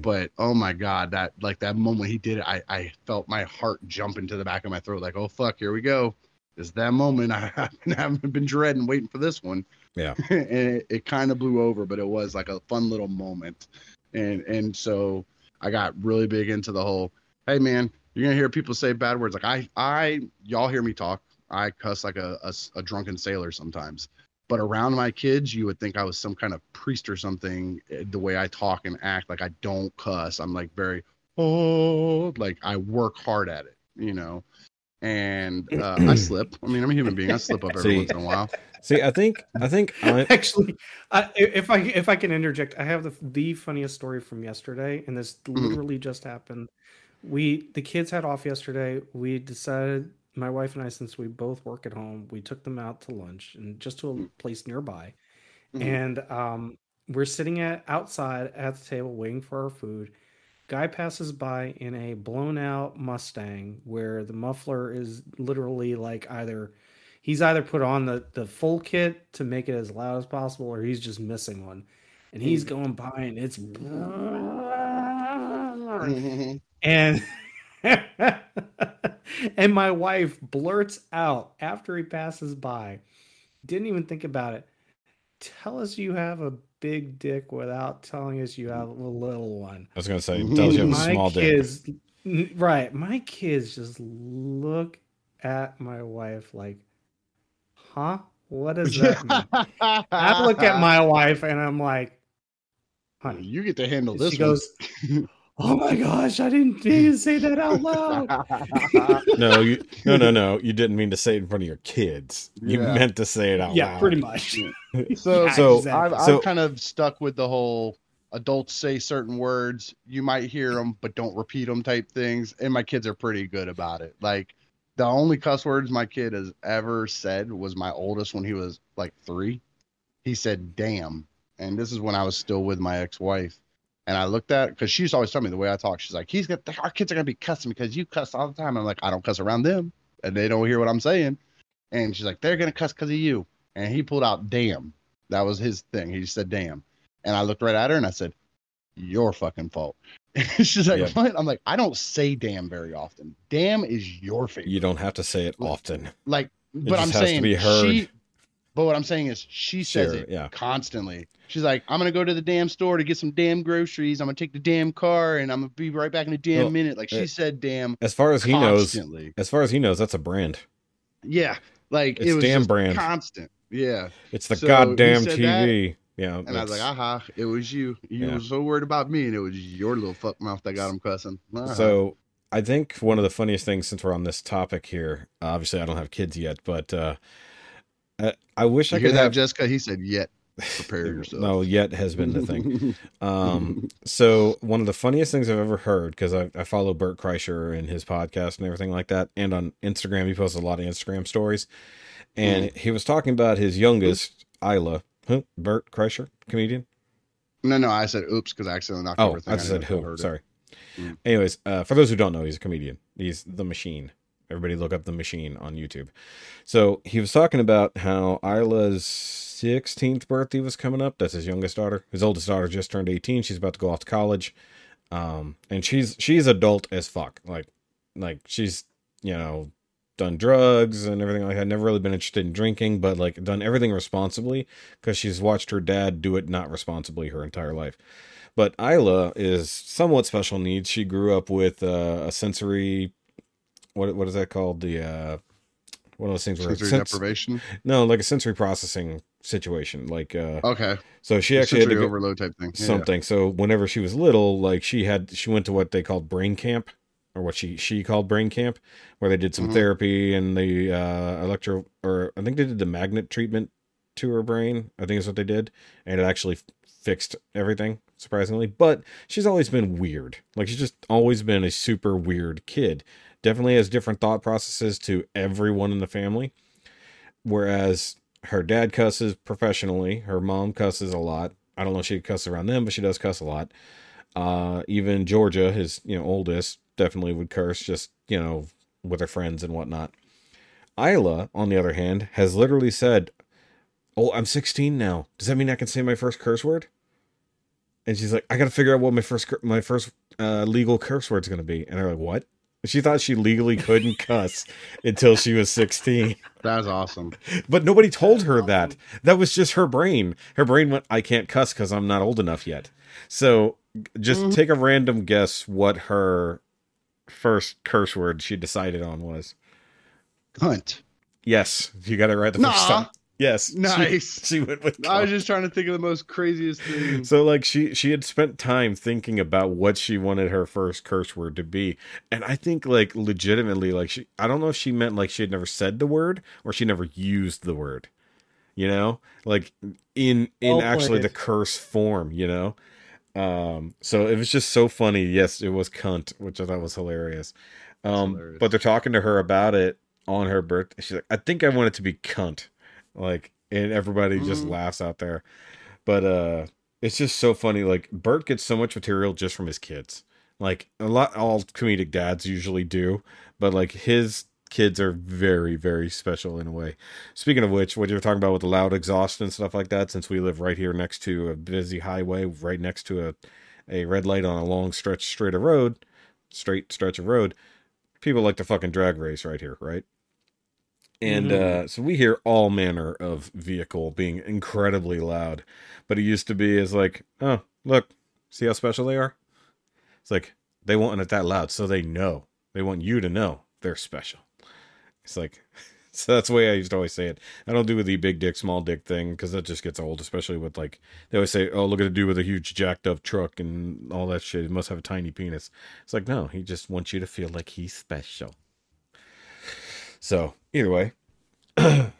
But, oh, my God, that like that moment he did it, I, I felt my heart jump into the back of my throat like, oh, fuck, here we go. It's that moment I haven't been dreading waiting for this one. Yeah. And it, it kind of blew over, but it was like a fun little moment. And, and so I got really big into the whole, hey, man, you're going to hear people say bad words. Like I, I y'all hear me talk. I cuss like a, a, a drunken sailor sometimes. But around my kids, you would think I was some kind of priest or something, the way I talk and act. Like, I don't cuss. I'm, like, very, oh, like, I work hard at it, you know. And uh, I slip. I mean, I'm a human being. I slip up every see, once in a while. See, I think I think I... Actually, I, if I if I can interject, I have the, the funniest story from yesterday, and this literally mm. just happened. We The kids had off yesterday. We decided... My wife and I, since we both work at home, we took them out to lunch and just to a place nearby. Mm-hmm. And um, we're sitting at outside at the table waiting for our food. Guy passes by in a blown out Mustang where the muffler is literally like either he's either put on the, the full kit to make it as loud as possible, or he's just missing one. And he's going by and it's and And my wife blurts out after he passes by, didn't even think about it, tell us you have a big dick without telling us you have a little one. I was going to say, tell us you have a small kids, dick. Right. My kids just look at my wife like, huh? What does that mean? I look at my wife and I'm like, honey, you get to handle this. She one. goes, oh my gosh, I didn't mean to say that out loud. no, you, no, no, no. You didn't mean to say it in front of your kids. You yeah. meant to say it out yeah, loud. Yeah, pretty much. So, yeah, so exactly. I've, I've so, kind of stuck with the whole adults say certain words. You might hear them, but don't repeat them type things. And my kids are pretty good about it. Like the only cuss words my kid has ever said was my oldest when he was like three. He said, damn. And this is when I was still with my ex-wife. And I looked at, because she's always telling me the way I talk. She's like, "He's got our kids are gonna be cussing because you cuss all the time." And I'm like, "I don't cuss around them, and they don't hear what I'm saying." And she's like, "They're gonna cuss because of you." And he pulled out "damn." That was his thing. He said "damn," and I looked right at her and I said, "Your fucking fault." She's like, yeah. "What?" I'm like, "I don't say damn very often. Damn is your favorite. You don't have to say it often. Like, it but I'm has saying to be heard. She, But what I'm saying is she says sure, it yeah. constantly. She's like, I'm going to go to the damn store to get some damn groceries. I'm going to take the damn car and I'm going to be right back in a damn well, minute. Like she it, said, damn. As far as constantly. he knows, as far as he knows, that's a brand. Yeah. Like it's it was damn just brand. Constant. Yeah. It's the so goddamn T V. That, yeah. And I was like, aha, it was you. You yeah. were so worried about me and it was your little fuck mouth that got him cussing. Uh-huh. So I think one of the funniest things since we're on this topic here, obviously I don't have kids yet, but, uh, Uh, I wish you I could have Jessica. He said, yet prepare yourself. No, yet has been the thing. um, so one of the funniest things I've ever heard, cause I, I follow Bert Kreischer and his podcast and everything like that. And on Instagram, he posts a lot of Instagram stories and mm. he was talking about his youngest oops. Isla, huh? Bert Kreischer, comedian. No, no, I said, oops. Cause I accidentally knocked oh, over. Oh, I said, who? Sorry. Mm. Anyways, uh, for those who don't know, he's a comedian. He's the machine. Everybody look up the machine on YouTube. So he was talking about how Isla's sixteenth birthday was coming up. That's his youngest daughter. His oldest daughter just turned eighteen. She's about to go off to college. Um, and she's, she's adult as fuck. Like, like she's, you know, done drugs and everything like that. Never really been interested in drinking, but like done everything responsibly because she's watched her dad do it not responsibly her entire life. But Isla is somewhat special needs. She grew up with uh, a sensory What what is that called? The uh, one of those things where sensory sens- deprivation. No, like a sensory processing situation. Like uh, okay, so she actually sensory had to overload type thing. Something. Yeah. So whenever she was little, like she had she went to what they called brain camp, or what she she called brain camp, where they did some mm-hmm. therapy and the uh, electro, or I think they did the magnet treatment to her brain. I think is what they did, and it actually fixed everything surprisingly. But she's always been weird. Like she's just always been a super weird kid. Definitely has different thought processes to everyone in the family. Whereas her dad cusses professionally. Her mom cusses a lot. I don't know if she cusses around them, but she does cuss a lot. Uh, even Georgia, his you know oldest, definitely would curse just, you know, with her friends and whatnot. Isla, on the other hand, has literally said, oh, I'm sixteen now. Does that mean I can say my first curse word? And she's like, I got to figure out what my first, my first uh, legal curse word's going to be. And they're like, what? She thought she legally couldn't cuss until she was sixteen. That's awesome. But nobody told her that. That was just her brain. Her brain went, I can't cuss because I'm not old enough yet. So just mm-hmm. take a random guess what her first curse word she decided on was. Cunt. Yes. You got it right the nah. first time. Yes. Nice. She, she went with cunt. I was just trying to think of the most craziest thing. So like she, she had spent time thinking about what she wanted her first curse word to be. And I think like legitimately, like she, I don't know if she meant like she had never said the word or she never used the word, you know, like in, in oh, actually the curse form, you know? Um, so it was just so funny. Yes, it was cunt, which I thought was hilarious. Um, hilarious. But they're talking to her about it on her birthday. She's like, I think I want it to be cunt. Like, and everybody just mm. laughs out there. But uh, it's just so funny. Like, Bert gets so much material just from his kids. Like, a lot, all comedic dads usually do. But, like, his kids are very, very special in a way. Speaking of which, what you were talking about with the loud exhaust and stuff like that, since we live right here next to a busy highway, right next to a, a red light on a long stretch straight of road, straight stretch of road, people like to fucking drag race right here, right? And mm-hmm. uh, so we hear all manner of vehicle being incredibly loud. But it used to be as like, oh, look, see how special they are? It's like, they want it that loud so they know. They want you to know they're special. It's like, so that's the way I used to always say it. I don't do the big dick, small dick thing because that just gets old, especially with like, they always say, oh, look at the dude with a huge jacked up truck and all that shit. He must have a tiny penis. It's like, no, he just wants you to feel like he's special. So either way, so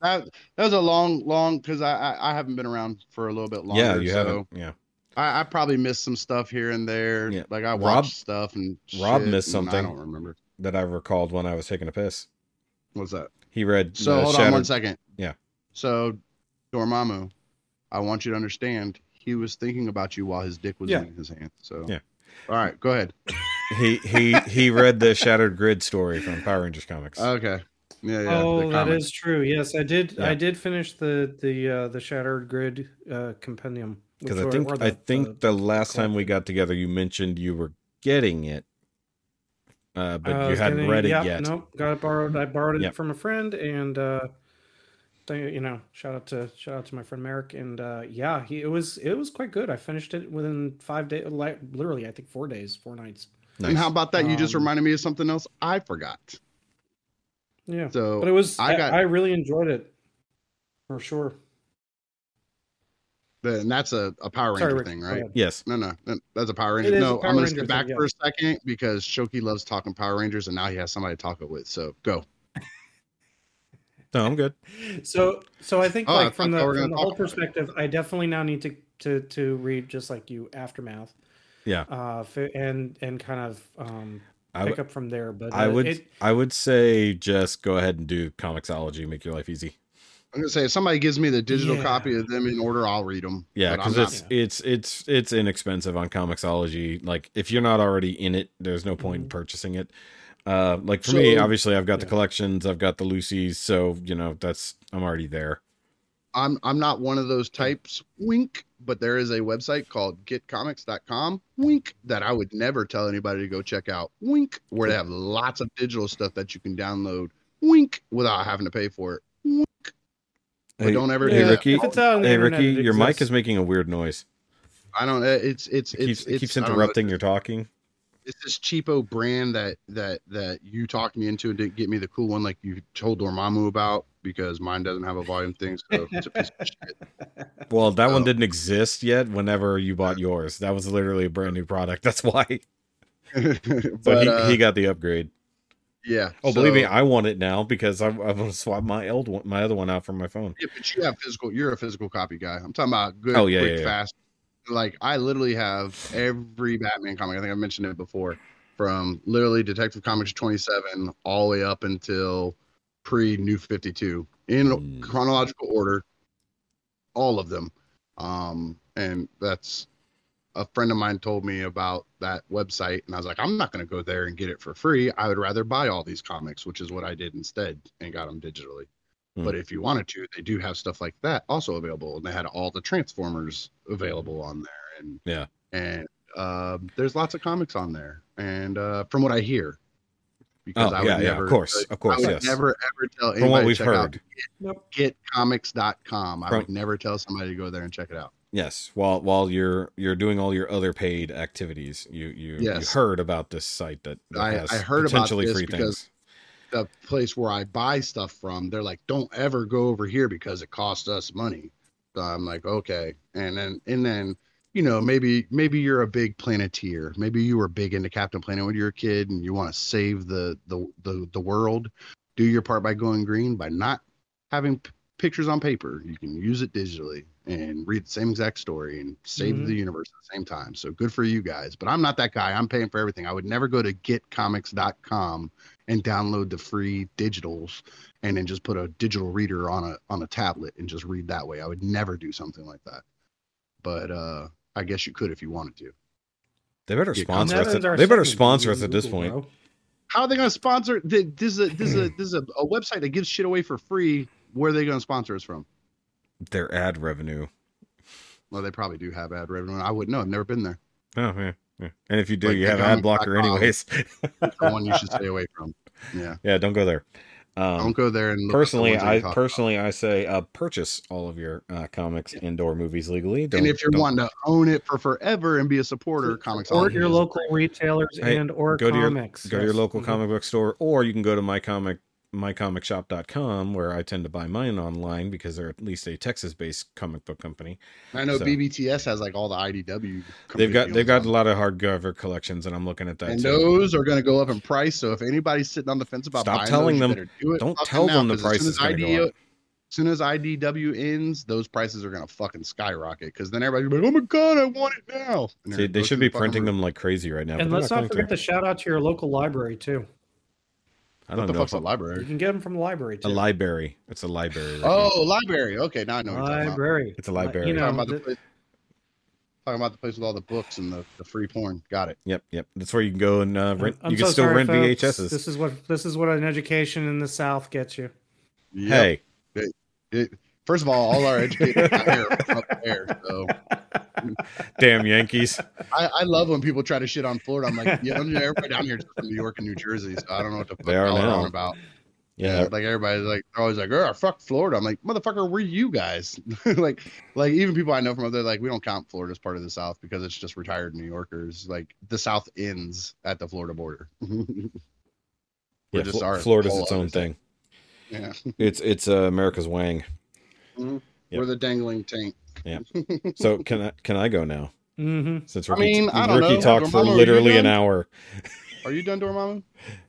that that was a long, long because I, I I haven't been around for a little bit longer. Yeah, you so haven't. Yeah, I, I probably missed some stuff here and there. Yeah. Like I watched Rob, stuff and shit, Rob missed something. I don't remember that I recalled when I was taking a piss. What's that? He read. So uh, hold Shattered... on one second. Yeah. So Dormammu, I want you to understand he was thinking about you while his dick was yeah. in his hand. So yeah. All right, go ahead. He he he read the Shattered Grid story from Power Rangers comics. Okay, yeah, yeah. Oh, that is true. Yes, I did. Yeah. I did finish the the uh, the Shattered Grid uh, compendium. Because I think the, I think uh, the last time we got together, you mentioned you were getting it, uh, but uh, you hadn't getting, read it yeah, yet. No, nope, got it borrowed. I borrowed it yep. from a friend, and uh, th- you know, shout out to shout out to my friend Merrick. And uh, yeah, he it was it was quite good. I finished it within five days, like, literally, I think four days, four nights. Nice. And how about that? You um, just reminded me of something else I forgot. Yeah. So but it was I, got, I really enjoyed it for sure. And that's a, a Power Ranger Sorry, thing, right? Yes. No, no, no. That's a Power Ranger. No, Power I'm going to get back thing, yeah. for a second because Shoki loves talking Power Rangers and now he has somebody to talk it with. So go. No, I'm good. So so I think oh, like I from the, from the whole perspective, I definitely now need to, to, to read just like you Aftermath. Yeah, uh, and and kind of um, pick w- up from there. But uh, I would it, I would say just go ahead and do Comixology, make your life easy. I'm gonna say if somebody gives me the digital yeah. copy of them in order, I'll read them. Yeah, because it's yeah. it's it's it's inexpensive on Comixology. Like if you're not already in it, there's no point mm-hmm. in purchasing it. Uh, like for so, me, obviously, I've got yeah. the collections, I've got the Lucy's, so you know that's I'm already there. I'm I'm not one of those types. Wink. But there is a website called get comics dot com, wink, that I would never tell anybody to go check out, wink, where they have lots of digital stuff that you can download, wink, without having to pay for it, wink. Hey, but don't ever hey, do Ricky, that. Hey, Ricky, your mic is making a weird noise. I don't know. It's, it's, it keeps, it's, it keeps interrupting your talking. It's this cheapo brand that, that, that you talked me into and didn't get me the cool one like you told Dormammu about. Because mine doesn't have a volume thing, so it's a piece of shit. Well, that so. one didn't exist yet whenever you bought yours. That was literally a brand new product. That's why. but so he, uh, he got the upgrade. Yeah. Oh, so, believe me, I want it now because I, I want to swap my old one, my other one out from my phone. Yeah, but you have physical. You're a physical copy guy. I'm talking about good, oh, yeah, quick, yeah, yeah. fast. Like I literally have every Batman comic. I think I mentioned it before, from literally Detective Comics twenty-seven all the way up until pre-New fifty-two in mm. chronological order, all of them. Um, and that's a friend of mine told me about that website, and I was like, I'm not going to go there and get it for free. I would rather buy all these comics, which is what I did instead and got them digitally. Mm. But if you wanted to, they do have stuff like that also available, and they had all the Transformers available on there. And yeah, and uh, there's lots of comics on there, and uh, from what I hear. Because oh, I would yeah, never, yeah, of course, of course, I would yes. never, ever tell anybody from what we've to check heard. out get, get comics dot com. I from, would never tell somebody to go there and check it out. Yes, while while you're you're doing all your other paid activities, you you, yes. you heard about this site that, that I, has I heard potentially about this free things. The place where I buy stuff from, they're like, don't ever go over here because it costs us money. So I'm like, okay, and then and then. You know, maybe maybe you're a big Planeteer. Maybe you were big into Captain Planet when you were a kid and you want to save the, the, the, the world. Do your part by going green, by not having p- pictures on paper. You can use it digitally and read the same exact story and save mm-hmm. the universe at the same time. So good for you guys. But I'm not that guy. I'm paying for everything. I would never go to get comics dot com and download the free digitals and then just put a digital reader on a on a tablet and just read that way. I would never do something like that. But uh I guess you could if you wanted to. They better sponsor us. They better sponsor us at this point. How are they going to sponsor? This is a, this is a, this is a, a website that gives shit away for free. Where are they going to sponsor us from? Their ad revenue. Well, they probably do have ad revenue. I wouldn't know. I've never been there. Oh yeah, Yeah. And if you do, like, you have ad blocker anyways. The one you should stay away from. Yeah. Yeah. Don't go there. Um, don't go there. And personally, I personally about. I say uh, purchase all of your uh, comics yeah. and/or movies legally. Don't, and if you're wanting to own it for forever and be a supporter, comics or your local retailers hey, and/or go comics. To your, go yes. to your local mm-hmm. comic book store, or you can go to my comic my comic shop dot com where I tend to buy mine online because they're at least a Texas-based comic book company. I know so, B B T S has like all the I D W. They've got they've got on. a lot of hardcover collections, and I'm looking at that. And too. Those are going to go up in price. So if anybody's sitting on the fence about stop buying telling those, them, do it don't tell them now, the price is going to go up. As soon as I D W ends, those prices are going to fucking skyrocket because then everybody's like, oh my God, I want it now. See, they should be printing them like crazy right now. And let's not forget to shout out to your local library too. I don't what the know fuck's a library? You can get them from the library, too. A library. It's a library. Right oh, now. library. Okay, now I know what you're talking about. It's a library. You know, talking, about the place, talking about the place with all the books and the, the free porn. Got it. Yep, yep. That's where you can go and uh, rent. I'm you so can still sorry, rent folks. V H Ses. This is, what, this is what an education in the South gets you. Yep. Hey. It, it, first of all, all our educators are up there, so... Damn Yankees. I, I love when people try to shit on Florida. I'm like, yeah, everybody down here is from New York and New Jersey, so I don't know what the fuck they're on about. Yeah. yeah. Like everybody's like, they're always like, oh, fuck Florida. I'm like, motherfucker, we're you guys. like, like even people I know from up there, like, we don't count Florida as part of the South because it's just retired New Yorkers. Like the South ends at the Florida border. yeah, just Fl- Florida's its own thing. Yeah. It's, it's uh, America's wang. Mm-hmm. Yep. We're the dangling tank. Yeah. So can I can I go now? Mm-hmm. Since Ricky, I mean, I don't Ricky know. talked Dormammu, for literally an hour. Are you done, Dormammu?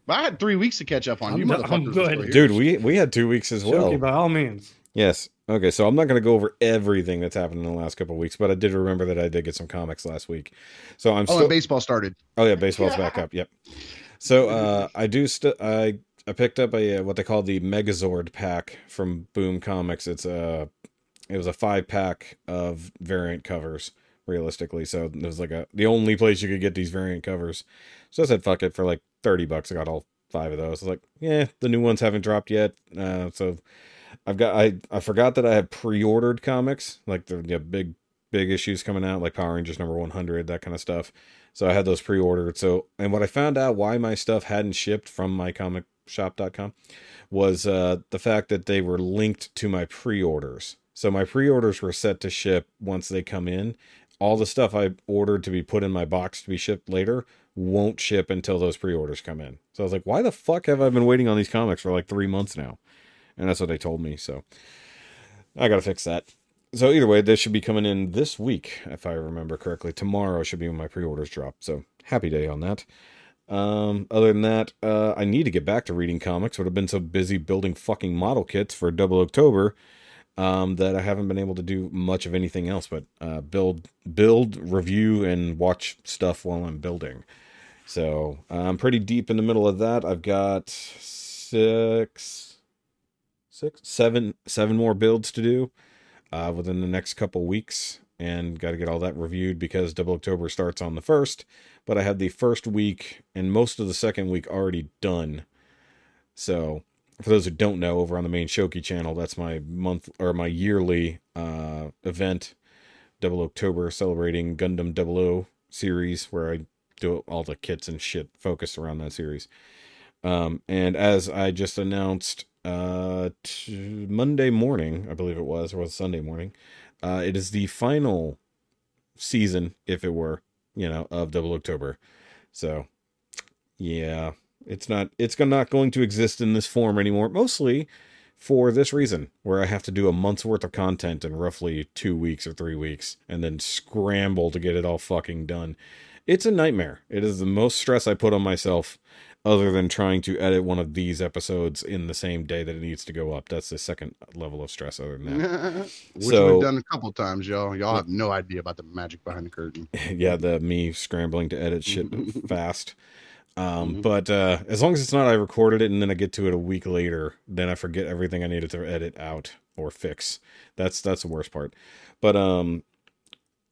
I had three weeks to catch up on I'm you, d- motherfuckers. Good. Dude, we we had two weeks as well. Shoki, by all means. Yes. Okay, so I'm not going to go over everything that's happened in the last couple of weeks, but I did remember that I did get some comics last week. So I'm. Oh, still... and baseball started. Oh yeah, baseball's back up. Yep. So uh, I do. St- I I picked up a uh, what they call the Megazord pack from Boom Comics. It's a uh, It was a five pack of variant covers, realistically. So it was like a the only place you could get these variant covers. So I said, fuck it, for like thirty bucks. I got all five of those. I was like, yeah, the new ones haven't dropped yet. Uh, so I've got, I, I forgot that I had pre-ordered comics, like the yeah, big, big issues coming out, like Power Rangers number one hundred, that kind of stuff. So I had those pre-ordered. So, and what I found out why my stuff hadn't shipped from my comic shop dot com was uh, the fact that they were linked to my pre-orders. So my pre-orders were set to ship once they come in. All the stuff I ordered to be put in my box to be shipped later won't ship until those pre-orders come in. So I was like, why the fuck have I been waiting on these comics for like three months now? And that's what they told me. So I got to fix that. So either way, they should be coming in this week, if I remember correctly. Tomorrow should be when my pre-orders drop. So happy day on that. Um, other than that, uh, I need to get back to reading comics. Would have been so busy building fucking model kits for Double October. Um, that I haven't been able to do much of anything else but uh, build, build, review, and watch stuff while I'm building. So uh, I'm pretty deep in the middle of that. I've got six, six, seven, seven more builds to do uh, within the next couple weeks, and got to get all that reviewed because Double October starts on the first. But I have the first week and most of the second week already done. So. For those who don't know, over on the main Shoki channel, that's my month or my yearly uh, event, Double October, celebrating Gundam double oh series, where I do all the kits and shit focused around that series. Um, and as I just announced uh, t- Monday morning, I believe it was, or was it Sunday morning, uh, it is the final season, if it were, you know, of Double October. So, yeah. It's not, it's not going to exist in this form anymore, mostly for this reason, where I have to do a month's worth of content in roughly two weeks or three weeks and then scramble to get it all fucking done. It's a nightmare. It is the most stress I put on myself other than trying to edit one of these episodes in the same day that it needs to go up. That's the second level of stress other than that. Which so, we've done a couple times, y'all. Y'all have no idea about the magic behind the curtain. Yeah, the me scrambling to edit shit fast. Um, mm-hmm. But uh, as long as it's not, I recorded it and then I get to it a week later, then I forget everything I needed to edit out or fix. That's that's the worst part. But um,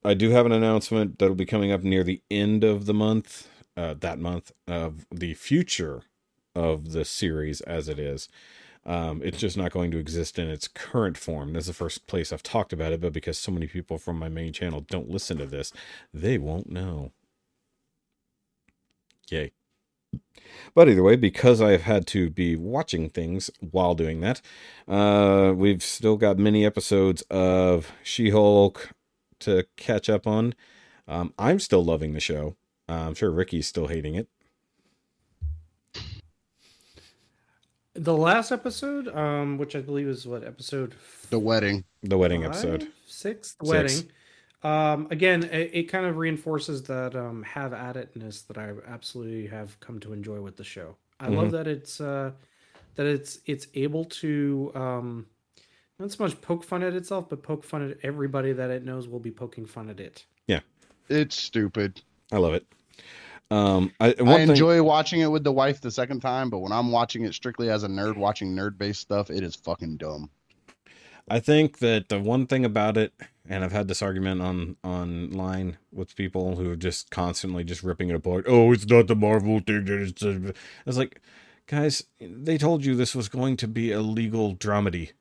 I do have an announcement that'll be coming up near the end of the month, uh, that month, of the future of the series as it is. Um, it's just not going to exist in its current form. This is the first place I've talked about it, but because so many people from my main channel don't listen to this, they won't know. Yay. But either way, because I've had to be watching things while doing that, uh, we've still got many episodes of She-Hulk to catch up on. Um, I'm still loving the show. Uh, I'm sure Ricky's still hating it. The last episode, um, which I believe is what episode? The wedding. The wedding five, episode. Six? The six. Wedding. Um, again, it, it kind of reinforces that um, have at itness that I absolutely have come to enjoy with the show. I mm-hmm. love that it's uh, that it's it's able to um, not so much poke fun at itself, but poke fun at everybody that it knows will be poking fun at it. Yeah, it's stupid. I love it. Um, I, I enjoy thing... watching it with the wife the second time, but when I'm watching it strictly as a nerd watching nerd-based stuff, it is fucking dumb. I think that the one thing about it, and I've had this argument on online with people who are just constantly just ripping it apart. Oh, it's not the Marvel thing. That it's I was like, guys, they told you this was going to be a legal dramedy.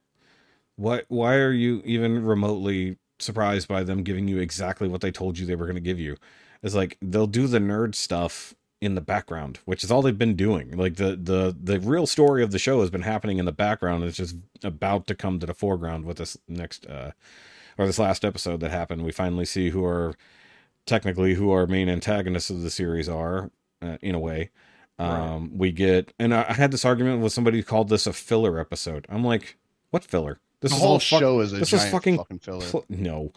Why, why are you even remotely surprised by them giving you exactly what they told you they were going to give you? It's like, they'll do the nerd stuff in the background, which is all they've been doing. Like the, the, the real story of the show has been happening in the background. It's just about to come to the foreground with this next, uh, or this last episode that happened. We finally see who are technically who our main antagonists of the series are, uh, in a way. Um, right. We get, and I, I had this argument with somebody who called this a filler episode. I'm like, what filler? This the is whole fuck, show is a this giant is fucking, fucking filler. Pl- no.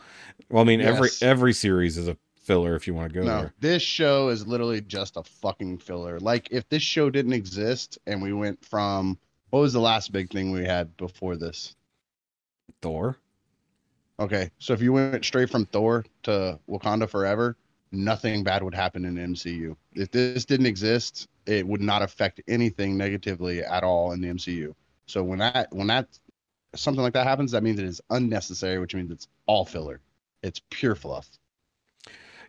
Well, I mean, yes. every, every series is a filler if you want to go no, there. This show is literally just a fucking filler. Like, if this show didn't exist and we went from, what was the last big thing we had before this? Thor. Okay, so if you went straight from Thor to Wakanda Forever, nothing bad would happen in M C U. If this didn't exist, it would not affect anything negatively at all in the M C U. So when that when that something like that happens, that means it is unnecessary, which means it's all filler. It's pure fluff.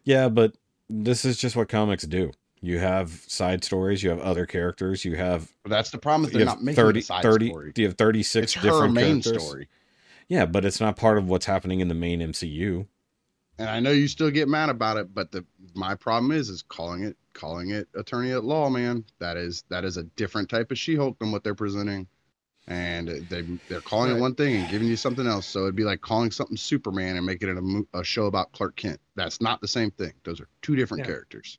Yeah, but this is just what comics do. You have side stories, you have other characters, you have... That's the problem is they're not making thirty, a side thirty, story. You have thirty-six it's different her main characters. Story. Yeah, but it's not part of what's happening in the main M C U. And I know you still get mad about it, but the my problem is is calling it calling it attorney at law, man. That is that is a different type of She-Hulk than what they're presenting. And they they're calling it one thing and giving you something else. So it'd be like calling something Superman and making it a, mo- a show about Clark Kent. That's not the same thing. Those are two different yeah. characters.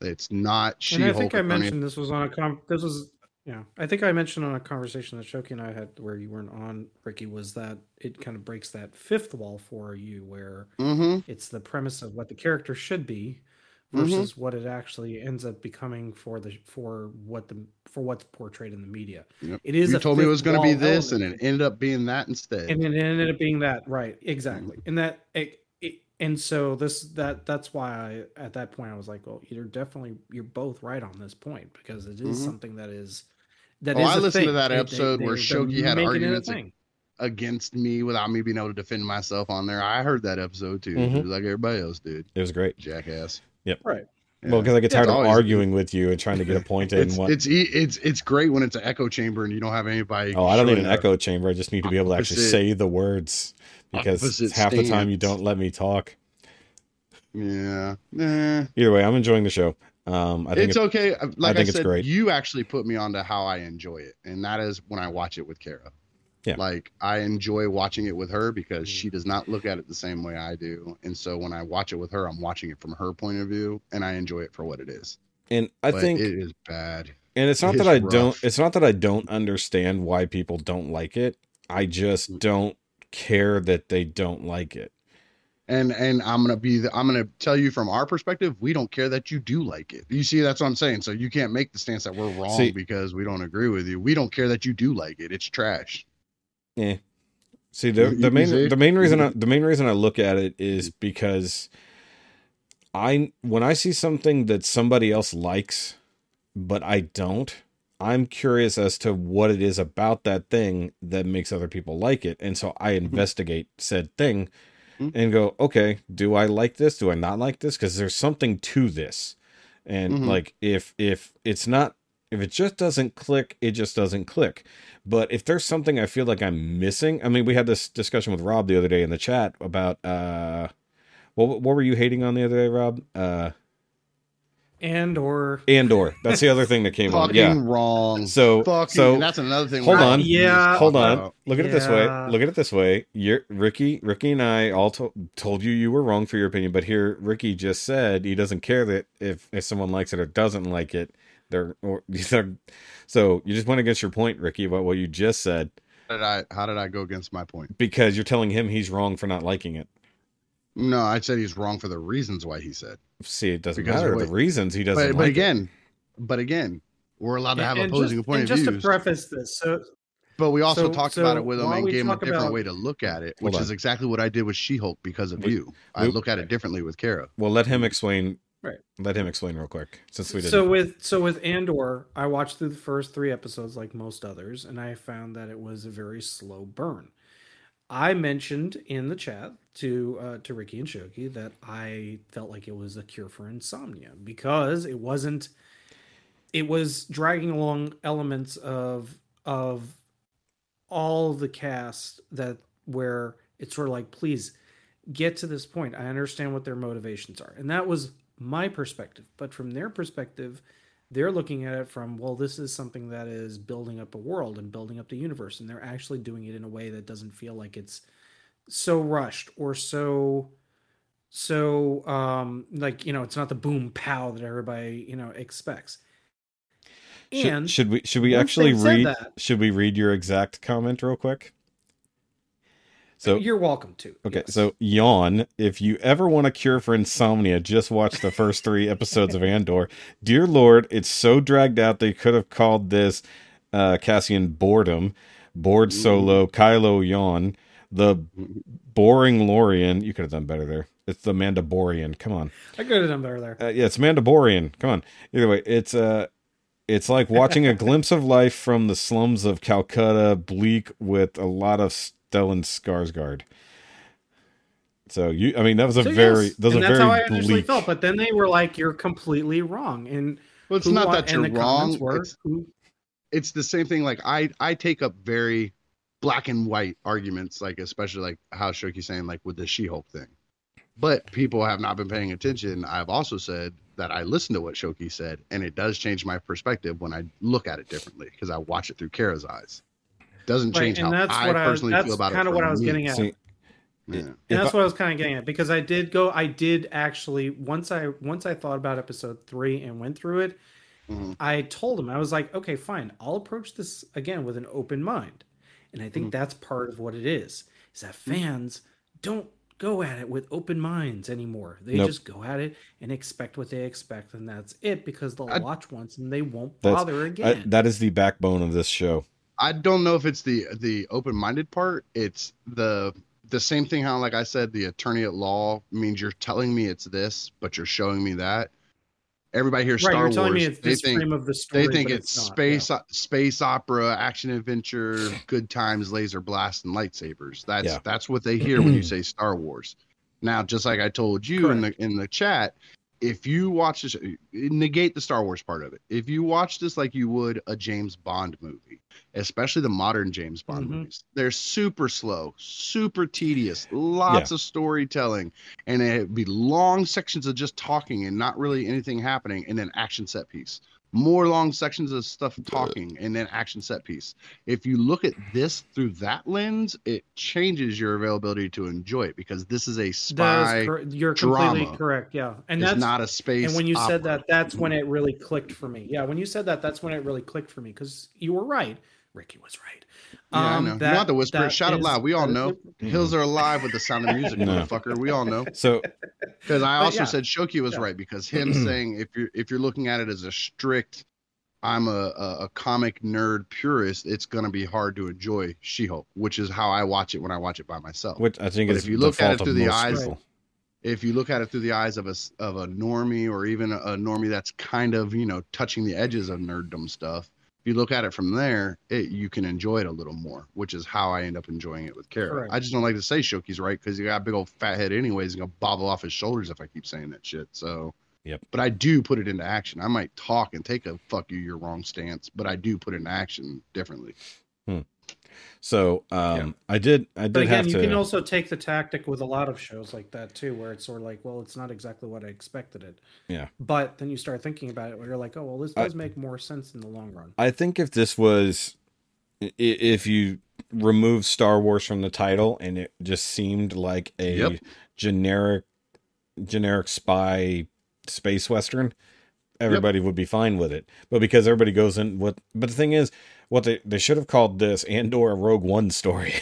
It's not She-Hulk. And I think I mentioned this was on a com- this was. Yeah, I think I mentioned on a conversation that Shoki and I had where you weren't on, Ricky, was that it kind of breaks that fifth wall for you where mm-hmm. it's the premise of what the character should be versus mm-hmm. what it actually ends up becoming for the for what the for what's portrayed in the media. Yep. It is. You told me it was going to be this element, and it ended up being that instead. And it ended up being that. Right. Exactly. Mm-hmm. And that it, it, and so this that that's why I, at that point I was like, well, you're definitely you're both right on this point because it is mm-hmm. something that is. That well, I listened thing. to that episode they, they, where Shoki had arguments against me without me being able to defend myself on there. I heard that episode too, mm-hmm. like everybody else did. It was great, jackass. Yep. Right. Yeah. Well, because I get tired yeah, of arguing good. with you and trying to get a point in. it's, what... it's it's it's great when it's an echo chamber and you don't have anybody. Oh, I don't need an up. echo chamber. I just need to be able to actually opposite, say the words because half stands. the time you don't let me talk. Yeah. Nah. Either way, I'm enjoying the show. Um, I think it's it, okay. Like I, I said, great. You actually put me onto how I enjoy it, and that is when I watch it with Kara. Yeah, like I enjoy watching it with her because she does not look at it the same way I do, and so when I watch it with her, I'm watching it from her point of view, and I enjoy it for what it is. And I but think it is bad, and it's not it that I rough. don't. It's not that I don't understand why people don't like it. I just don't care that they don't like it. And and I'm gonna be the, I'm gonna tell you from our perspective, we don't care that you do like it. You see, that's what I'm saying. So you can't make the stance that we're wrong see, because we don't agree with you. We don't care that you do like it. It's trash. Yeah. See the, the main the main reason I, the main reason I look at it is because I when I see something that somebody else likes, but I don't. I'm curious as to what it is about that thing that makes other people like it, and so I investigate said thing. And go, okay, do I like this? Do I not like this? Because there's something to this. And mm-hmm. like, if, if it's not, if it just doesn't click, it just doesn't click. But if there's something I feel like I'm missing, I mean, we had this discussion with Rob the other day in the chat about, uh, what, what were you hating on the other day, Rob? Uh, And or. And or. That's the other thing that came up. Yeah. Wrong. So, Fucking, so that's another thing. Hold on. Yeah. Hold on. Oh, Look at yeah. it this way. Look at it this way. You're, Ricky, Ricky and I all to- told you you were wrong for your opinion, but here Ricky just said he doesn't care that if, if someone likes it or doesn't like it. They're, or, they're, so you just went against your point, Ricky, about what you just said. How did I, how did I go against my point? Because you're telling him he's wrong for not liking it. No, I said he's wrong for the reasons why he said. See, it doesn't because matter what, the reasons he doesn't. But, like but again, it. but again, we're allowed to have and, and opposing just, point and of views. Just to preface this, so, but we also so, talked so about it with him and gave him a different about, way to look at it, which is exactly what I did with She-Hulk because of we, you. We, I look at it differently with Kara. Well, let him explain. Right. Let him explain real quick. Since we did so with so with Andor, I watched through the first three episodes, like most others, and I found that it was a very slow burn. I mentioned in the chat to uh, to Ricky and Shoki that I felt like it was a cure for insomnia because it wasn't. It was dragging along elements of of all the cast that where it's sort of like, please get to this point. I understand what their motivations are, and that was my perspective. But from their perspective, they're looking at it from, well, this is something that is building up a world and building up the universe, and they're actually doing it in a way that doesn't feel like it's so rushed or so so um like, you know, it's not the boom pow that everybody, you know, expects. And should, should we should we actually read that, should we read your exact comment real quick? So you're welcome to. Okay, yes. So yawn. If you ever want a cure for insomnia, just watch the first three episodes of Andor. Dear Lord, it's so dragged out they could have called this uh, Cassian boredom, bored Solo, Kylo yawn, the boring Lorian. You could have done better there. It's the Mandalorian. Come on. I could have done better there. Uh, yeah, it's Mandalorian. Come on. Either way, it's uh, it's like watching a glimpse of life from the slums of Calcutta, bleak with a lot of. St- Stellan Skarsgård. So you, I mean, that was a so very, yes. that was and a that's very how I initially felt. But then they were like, "You're completely wrong." And well, it's not that you're wrong. It's, it's the same thing. Like I, I take up very black and white arguments, like especially like how Shoki's saying, like with the She-Hulk thing. But people have not been paying attention. I've also said that I listen to what Shoki said, and it does change my perspective when I look at it differently because I watch it through Kara's eyes. Doesn't change right, and how that's I what personally I, feel about it. That's kind of what I was me. getting at. See, yeah. And that's I, what I was kind of getting at because I did go, I did actually once I once I thought about episode three and went through it, mm-hmm. I told him I was like, okay, fine, I'll approach this again with an open mind, and I think mm-hmm. that's part of what it is. Is that fans mm-hmm. don't go at it with open minds anymore. They nope. just go at it and expect what they expect, and that's it because they'll I, watch once and they won't bother again. I, that is the backbone of this show. I don't know if it's the the open-minded part. It's the the same thing how, like I said, the attorney at law means you're telling me it's this, but you're showing me that. Everybody hears right, Star you're telling Wars. Me it's they this think, frame of the story, they think it's, it's not, space yeah. space opera, action adventure, good times, laser blast, and lightsabers. That's yeah. that's what they hear when you say Star Wars. Now, just like I told you Correct. in the in the chat, if you watch this, negate the Star Wars part of it. If you watch this like you would a James Bond movie, especially the modern James Bond mm-hmm. movies, they're super slow, super tedious, lots yeah. of storytelling, and it'd be long sections of just talking and not really anything happening, and then action set piece. More long sections of stuff talking and then action set piece. If you look at this through that lens, it changes your availability to enjoy it because this is a spy is cor- You're drama. Completely correct, yeah. And it's that's not a space. And when you opera. said that, that's when it really clicked for me. Yeah, when you said that, that's when it really clicked for me because you were right. Ricky was right. Um, yeah, I know. That, you want to whisper it. Shout is, it loud. We all know. Is, Hills are alive with the sound of music, no. motherfucker. We all know. So, because I also yeah. said Shoki was yeah. right because him saying if you're if you're looking at it as a strict, I'm a, a, a comic nerd purist, it's gonna be hard to enjoy She-Hulk, which is how I watch it when I watch it by myself. Which I think but is if you look at it through the eyes, people. If you look at it through the eyes of a of a normie or even a, a normie that's kind of, you know, touching the edges of nerddom stuff. If you look at it from there, it, you can enjoy it a little more, which is how I end up enjoying it with Kara. Right. I just don't like to say Shoki's right because he got a big old fat head anyways and gonna bobble off his shoulders if I keep saying that shit. So, yep. But I do put it into action. I might talk and take a fuck you, you're wrong stance, but I do put it into action differently. Hmm. So um, yeah. I did. I did but again, have to. You can also take the tactic with a lot of shows like that too, where it's sort of like, well, it's not exactly what I expected it. Yeah. But then you start thinking about it, where you're like, oh, well, this does I, make more sense in the long run. I think if this was, if you remove Star Wars from the title and it just seemed like a yep. generic, generic spy space western, everybody yep. would be fine with it. But because everybody goes in with, but the thing is, what they, they should have called this Andor a Rogue One story.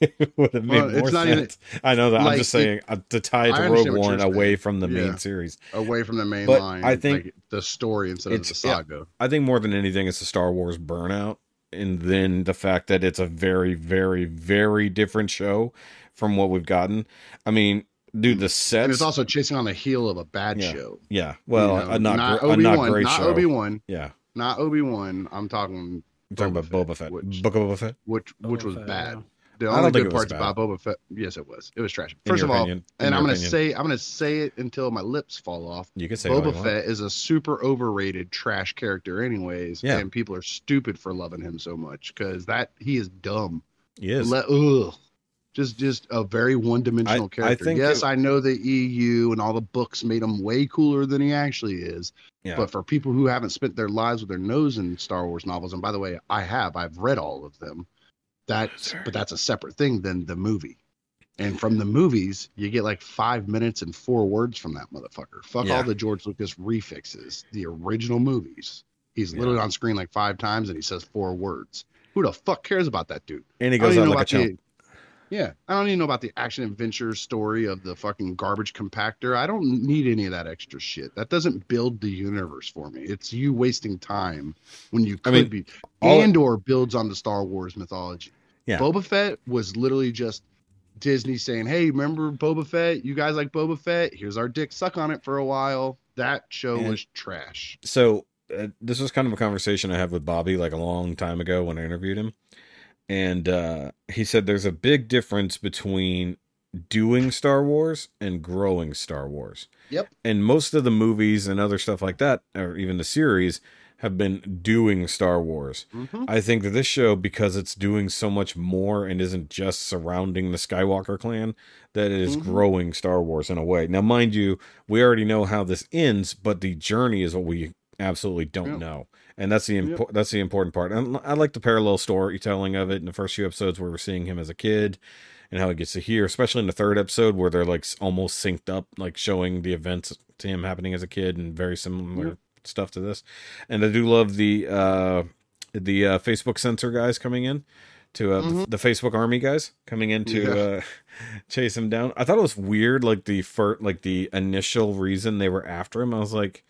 It would have made well, more sense. Even, I know that. Like, I'm just saying uh, to tie it to Rogue One away from the yeah, main series. Away from the main but line. I think like the story instead of the saga. Yeah, I think more than anything, it's a Star Wars burnout. And then the fact that it's a very, very, very different show from what we've gotten. I mean, dude, the sets. And it's also chasing on the heel of a bad yeah. show. Yeah. Well, you know, a not, not, gr- a not great not show. Not Obi-Wan. Yeah. Not Obi-Wan. I'm talking. You're talking Boba about Boba Fett. Fett. Which, Book of Boba Fett? Which, which Boba was Fett, bad. Yeah. The only good parts about Boba Fett. Yes, it was. It was trash. First of all, opinion, and I'm going to say I'm going to say it until my lips fall off. You can say Boba Fett is a super overrated trash character anyways. Yeah. And people are stupid for loving him so much because that he is dumb. He is. Let, ugh. Just, just a very one-dimensional I, character. I think yes, it, I know the E U and all the books made him way cooler than he actually is. Yeah. But for people who haven't spent their lives with their nose in Star Wars novels, and by the way, I have. I've read all of them. That's, but that's a separate thing than the movie. And from the movies, you get like five minutes and four words from that motherfucker. Fuck yeah. all the George Lucas refixes. The original movies. He's yeah. literally on screen like five times and he says four words. Who the fuck cares about that dude? And he goes out like a chump. Yeah, I don't even know about the action adventure story of the fucking garbage compactor. I don't need any of that extra shit. That doesn't build the universe for me. It's you wasting time when you could I mean, be. Andor of... builds on the Star Wars mythology. Yeah. Boba Fett was literally just Disney saying, hey, remember Boba Fett? You guys like Boba Fett? Here's our dick. Suck on it for a while. That show and was trash. So uh, this was kind of a conversation I had with Bobby like a long time ago when I interviewed him. And uh, he said there's a big difference between doing Star Wars and growing Star Wars. Yep. And most of the movies and other stuff like that, or even the series, have been doing Star Wars. Mm-hmm. I think that this show, because it's doing so much more and isn't just surrounding the Skywalker clan, that it is mm-hmm. growing Star Wars in a way. Now, mind you, we already know how this ends, but the journey is what we absolutely don't yep. know. And that's the impo- yep. that's the important part. And I like the parallel storytelling of it in the first few episodes where we're seeing him as a kid and how he gets to here, especially in the third episode where they're like almost synced up, like showing the events to him happening as a kid and very similar yep. stuff to this. And I do love the uh, the uh, Facebook censor guys coming in to uh, mm-hmm. the, the Facebook army guys coming in to yeah. uh, chase him down. I thought it was weird, like the fir- like the initial reason they were after him. I was like,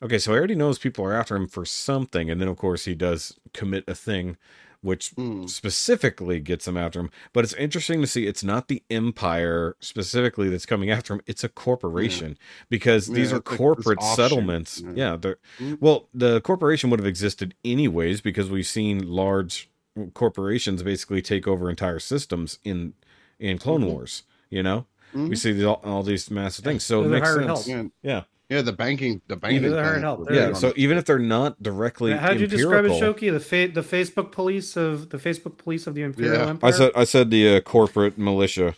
okay, so I already knows people are after him for something. And then, of course, he does commit a thing, which mm. specifically gets him after him. But it's interesting to see it's not the Empire specifically that's coming after him. It's a corporation yeah. because yeah, these are corporate like settlements. Yeah. yeah mm. Well, the corporation would have existed anyways because we've seen large corporations basically take over entire systems in, in Clone mm-hmm. Wars. You know, mm-hmm. we see the, all, all these massive things. So it makes sense. Yeah. yeah. Yeah, the banking, the banking. Even they're help. They're yeah, so even if they're not directly, how did you describe it, Shoki? The fa- the Facebook police of the Facebook police of the Imperial yeah. Empire. I said, I said the uh, corporate militia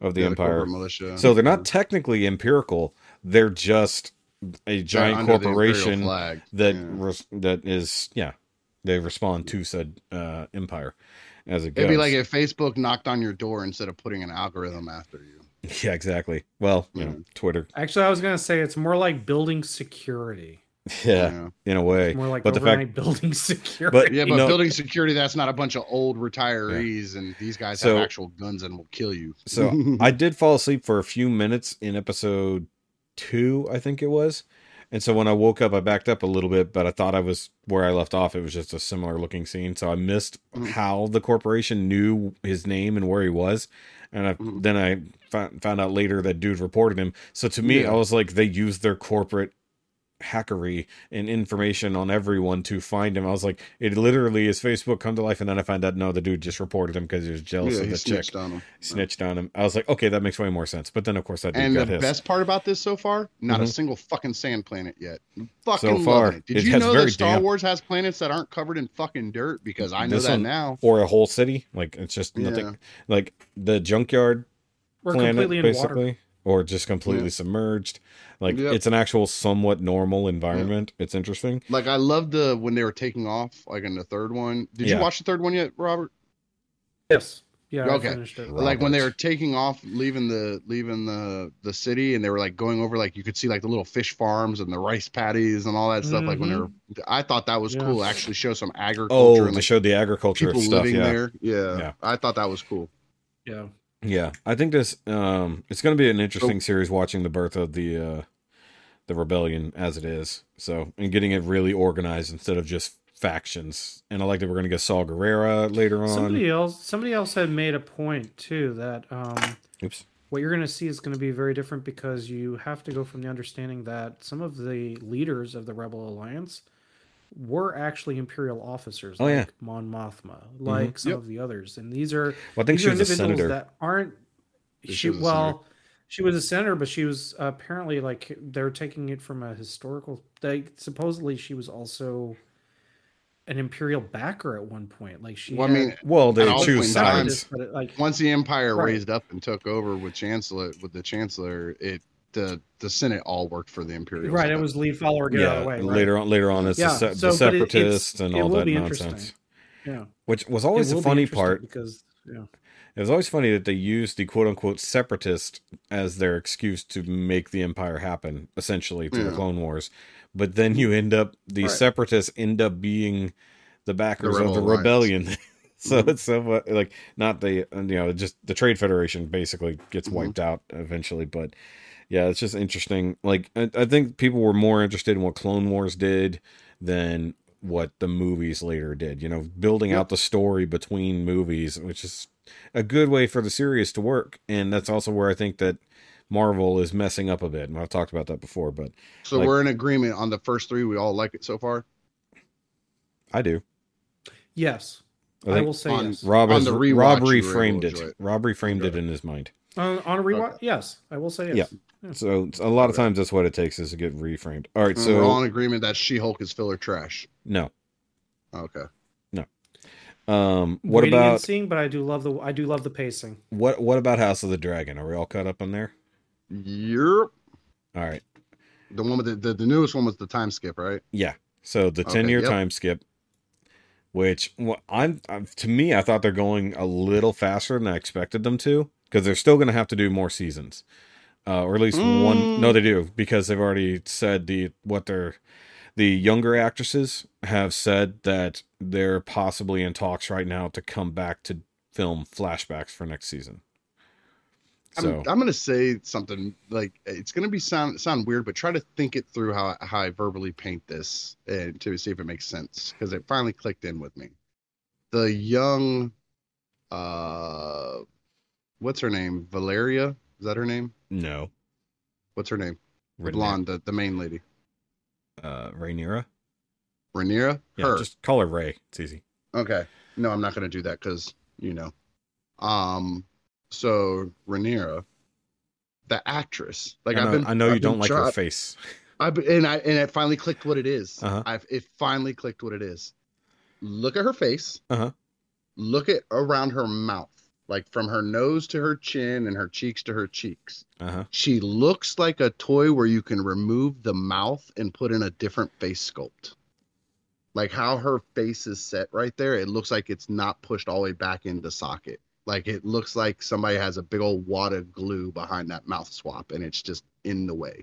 of the yeah, Empire. The corporate militia. So they're not technically empirical. They're just a giant corporation that yeah. res- that is yeah. They respond to said uh, empire as it goes. It'd be like if Facebook knocked on your door instead of putting an algorithm after you. Yeah, exactly. Well, you yeah. know, Twitter. Actually, I was going to say it's more like building security. Yeah, yeah. in a way. It's more like but overnight the fact, building security. But, yeah, but no, building security, that's not a bunch of old retirees yeah. and these guys so, have actual guns and will kill you. So I did fall asleep for a few minutes in episode two, I think it was. And so when I woke up, I backed up a little bit, but I thought I was where I left off. It was just a similar looking scene. So I missed mm-hmm. how the corporation knew his name and where he was. And I, mm-hmm. then I found, found out later that dude reported him. So to me, yeah. I was like, they used their corporate hackery and information on everyone to find him. I was like, it literally is Facebook come to life. And then I found out, no, the dude just reported him because he was jealous yeah, of the snitched chick. On him. Snitched on him. I was like, okay, that makes way more sense. But then, of course, that dude and got the his. Best part about this so far, not mm-hmm. a single fucking sand planet yet. Fucking so far, it. Did it you know that Star damp. Wars has planets that aren't covered in fucking dirt? Because I know this that one, now. Or a whole city. Like, it's just nothing. Yeah. Like, the junkyard We're planet, completely in basically. Water. Or just completely yeah. submerged. Like, yep. It's an actual somewhat normal environment. Yep. It's interesting. Like, I loved the, when they were taking off, like, in the third one. Did yeah. you watch the third one yet, Robert? Yes. Yeah, okay. I finished it. Robert. Like, when they were taking off, leaving the leaving the, the city, and they were, like, going over, like, you could see, like, the little fish farms and the rice paddies and all that stuff. Mm-hmm. Like, when they were... I thought that was yeah. cool. Actually show some agriculture. Oh, and, like, they showed the agriculture people stuff, living yeah. there. Yeah. yeah. I thought that was cool. Yeah. Yeah, I think this um, it's going to be an interesting oh. series watching the birth of the uh, the rebellion as it is. So, and getting it really organized instead of just factions. And I like that we're going to get Saw Gerrera later on. Somebody else, somebody else had made a point too that um, Oops. what you're going to see is going to be very different because you have to go from the understanding that some of the leaders of the Rebel Alliance were actually imperial officers, oh, like yeah. Mon Mothma, like mm-hmm. some yep. of the others, and these are well, I think these she are was individuals a senator. That aren't. She was well, she was a senator, but she was apparently like they're taking it from a historical. They supposedly she was also an imperial backer at one point. Like she, well, had, I mean, well, they choose sides. But it, like, once the empire right. raised up and took over with chancellor with the chancellor, it. The, the Senate all worked for the Imperials. Right, it was lead follower get yeah, out of the way. Right? Later on, later on, it's yeah, the, se- so, the separatists it, and all that nonsense. Yeah, which was always the funny part because yeah, it was always funny that they used the quote unquote separatist as their excuse to make the Empire happen, essentially through yeah. the Clone Wars. But then you end up the right. separatists end up being the backers the of the Alliance. Rebellion. So it's somewhat like not the you know just the Trade Federation basically gets mm-hmm. wiped out eventually, but. Yeah, it's just interesting. Like, I, I think people were more interested in what Clone Wars did than what the movies later did. You know, building yep. out the story between movies, which is a good way for the series to work. And that's also where I think that Marvel is messing up a bit. And I've talked about that before, but... So like, we're in agreement on the first three. We all like it so far? I do. Yes. I, I will say on, yes. Rob, on has, the rewatch, Rob reframed it. it. Rob reframed it. it in his mind. On, on a rewatch? Okay. Yes. I will say yes. Yeah. So a lot of times that's what it takes is to get reframed. All right, so we're all in agreement that She-Hulk is filler trash. No. Okay. No. Um, what Waiting about and seeing? But I do love the I do love the pacing. What What about House of the Dragon? Are we all caught up on there? Yep. All right. The one with the the, the newest one was the time skip, right? Yeah. So the ten okay, year yep. time skip. Which well, I'm, I'm to me, I thought they're going a little faster than I expected them to because they're still going to have to do more seasons. Uh, or at least mm. one. No, they do because they've already said the what they're the younger actresses have said that they're possibly in talks right now to come back to film flashbacks for next season. So I'm, I'm going to say something like it's going to be sound sound weird, but try to think it through how, how I verbally paint this and to see if it makes sense because it finally clicked in with me. The young, uh, what's her name? Valeria. Is that her name? No. What's her name? Rhaenyra. Blonde, the, the main lady. Uh, Rhaenyra. Rhaenyra? Yeah, her. Just call her Ray. It's easy. Okay. No, I'm not going to do that because, you know. Um. So, Rhaenyra, the actress. Like I know, I've been, I know I've you been don't like her face. I and I and it finally clicked what it is. Uh-huh. I've it finally clicked what it is. Look at her face. Uh-huh. Look at around her mouth. Like from her nose to her chin and her cheeks to her cheeks. Uh-huh. She looks like a toy where you can remove the mouth and put in a different face sculpt. Like how her face is set right there. It looks like it's not pushed all the way back into socket. Like it looks like somebody has a big old wad of glue behind that mouth swap and it's just in the way.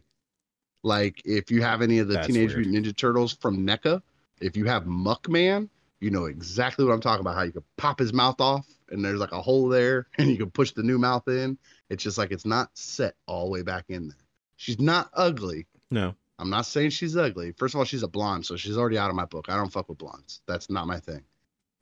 Like if you have any of the That's Teenage weird. Mutant Ninja Turtles from NECA, if you have Muckman, you know exactly what I'm talking about. How you can pop his mouth off and there's like a hole there and you can push the new mouth in. It's just like, it's not set all the way back in there. She's not ugly. No, I'm not saying she's ugly. First of all, she's a blonde. So she's already out of my book. I don't fuck with blondes. That's not my thing,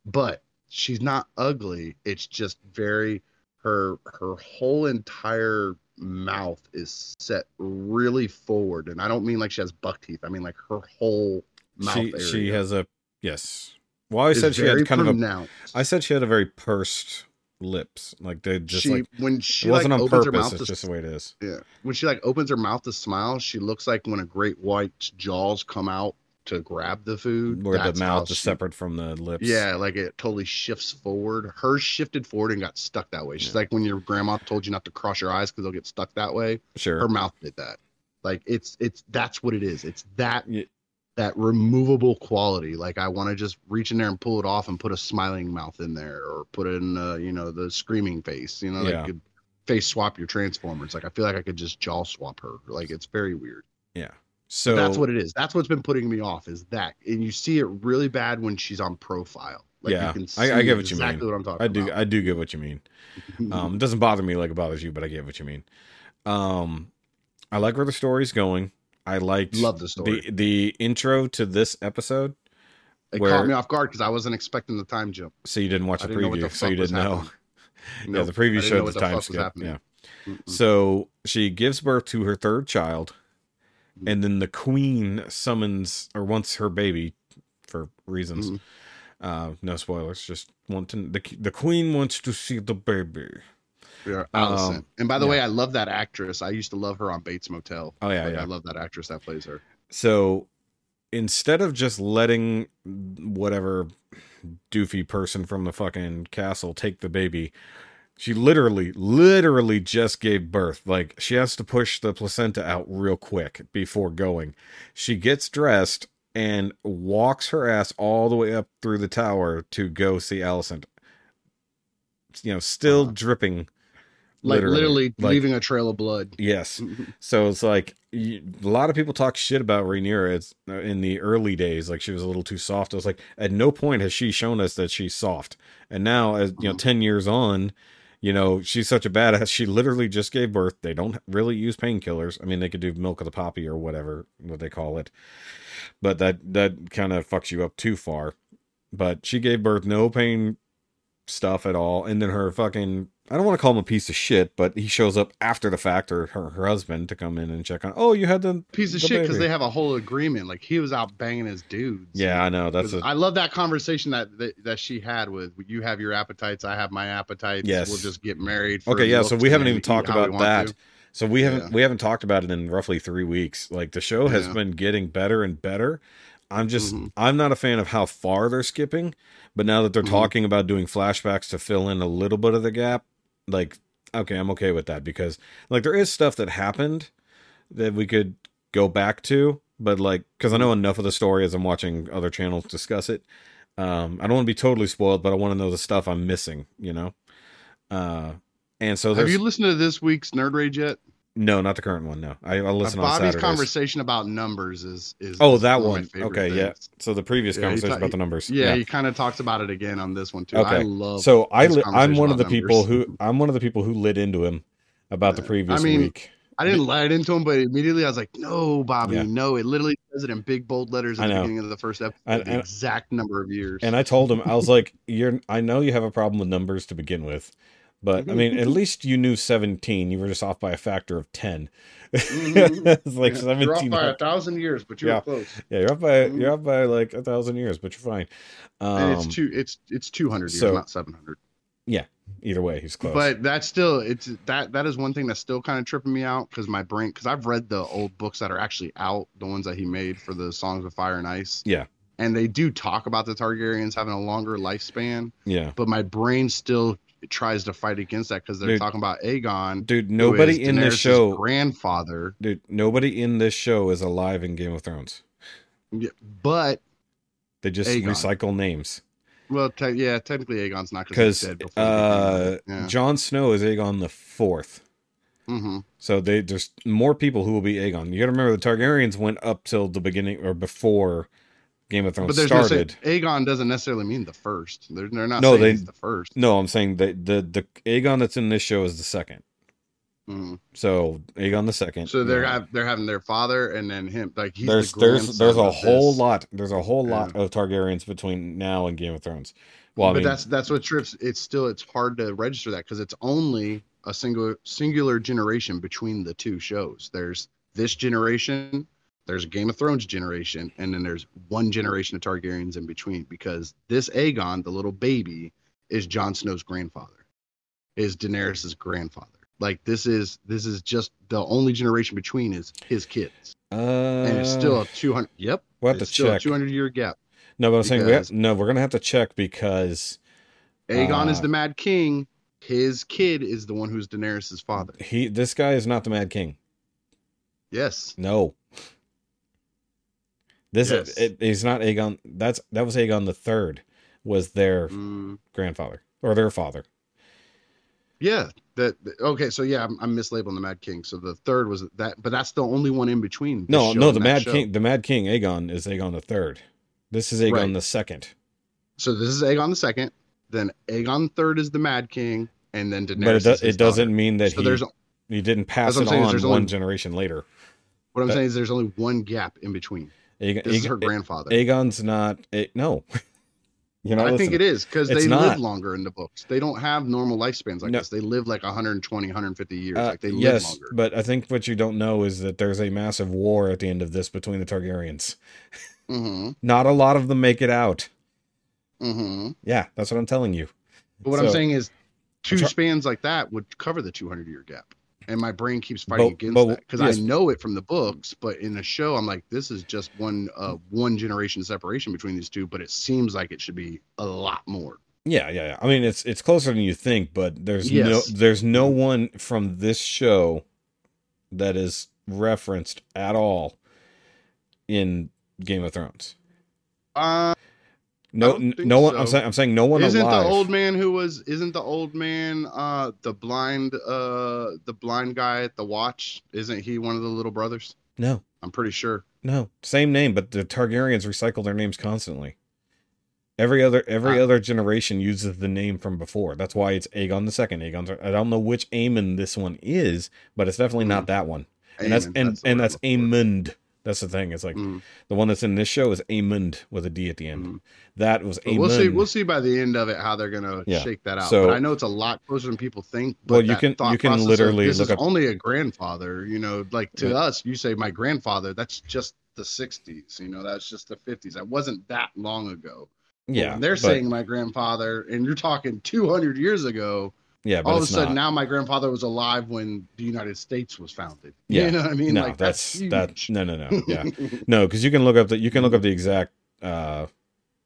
but she's not ugly. It's just very, her, her whole entire mouth is set really forward, and I don't mean like she has buck teeth. I mean like her whole mouth she, area. She has a yes. Well, I said she had kind pronounced. of a. I said she had a very pursed lips, like they just she, like when she it wasn't like, on opens purpose. Her mouth it's to, just the way it is. Yeah, when she like opens her mouth to smile, she looks like when a great white's jaws come out to grab the food, where the mouth she, is separate from the lips. Yeah, like it totally shifts forward. Hers shifted forward and got stuck that way. She's yeah. like when your grandma told you not to cross your eyes because they'll get stuck that way. Sure, her mouth did that. Like it's it's that's what it is. It's that yeah. that removable quality. Like I want to just reach in there and pull it off and put a smiling mouth in there, or put in uh, you know the screaming face. You know, like yeah. you face swap your Transformers. Like I feel like I could just jaw swap her. Like it's very weird. Yeah. So that's what it is. That's what's been putting me off is that. And you see it really bad when she's on profile. Like yeah, you can see I, I get what exactly you mean. What I'm talking I do, about. I do get what you mean. Um, it doesn't bother me like it bothers you, but I get what you mean. Um, I like where the story's going. I liked Love the, story. the the intro to this episode. It where, caught me off guard because I wasn't expecting the time jump. So you didn't watch the preview, the so you didn't know. No, yeah, the preview showed the, the time skip. Yeah. Mm-mm. So she gives birth to her third child. And then the queen summons or wants her baby for reasons. Mm-hmm. Uh, no spoilers. Just want to, the, the queen wants to see the baby. Yeah, Allison. Um, and by the yeah. way, I love that actress. I used to love her on Bates Motel. Oh yeah, like, yeah. I love that actress that plays her. So instead of just letting whatever doofy person from the fucking castle take the baby, she literally, literally just gave birth. Like, she has to push the placenta out real quick before going. She gets dressed and walks her ass all the way up through the tower to go see Alicent. You know, still uh, dripping. Like, literally, literally like, leaving a trail of blood. Yes. So it's like, you, a lot of people talk shit about Rhaenyra in the early days. Like, she was a little too soft. I was like, at no point has she shown us that she's soft. And now, as you know, ten years on... You know, she's such a badass. She literally just gave birth. They don't really use painkillers. I mean, they could do milk of the poppy or whatever, what they call it. But that, that kind of fucks you up too far. But she gave birth, no pain stuff at all. And then her fucking, I don't want to call him a piece of shit, but he shows up after the fact, or her, her husband, to come in and check on, oh, you had the piece of the shit because they have a whole agreement. Like, he was out banging his dudes. Yeah, I know. That's a... I love that conversation that, that that she had with, you have your appetites, I have my appetites. Yes. We'll just get married. For okay, yeah. So we haven't even talked about that. To. So we haven't yeah. we haven't talked about it in roughly three weeks. Like, the show has yeah. been getting better and better. I'm just, mm-hmm. I'm not a fan of how far they're skipping, but now that they're mm-hmm. talking about doing flashbacks to fill in a little bit of the gap, like, okay, I'm okay with that, because like there is stuff that happened that we could go back to, but like, cause I know enough of the story as I'm watching other channels discuss it. Um, I don't want to be totally spoiled, but I want to know the stuff I'm missing, you know? Uh, and so there's... Have you listened to this week's Nerd Rage yet? No, not the current one. No, I, I'll listen uh, Bobby's on Saturdays. Bobby's conversation about numbers is, is oh, that one. one okay. Things. Yeah. So the previous yeah, conversation ta- about the numbers. Yeah, yeah. He kind of talks about it again on this one too. Okay. I love so I, li- I'm one of the numbers. people who I'm one of the people who lit into him about yeah. the previous I mean, week. I didn't light into him, but immediately I was like, no, Bobby, yeah. no, it literally says it in big bold letters at the beginning of the first episode, I, the I, exact number of years. And I told him, I was like, you're, I know you have a problem with numbers to begin with. But I mean, at least you knew seventeen. You were just off by a factor of ten. It's like yeah, seventeen. You're off by a thousand years, but you're yeah. close. Yeah, you're off by mm-hmm. you're off by like a thousand years, but you're fine. Um, and it's two. It's it's two hundred years, so, not seven hundred. Yeah. Either way, he's close. But that's still it's that that is one thing that's still kind of tripping me out because my brain because I've read the old books that are actually out, the ones that he made for the Songs of Fire and Ice. Yeah. And they do talk about the Targaryens having a longer lifespan. Yeah. But my brain still. It tries to fight against that because they're dude, talking about Aegon. Dude, nobody in this show grandfather. Dude, nobody in this show is alive in Game of Thrones. Yeah, but they just Aegon. recycle names. Well, te- yeah, technically Aegon's not because he's dead before. Uh, yeah. Jon Snow is Aegon the Fourth. Mm-hmm. So they there's more people who will be Aegon. You got to remember the Targaryens went up till the beginning or before Game of Thrones but started. No say, Aegon doesn't necessarily mean the first. They're, they're not no, saying they, he's the first. No, I'm saying that the, the Aegon that's in this show is the second. Mm. So Aegon the second. So they're yeah. have, they're having their father and then him. Like he's there's the there's there's a whole this. lot there's a whole yeah. lot of Targaryens between now and Game of Thrones. Well, but I mean, that's that's what trips. It's still it's hard to register that because it's only a single singular generation between the two shows. There's this generation, there's a Game of Thrones generation, and then there's one generation of Targaryens in between, because this Aegon, the little baby, is Jon Snow's grandfather, is Daenerys' grandfather. Like, this is this is just the only generation between is his kids. Uh, and it's still a two hundred. Yep. We'll have to check. It's still a two hundred year gap. No, but I'm saying, we have, no, we're going to have to check, because Aegon uh, is the Mad King. His kid is the one who's Daenerys' father. He, this guy is not the Mad King. Yes. No. This yes. is, it, he's not Aegon. That's, that was Aegon the Third, was their mm. grandfather or their father. Yeah. That, okay, so yeah, I'm, I'm mislabeling the Mad King. So the third was that, but that's the only one in between. No, no, the Mad show. King, the Mad King Aegon is Aegon the Third. This is Aegon right. the Second. So this is Aegon the Second. Then Aegon Third is the Mad King, and then Daenerys. But it, do, is his it doesn't mean that so he, he didn't pass it on one only, generation later. What I'm that, saying is there's only one gap in between. Aegon, this Aegon, is her grandfather. Aegon's not. A, no. You know, I listening. think it is, because they not. live longer in the books. They don't have normal lifespans like no. this. They live like one hundred twenty, one hundred fifty years. Uh, like they live yes, longer. But I think what you don't know is that there's a massive war at the end of this between the Targaryens. Mm-hmm. Not a lot of them make it out. Mm-hmm. Yeah, that's what I'm telling you. But what so, I'm saying is two spans like that would cover the two hundred year gap. And my brain keeps fighting but, against but, that, because yes. I know it from the books, but in the show, I'm like, this is just one uh, one generation separation between these two, but it seems like it should be a lot more. Yeah, yeah, yeah. I mean, it's it's closer than you think, but there's yes. no there's no one from this show that is referenced at all in Game of Thrones. Uh, no, no one. So. I'm saying, I'm saying, no one isn't alive. The old man who was. Isn't the old man uh, the blind, uh, the blind guy at the watch? Isn't he one of the little brothers? No, I'm pretty sure. No, same name, but the Targaryens recycle their names constantly. Every other, every uh, other generation uses the name from before. That's why it's Aegon the Second. Aegon. I don't know which Aemon this one is, but it's definitely mm. not that one. Aemon, and that's and that's, and that's Aemond. That's the thing. It's like mm. the one that's in this show is Aemond with a D at the end. Mm. That was Aemond. We'll see. We'll see by the end of it how they're gonna yeah. shake that out. So, but I know it's a lot closer than people think. But well, you can you can literally of, this look is up only a grandfather. You know, like to yeah. us, you say my grandfather. That's just the sixties. You know, that's just the fifties. That wasn't that long ago. Yeah, when they're but, saying my grandfather, and you're talking two hundred years ago. Yeah, but all of a sudden not. now my grandfather was alive when the United States was founded. Yeah, you know what I mean? No, like that's, that's that. No, no, no. Yeah, no, because you can look up the you can look up the exact uh,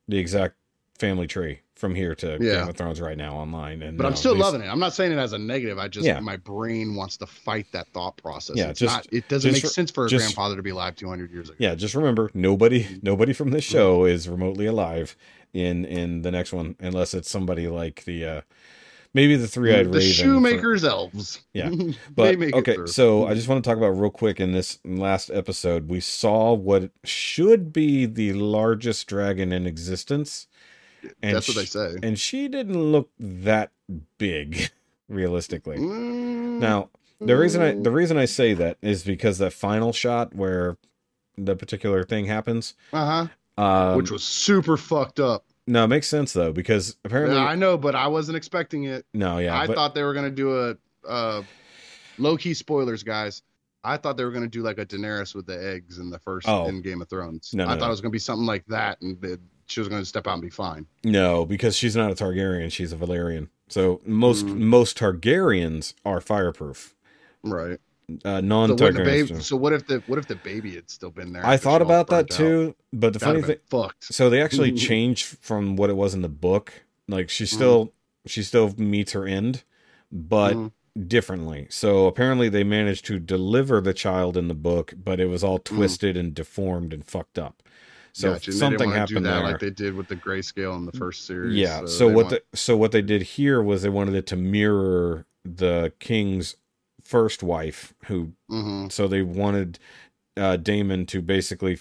the exact family tree from here to yeah. Game of Thrones right now online. And but no, I'm still least, loving it. I'm not saying it as a negative. I just yeah. my brain wants to fight that thought process. Yeah, it's just, not, it doesn't just, make sense for a just, grandfather to be alive two hundred years ago. Yeah, just remember nobody nobody from this show is remotely alive in in the next one unless it's somebody like the. Uh, Maybe the three-eyed the raven. The shoemaker's for, elves. Yeah. But okay, so I just want to talk about real quick in this last episode, we saw what should be the largest dragon in existence. And that's what they say. She, and she didn't look that big, realistically. Mm. Now, the reason I the reason I say that is because that final shot where the particular thing happens. Uh-huh. Um, which was super fucked up. No, it makes sense though, because apparently yeah, I know, but I wasn't expecting it. No, yeah, I but... thought they were gonna do a uh, low key spoilers, guys. I thought they were gonna do like a Daenerys with the eggs in the first oh. in Game of Thrones. No, no, I no. thought it was gonna be something like that, and that she was gonna step out and be fine. No, because she's not a Targaryen; she's a Valerian. So most mm. most Targaryens are fireproof, right? Uh, non Targaryen. So, so what if the what if the baby had still been there? I thought about that too, out? but the that funny thing, fucked. So they actually changed from what it was in the book. Like she still mm. she still meets her end, but mm. differently. So apparently they managed to deliver the child in the book, but it was all twisted mm. and deformed and fucked up. So gotcha. something happened that, there, like they did with the grayscale in the first series. Yeah. So, so what want... the so what they did here was they wanted it to mirror the king's first wife, who mm-hmm. so they wanted uh Daemon to basically,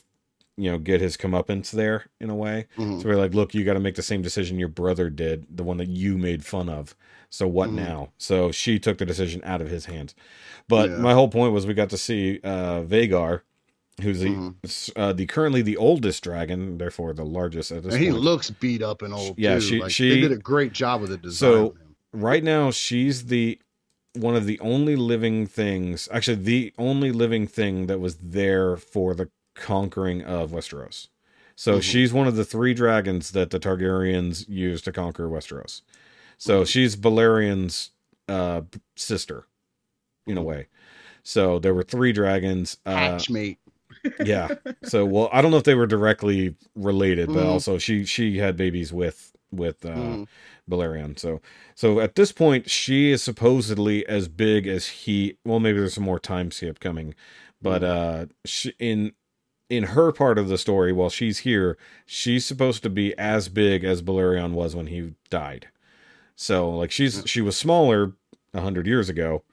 you know, get his comeuppance there in a way. Mm-hmm. So we're like, look, you got to make the same decision your brother did, the one that you made fun of. So what mm-hmm. now? So she took the decision out of his hands. But yeah. my whole point was we got to see uh Vhagar, who's the mm-hmm. uh, the currently the oldest dragon, therefore the largest at this and he point. Looks beat up and old. Yeah, too. She, like, she they did a great job with the design. So right now she's the one of the only living things, actually the only living thing that was there for the conquering of Westeros. So mm-hmm. she's one of the three dragons that the Targaryens used to conquer Westeros. So she's Balerion's uh, sister in a way. So there were three dragons. Uh, Hatchmate. yeah. So, well, I don't know if they were directly related, but mm. also she, she had babies with, with, uh, mm. Balerion. So, so at this point she is supposedly as big as he, well, maybe there's some more time skip coming, but, uh, she, in, in her part of the story, while she's here, she's supposed to be as big as Balerion was when he died. So like she's, she was smaller a hundred years ago.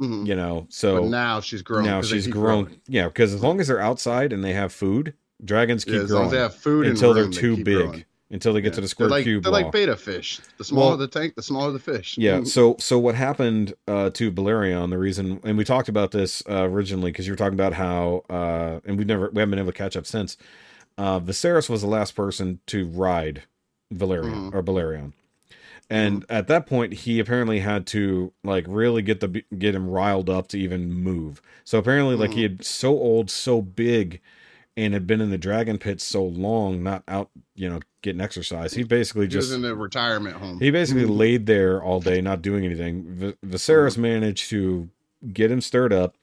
Mm-hmm. You know, so but now she's grown. Now she's grown. Growing. Yeah, because as long as they're outside and they have food, dragons keep yeah, as growing. Long as they have food until room, they're too they big, growing. Until they get yeah. to the square they're like, cube. They're law. Like betta fish. The smaller well, the tank, the smaller the fish. Yeah. So, so what happened uh, to Balerion? The reason, and we talked about this uh, originally because you were talking about how, uh, and we've never, we haven't been able to catch up since. Uh, Viserys was the last person to ride Valerian mm-hmm. or Balerion. And at that point, he apparently had to like really get the get him riled up to even move. So apparently, like mm. he had so old, so big, and had been in the dragon pit so long, not out, you know, getting exercise. He basically he just was in a retirement home. He basically mm. laid there all day, not doing anything. V- Viserys mm. managed to get him stirred up,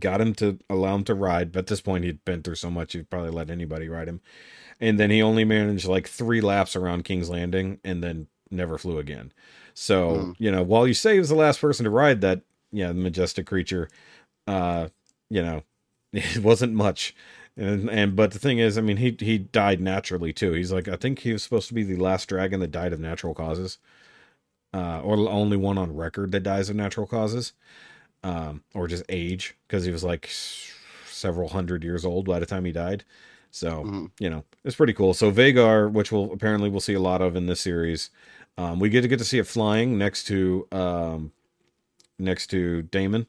got him to allow him to ride. But at this point, he'd been through so much, he'd probably let anybody ride him. And then he only managed like three laps around King's Landing, and then never flew again. So, mm. you know, while you say he was the last person to ride that, yeah, you know, majestic creature, uh, you know, it wasn't much. And, and, but the thing is, I mean, he, he died naturally too. He's like, I think he was supposed to be the last dragon that died of natural causes, uh, or only one on record that dies of natural causes, um, or just age. Cause he was like several hundred years old by the time he died. So, mm. you know, it's pretty cool. So Vhagar, which we'll apparently we'll see a lot of in this series. Um, we get to get to see it flying next to um, next to Daemon.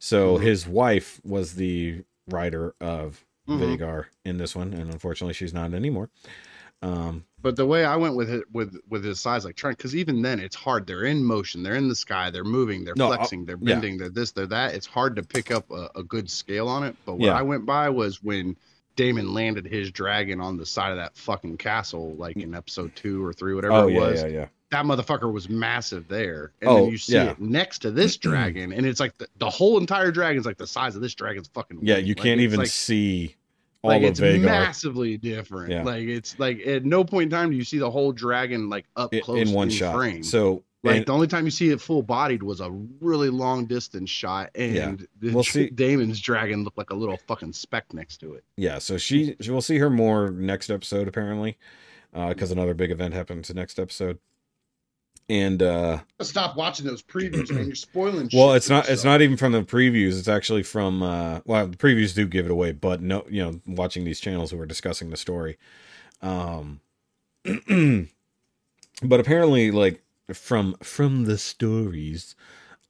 So mm-hmm. his wife was the rider of mm-hmm. Vhagar in this one, and unfortunately, she's not anymore. Um, but the way I went with it with with his size, like trying, because even then it's hard. They're in motion, they're in the sky, they're moving, they're no, flexing, I'll, they're bending, yeah. they're this, they're that. It's hard to pick up a, a good scale on it. But what yeah. I went by was when Daemon landed his dragon on the side of that fucking castle, like in episode two or three, whatever oh, it was. Yeah, yeah, yeah. That motherfucker was massive there. And oh, then you see yeah. it next to this dragon, and it's like the, the whole entire dragon's like the size of this dragon's fucking Yeah, wing. You like, can't even like, see all like, of it's Vhagar. Massively different. Yeah. Like it's like at no point in time do you see the whole dragon like up it, close in one in shot. Frame. So like and, the only time you see it full bodied was a really long distance shot, and yeah. the we'll see, Daemon's dragon looked like a little fucking speck next to it. Yeah, so she, she we'll see her more next episode apparently, because uh, another big event happens next episode. And uh, stop watching those previews, man. You're spoiling. Well, shit it's not. Yourself. It's not even from the previews. It's actually from. Uh, well, the previews do give it away, but no, you know, watching these channels who are discussing the story. Um, but apparently, like. From from the stories,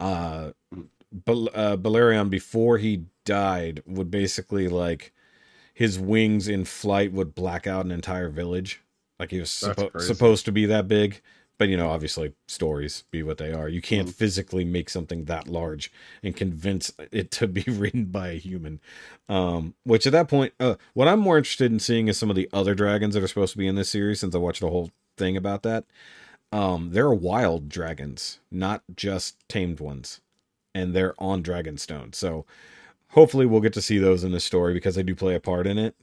uh, Bal- uh, Balerion before he died would basically like his wings in flight would black out an entire village. Like he was suppo- supposed to be that big, but you know, obviously stories be what they are. You can't mm-hmm. physically make something that large and convince it to be ridden by a human. Um, which at that point, uh, what I'm more interested in seeing is some of the other dragons that are supposed to be in this series, since I watched the whole thing about that. Um, they're wild dragons, not just tamed ones, and they're on Dragonstone. So hopefully we'll get to see those in the story because they do play a part in it.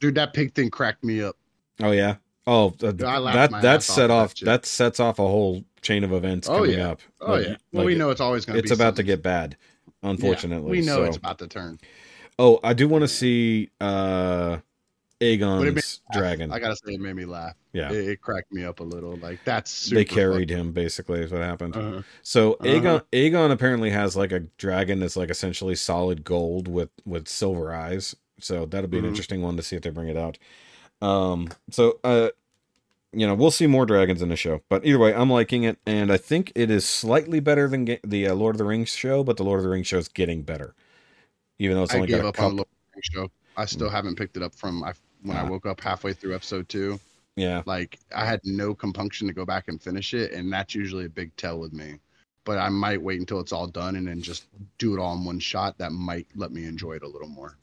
Dude, that pig thing cracked me up. Oh yeah. Oh, uh, Dude, that, that set off, that, that sets off a whole chain of events oh, coming yeah. up. Oh like, yeah. Well, like we know it's always going to be, it's about something. To get bad. Unfortunately. Yeah, we know so. It's about to turn. Oh, I do want to see, uh, Aegon's dragon. I gotta say, it made me laugh. Yeah, it, it cracked me up a little. Like that's super they carried funny. Him basically is what happened. Uh-huh. So uh-huh. Aegon, Aegon apparently has like a dragon that's like essentially solid gold with with silver eyes. So that'll be mm-hmm. an interesting one to see if they bring it out. Um, so uh, you know, we'll see more dragons in the show. But either way, I'm liking it, and I think it is slightly better than ga- the uh, Lord of the Rings show. But the Lord of the Rings show is getting better, even though it's only I gave got up a couple. On the Lord of the Rings show. I still haven't picked it up from I. When I woke up halfway through episode two, yeah, like I had no compunction to go back and finish it, and that's usually a big tell with me. but I might wait until it's all done and then just do it all in one shot. That might let me enjoy it a little more.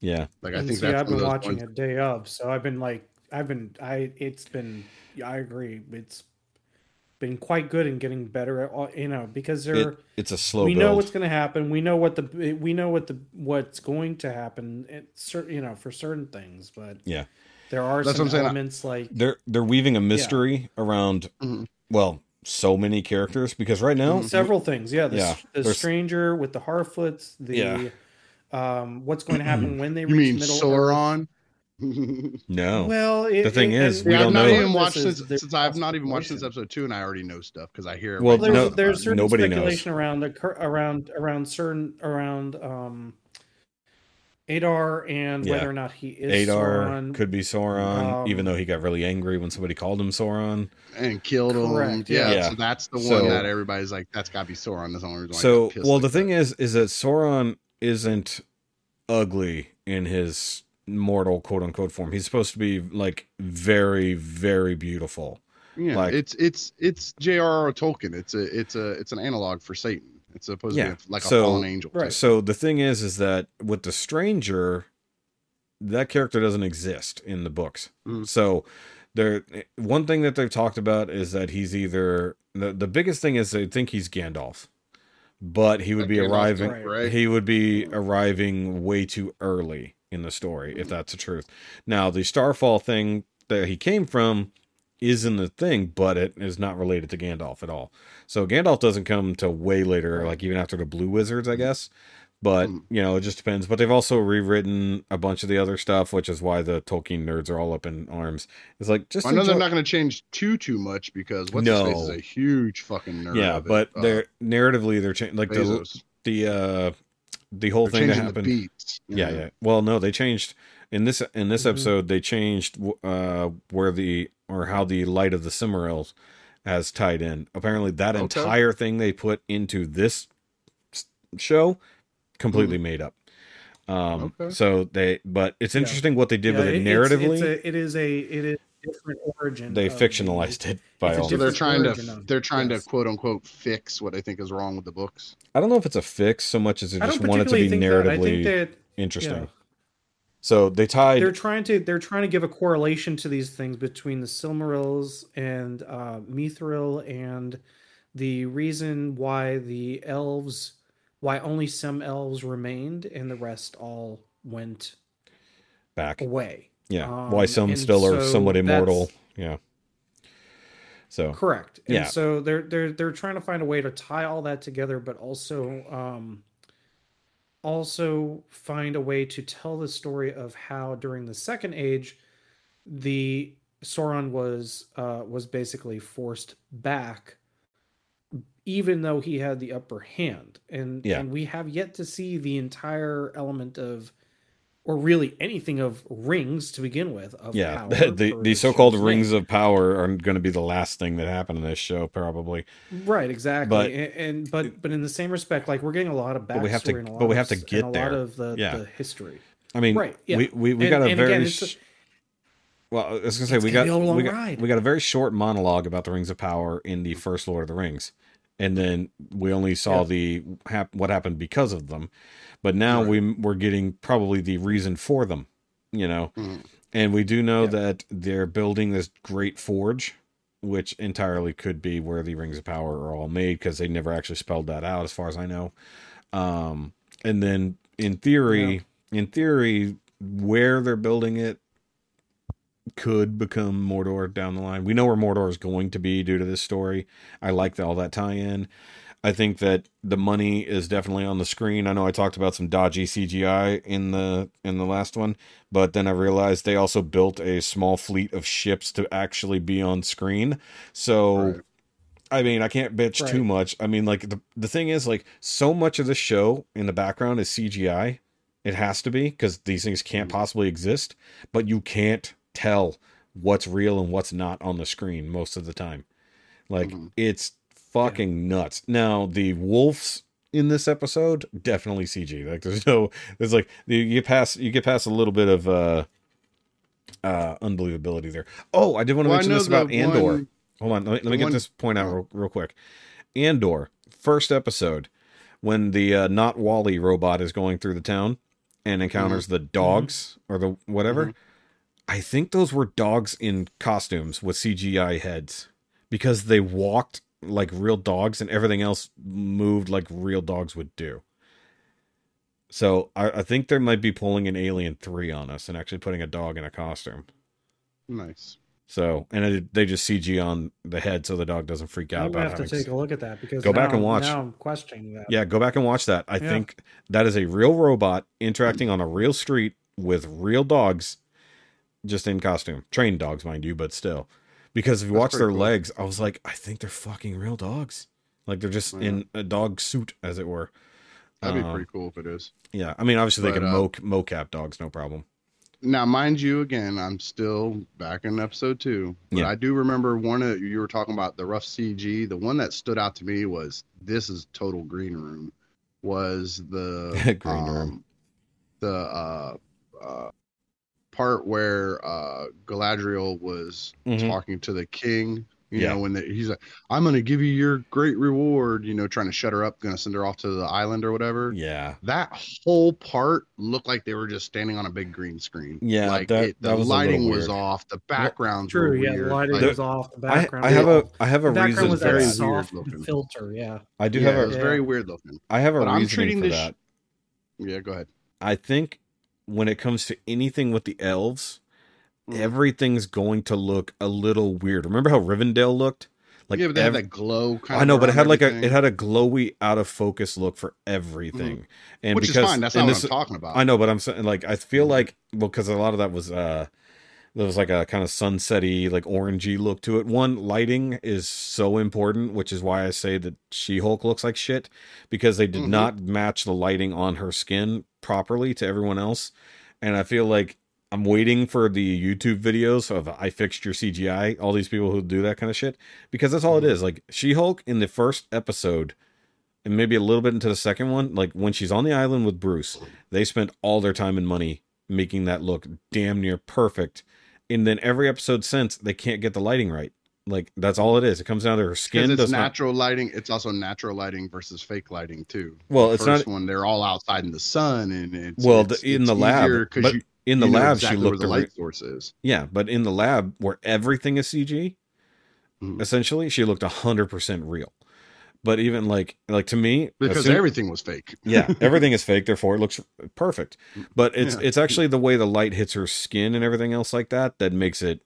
Yeah. Like I and think see, that's I've been watching ones... a day of, so I've been like, I've been, I, it's been, I agree. It's been quite good in getting better at all, you know, because there, it, it's a slow, we build. Know what's going to happen. We know what the, we know what the, what's going to happen at certain, you know, for certain things, but yeah, there are that's some elements like they're, they're weaving a mystery yeah. around, mm-hmm. well, so many characters because right now several things. Yeah. The, yeah, the stranger with the Harfoots, the, yeah. um, what's going to happen when they reach you mean middle Sauron? No. Well, it, the thing it, is, we don't know. I've not even watched since, since I've not even watched since episode two, and I already know stuff because I hear. Well, there's, no, there's certain nobody speculation knows. around the around around certain around um, Adar and yeah. whether or not he is Adar Sauron. Could be Sauron, um, even though he got really angry when somebody called him Sauron and killed correct, him. Yeah, yeah, so that's the one so, that everybody's like, that's got to be Sauron. That's the only reason. So, I well, like the thing that. is, is that Sauron isn't ugly in his mortal quote unquote form. He's supposed to be like very, very beautiful. Yeah, like, it's it's it's J R R Tolkien. It's a it's a it's an analog for Satan. It's supposed yeah. to be a, like so, a fallen angel. Right. So the thing is, is that with the stranger, that character doesn't exist in the books. Mm. So there, one thing that they've talked about is that he's either the the biggest thing is they think he's Gandalf. But he would that be arriving. Right. He would be arriving way too early in the story, if that's the truth. Now, the Starfall thing that he came from is in the thing, but it is not related to Gandalf at all. So Gandalf doesn't come till way later, like even after the Blue Wizards, I guess. But you know, it just depends. But they've also rewritten a bunch of the other stuff, which is why the Tolkien nerds are all up in arms. It's like just well, I know enjoy- they're not going to change too too much because what's no. his face is a huge fucking nerd. Yeah, of but it. they're uh, narratively they're changing like Bezos. the the uh, the whole they're thing that happened. The beats, yeah, know? yeah. Well, no, they changed in this in this mm-hmm. episode. They changed uh, where the or how the Light of the Cimmerils has tied in. Apparently, that okay. entire thing they put into this show completely mm-hmm. made up. Um, okay. So they, but it's interesting yeah. what they did yeah, with it, it narratively. It's, it's a, it is a it is different origin. They fictionalized it by all. So they're trying to of, they're trying yes. to quote unquote fix what I think is wrong with the books. I don't know if it's a fix so much as they just want it to be narratively that, that, interesting. Yeah. So they tied. They're trying to they're trying to give a correlation to these things between the Silmarils and uh, Mithril and the reason why the elves. Why only some elves remained and the rest all went back away. Yeah. Um, Why some still so are somewhat immortal. Yeah. So correct. And yeah. so they're they're they're trying to find a way to tie all that together, but also um, also find a way to tell the story of how during the Second Age, the Sauron was uh, was basically forced back. Even though he had the upper hand and, yeah. and we have yet to see the entire element of, or really anything of rings to begin with. Of yeah. Power the the so-called rings thing. of power are going to be the last thing that happened in this show, probably. Right. Exactly. But, and, and but, but in the same respect, like we're getting a lot of backstory. But we have to, and a lot but we have to get of, there. A lot of the, yeah. the history. I mean, right. Yeah. We, we, we and, got a very, again, sh- well, I was going to say, we got, we got, we got a very short monologue about the rings of power in the first Lord of the Rings. And then we only saw yeah. the hap- what happened because of them, but now right. we we're getting probably the reason for them, you know. Mm-hmm. And we do know yeah. that they're building this great forge, which entirely could be where the Rings of Power are all made because they never actually spelled that out, as far as I know. Um, and then in theory, yeah. in theory, where they're building it could become Mordor down the line. We know where Mordor is going to be due to this story. I like all that tie-in. I think that the money is definitely on the screen. I know I talked about some dodgy C G I in the in the last one, but then I realized they also built a small fleet of ships to actually be on screen. So, right. I mean, I can't bitch right. too much. I mean, like, the, the thing is, like, so much of the show in the background is C G I. It has to be, because these things can't possibly exist, but you can't tell what's real and what's not on the screen most of the time. Like mm-hmm. it's fucking yeah. nuts. Now the wolves in this episode, definitely C G. Like there's no, there's like you pass, you get past a little bit of, uh, uh, unbelievability there. Oh, I did want to well, mention this about Andor. One, Hold on. Let me, let me get one, this point out real, real quick. Andor, first episode when the uh, not Wally robot is going through the town and encounters mm-hmm. the dogs mm-hmm. or the whatever. Mm-hmm. I think those were dogs in costumes with C G I heads because they walked like real dogs and everything else moved like real dogs would do. So I, I think they might be pulling an Alien three on us and actually putting a dog in a costume. Nice. So, and it, they just C G on the head so the dog doesn't freak out. I'm about have to take a look at that because go now, back and watch. Now I'm questioning that. Yeah, go back and watch that. I yeah. think that is a real robot interacting on a real street with real dogs, just in costume. Trained dogs, mind you, but still. Because if you That's watch their cool. legs, I was like, I think they're fucking real dogs. Like they're just yeah. in a dog suit, as it were. That'd um, be pretty cool if it is. Yeah, I mean, obviously but, they can uh, mo- mocap dogs, no problem. Now, mind you, again, I'm still back in episode two. But yeah. I do remember one of you were talking about the rough C G. The one that stood out to me was this is total green room. Was the green um, room the uh, uh, part where uh, Galadriel was mm-hmm. talking to the king? You yeah. know, when the, he's like, "I'm going to give you your great reward," you know, trying to shut her up, going to send her off to the island or whatever. Yeah. That whole part looked like they were just standing on a big green screen. Yeah. Like that, it, the that was lighting was off. The backgrounds True, were yeah, weird. True. Yeah. The lighting like, was off. The background. I, I have a, I have a the reason. Was very that soft weird looking. Filter. Yeah. I do yeah, have a. It was yeah. very weird looking. I have a but reasoning for that. Sh- yeah. Go ahead. I think when it comes to anything with the elves, everything's going to look a little weird. Remember how Rivendell looked? Like yeah, but they ev- had that glow kind of I know, but it had everything. like a it had a glowy out of focus look for everything. Mm-hmm. And Which because, is fine, that's not what this, I'm talking about. I know, but I'm saying like I feel like well, because a lot of that was uh there was like a kind of sunset-y, like orangey look to it. One, lighting is so important, which is why I say that She-Hulk looks like shit, because they did mm-hmm. not match the lighting on her skin properly to everyone else. And I feel like I'm waiting for the YouTube videos of I fixed your C G I, all these people who do that kind of shit, because that's all it is. Like She-Hulk in the first episode and maybe a little bit into the second one, like when she's on the island with Bruce, they spent all their time and money making that look damn near perfect. And then every episode since, they can't get the lighting right. Like that's all it is. It comes down to her skin. It's natural not... lighting. It's also natural lighting versus fake lighting too. Well, the it's first not one. They're all outside in the sun and it's, well it's, in it's the lab. But you, in the you lab, exactly she looked where the light source is. Yeah, but in the lab where everything is C G, mm-hmm. essentially, she looked a hundred percent real. But even like like to me, because assume, everything was fake. yeah, everything is fake. Therefore, it looks perfect. But it's yeah. it's actually the way the light hits her skin and everything else like that that makes it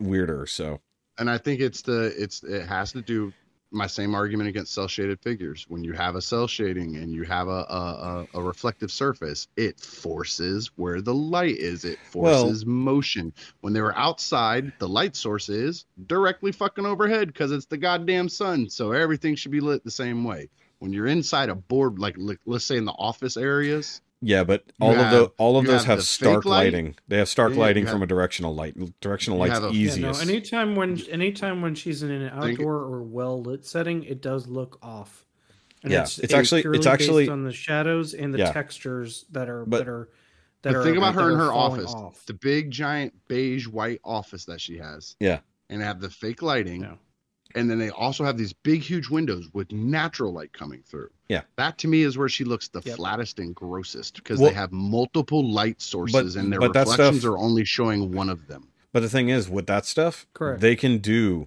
weirder. So. And I think it's the it's it has to do my same argument against cell shaded figures. When you have a cell shading and you have a a, a reflective surface, it forces where the light is. It forces well, motion. When they were outside, the light source is directly fucking overhead because it's the goddamn sun. So everything should be lit the same way. When you're inside a board, like let's say in the office areas. Yeah, but all have, of the all of those have, have stark light. lighting. They have stark yeah, lighting have, from a directional light. Directional light's a, easiest. Yeah, no, anytime when anytime when she's in an outdoor or well lit setting, it does look off. And yeah, it's, it's actually it's actually based on the shadows and the yeah. textures that are but, that are that but are. Think about her in her office, off. the big giant beige white office that she has. Yeah, and have the fake lighting. Yeah. And then they also have these big, huge windows with natural light coming through. Yeah. That to me is where she looks the yep. flattest and grossest because well, they have multiple light sources but, and their reflections stuff, are only showing one of them. But the thing is with that stuff, Correct. they can do,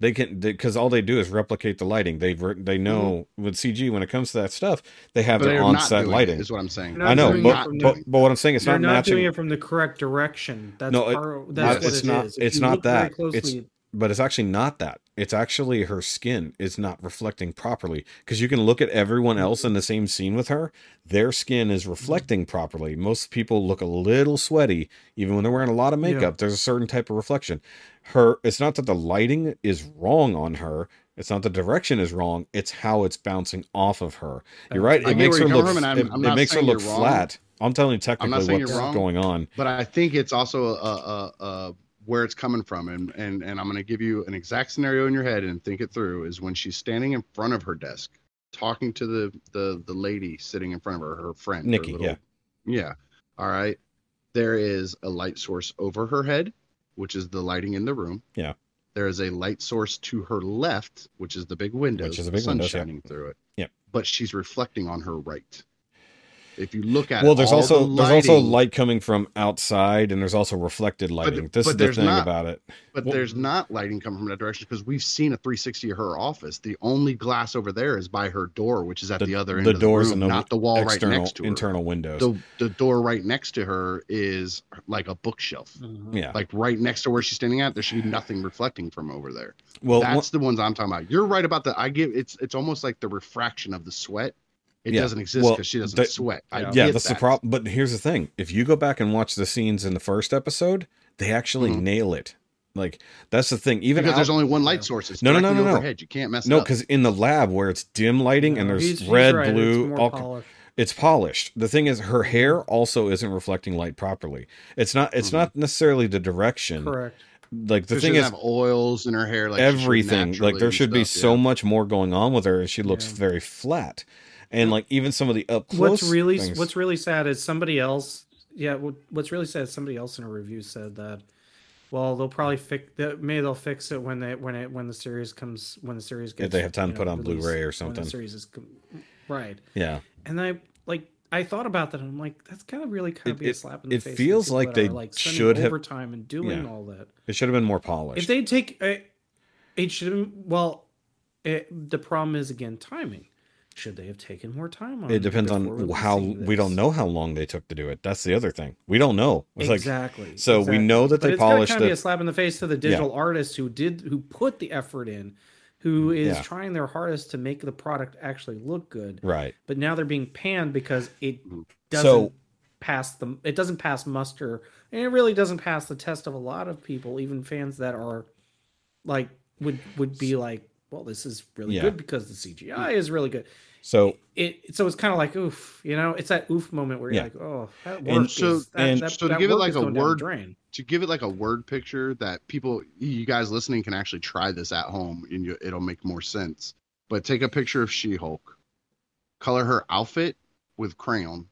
they can, because all they do is replicate the lighting. They they know mm-hmm. with C G, when it comes to that stuff, they have but their on-set lighting. Is what I'm saying. I know, but, but, but, but what I'm saying is not matching. They're not doing it from the correct direction. That's no, it, our, that's what it's it not, is. If it's not that. Closely, it's But it's actually not that. It's actually her skin is not reflecting properly because you can look at everyone else in the same scene with her. Their skin is reflecting properly. Most people look a little sweaty, even when they're wearing a lot of makeup. Yeah. There's a certain type of reflection. Her, it's not that the lighting is wrong on her. It's not the direction is wrong. It's how it's bouncing off of her. You're right. It makes her look, it, it makes her look flat. I'm telling you technically what's going on. But I think it's also a, a, a where it's coming from. And, and, and I'm going to give you an exact scenario in your head and think it through is when she's standing in front of her desk, talking to the, the, the lady sitting in front of her, her friend, Nikki. Her little, yeah. Yeah. All right. There is a light source over her head, which is the lighting in the room. Yeah. There is a light source to her left, which is the big window. Which is the big window, yeah. shining through it. Yeah. But she's reflecting on her right. If you look at well, there's all also the lighting, there's also light coming from outside, and there's also reflected lighting. But, this but is the thing not, about it. But well, there's not lighting coming from that direction because we've seen a three sixty of her office. The only glass over there is by her door, which is at the, the other end the of the doors room, and the, not the wall external, right next to her. Internal windows. The, the door right next to her is like a bookshelf. Mm-hmm. Yeah, like right next to where she's standing at, there should be nothing reflecting from over there. Well, that's well, the ones I'm talking about. You're right about that. I give it's it's almost like the refraction of the sweat. It yeah. doesn't exist because well, she doesn't the, sweat. I yeah, get that's that. the problem. But here's the thing. If you go back and watch the scenes in the first episode, they actually mm-hmm. nail it. Like, that's the thing. Even Because out, there's only one light source. It's no, no, no, no, overhead. no. You can't mess no, it up. No, because in the lab where it's dim lighting and there's he's, red, he's right. blue. It's all, polished. It's polished. The thing is, her hair also isn't reflecting light properly. It's not It's mm-hmm. not necessarily the direction. Correct. Like the she thing is have oils in her hair. Like everything. Like there should stuff, be so yeah. much more going on with her. She looks yeah. very flat. And like even some of the up close. What's really things. what's really sad is somebody else. Yeah, what's really sad is somebody else in a review said that. Well, they'll probably fix that. Maybe they'll fix it when they when it when the series comes when the series gets. If they have time to know, put on Blu-ray or something. When the series is right. Yeah. And I like I thought about that. And I'm like, that's kind of really kind of it, be a slap in the it face. It feels like they are, like, should have overtime and doing yeah. all that. It should have been more polished. If they take uh, it, should have well. It, the problem is again timing. Should they have taken more time on it? It depends on how we don't know how long they took to do it. That's the other thing. We don't know. It's exactly. Like, so exactly. we know that but they polished it. It's kind of be a slap in the face to the digital yeah. artists who did, who put the effort in, who is yeah. trying their hardest to make the product actually look good. Right. But now they're being panned because it doesn't so, pass the, it doesn't pass muster, and it really doesn't pass the test of a lot of people, even fans that are like would would be like, well, this is really yeah. good because the C G I is really good. So it, it so it's kind of like oof, you know, it's that oof moment where you're yeah. like, oh, that work and so, is, that, and that, so to that give it like a word to give it like a word picture that people, you guys listening, can actually try this at home and you, it'll make more sense. But take a picture of She-Hulk, color her outfit with crayon,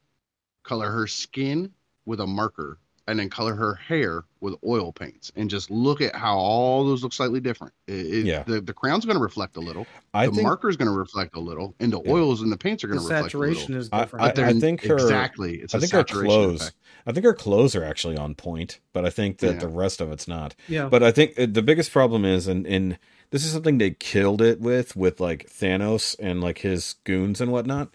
color her skin with a marker, and then color her hair with oil paints, and just look at how all those look slightly different. It, it, yeah. The, the crown's going to reflect a little. I the think, marker's going to reflect a little, and the oils yeah. and the paints are going to reflect a little. The saturation is different. I, I, I think her, exactly. It's I think her clothes. Effect. I think her clothes are actually on point, but I think that yeah. the rest of it's not. Yeah. But I think the biggest problem is, and and this is something they killed it with, with like Thanos and like his goons and whatnot.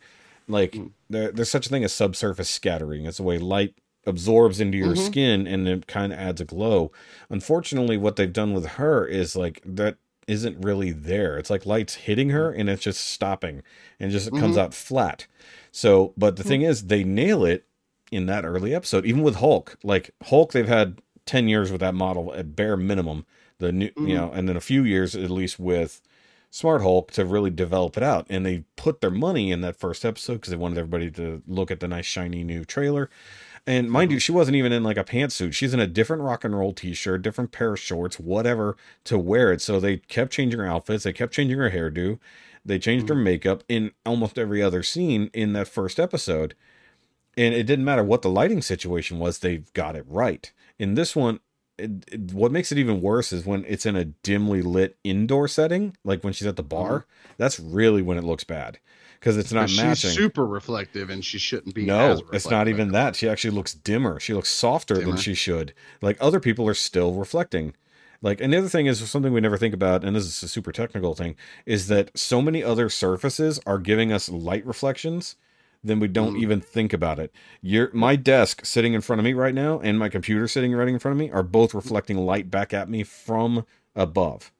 Like mm. there, there's such a thing as subsurface scattering. It's the way light absorbs into your mm-hmm. skin and it kind of adds a glow. Unfortunately, what they've done with her is like that isn't really there. It's like light's hitting her and it's just stopping and just mm-hmm. it comes out flat. So, but the mm-hmm. thing is, they nail it in that early episode. Even with Hulk, like Hulk, they've had ten years with that model at bare minimum. The new, mm-hmm. you know, and then a few years at least with Smart Hulk to really develop it out. And they put their money in that first episode because they wanted everybody to look at the nice shiny new trailer. And mind you, she wasn't even in like a pantsuit. She's in a different rock and roll t-shirt, different pair of shorts, whatever to wear it. So they kept changing her outfits. They kept changing her hairdo. They changed her makeup in almost every other scene in that first episode. And it didn't matter what the lighting situation was. They got it right. In this one, it, it, what makes it even worse is when it's in a dimly lit indoor setting, like when she's at the bar, that's really when it looks bad. Because it's not matching. She's super reflective, and she shouldn't be. No, it's not even that. She actually looks dimmer. She looks softer dimmer. than she should. Like other people are still reflecting. Like, and the other thing is something we never think about, and this is a super technical thing, is that so many other surfaces are giving us light reflections, then we don't mm. even think about it. Your my desk sitting in front of me right now, and my computer sitting right in front of me, are both reflecting light back at me from above.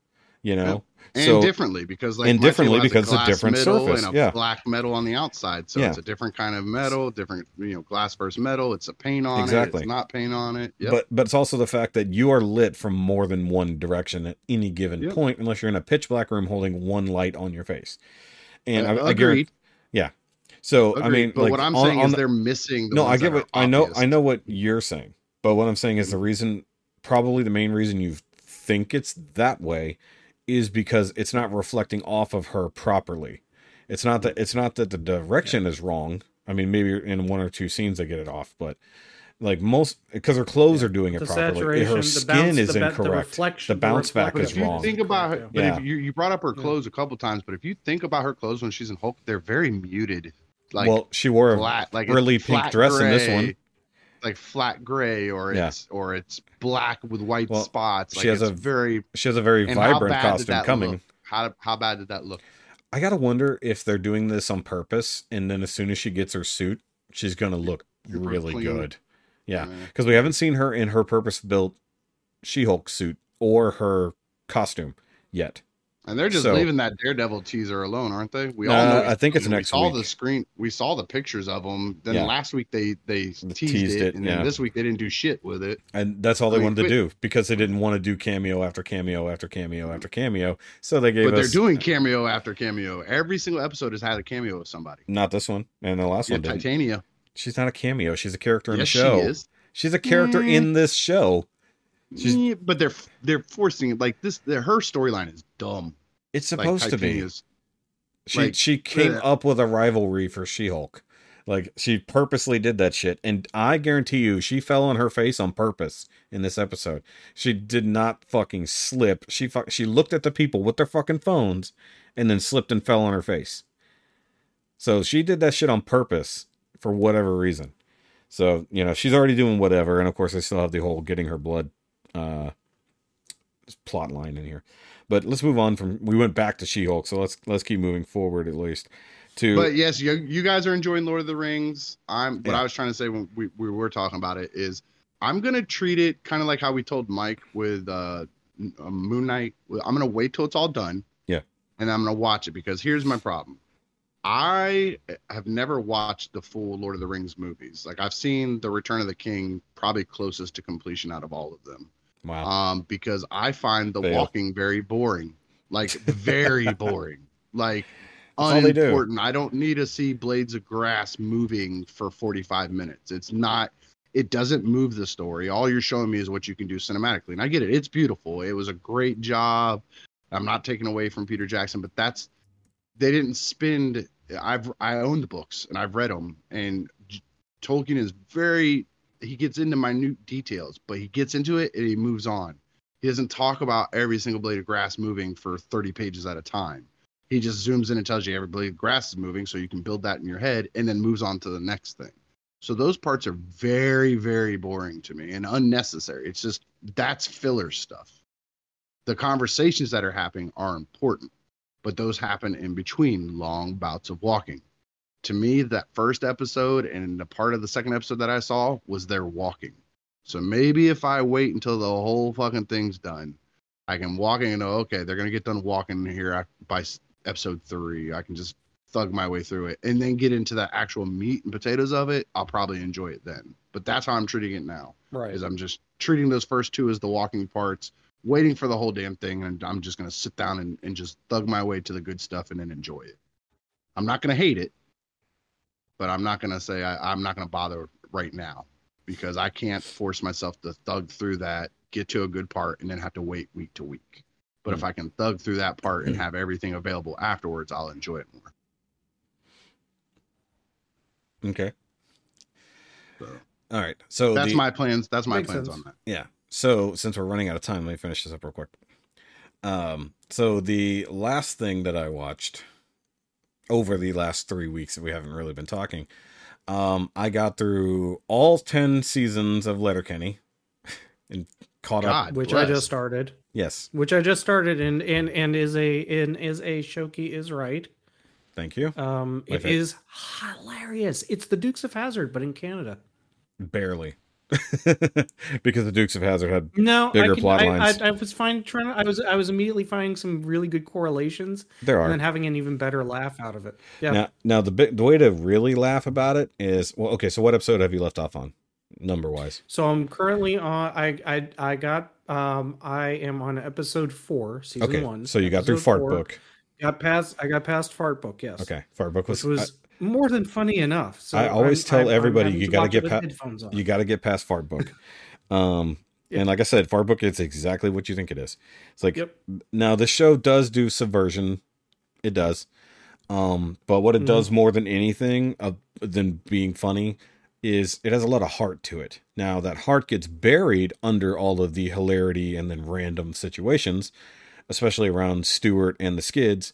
You know. Yep. And so, differently because like and differently because it's a different surface and a yeah. black metal on the outside. So yeah. it's a different kind of metal, different, you know, glass versus metal. It's a paint on exactly. it. It's not paint on it. Yep. But, but it's also the fact that you are lit from more than one direction at any given yep. point, unless you're in a pitch black room holding one light on your face. And uh, I, agreed. I yeah. So, agreed. I mean, but like, what I'm on, saying on is the, they're missing. The no, I get what I know. Obvious. I know what you're saying, but what I'm saying is the reason, probably the main reason you think it's that way is because it's not reflecting off of her properly. It's not that it's not that the direction yeah. is wrong. I mean, maybe in one or two scenes they get it off, but Like most, because her clothes yeah. are doing it the properly. Her skin bounce, is the, incorrect. The, reflection, the bounce the back is wrong. Think about her, yeah. but if you, you brought up her clothes yeah. a couple times, but if you think about her clothes when she's in Hulk, they're very muted. Like well, she wore flat, a like really pink dress gray, in this one, like flat gray, or yeah. it's or it's black with white well, spots. Like she has it's a very she has a very vibrant costume coming. Look? How how bad did that look? I gotta wonder if they're doing this on purpose, and then as soon as she gets her suit, she's gonna look Super really clean. Good. Yeah, because we haven't seen her in her purpose-built She-Hulk suit or her costume yet. And they're just so, leaving that Daredevil teaser alone, aren't they? We uh, all know I think it's we next saw week. The screen, we saw the pictures of them. Then yeah. last week they, they teased, teased it, it, and yeah. then this week they didn't do shit with it. And that's all they I mean, wanted but, to do, because they didn't want to do cameo after cameo after cameo after cameo. So they gave but us... But they're doing cameo after cameo. Every single episode has had a cameo of somebody. Not this one, and the last yeah, one didn't. Titania. She's not a cameo. She's a character in yes, the show. She is. She's a character mm. in this show. Yeah, but they're they're forcing it like this. Her storyline is dumb. It's supposed like, to be. She like, she came yeah. up with a rivalry for She-Hulk. Like she purposely did that shit, and I guarantee you, she fell on her face on purpose in this episode. She did not fucking slip. She fu- she looked at the people with their fucking phones, and then slipped and fell on her face. So she did that shit on purpose. For whatever reason. So, you know, she's already doing whatever. And of course, I still have the whole getting her blood uh, plot line in here. But let's move on from, we went back to She-Hulk. So let's let's keep moving forward at least. To But yes, you, you guys are enjoying Lord of the Rings. I'm. What yeah. I was trying to say when we, we were talking about it is I'm going to treat it kind of like how we told Mike with uh, Moon Knight. I'm going to wait till it's all done. Yeah. And I'm going to watch it, because here's my problem. I have never watched the full Lord of the Rings movies. Like, I've seen The Return of the King probably closest to completion out of all of them. Wow. Um, because I find the Fail. walking very boring. Like, very boring. Like, that's unimportant. Do. I don't need to see blades of grass moving for forty-five minutes. It's not, it doesn't move the story. All you're showing me is what you can do cinematically. And I get it. It's beautiful. It was a great job. I'm not taking away from Peter Jackson, but that's, they didn't spend. I've I own the books and I've read them, and Tolkien is very. He gets into minute details, but he gets into it and he moves on. He doesn't talk about every single blade of grass moving for thirty pages at a time. He just zooms in and tells you every blade of grass is moving, so you can build that in your head, and then moves on to the next thing. So those parts are very, very boring to me and unnecessary. It's just that's filler stuff. The conversations that are happening are important, but those happen in between long bouts of walking. To me, that first episode and the part of the second episode that I saw was their walking. So maybe if I wait until the whole fucking thing's done, I can walk in and know, okay, they're going to get done walking here by episode three. I can just thug my way through it and then get into the actual meat and potatoes of it. I'll probably enjoy it then. But that's how I'm treating it now. Right. Is I'm just treating those first two as the walking parts, waiting for the whole damn thing, and I'm just going to sit down and, and just thug my way to the good stuff and then enjoy it. I'm not going to hate it, but I'm not going to say I, I'm not going to bother right now, because I can't force myself to thug through that, get to a good part, and then have to wait week to week. But mm-hmm. if I can thug through that part and have everything available afterwards, I'll enjoy it more. Okay. So, all right. So that's the, my plans. That's my plans sense. on that. Yeah. So since we're running out of time, let me finish this up real quick. Um, so the last thing that I watched over the last three weeks that we haven't really been talking, um, I got through all ten seasons of Letterkenny and caught God, up. Which bless. I just started. Yes. Which I just started and, and, and is a, and is a Shoki is right. Thank you. Um, it favorite. is hilarious. It's the Dukes of Hazzard, but in Canada. Barely. Because the Dukes of Hazzard had no, bigger I can, plot I, lines. I, I was fine trying. I was I was immediately finding some really good correlations. There are, and then having an even better laugh out of it. Yeah. Now, now the the way to really laugh about it is well, okay. So what episode have you left off on, number wise? So I'm currently on. I I I got. Um, I am on episode four, season okay, one. So you got through Fart four, Book. Got past. I got past Fart Book. Yes. Okay. Fart Book was. Which was I, more than funny enough. So I always I'm, tell I'm, everybody I'm you got to get past you got to get past Fart Book. Um, yep. And like I said, Fart Book, it's exactly what you think it is. It's like yep. now the show does do subversion, it does. Um, but what it mm-hmm. does more than anything, uh, than being funny, is it has a lot of heart to it. Now, that heart gets buried under all of the hilarity and then random situations, especially around Stuart and the Skids.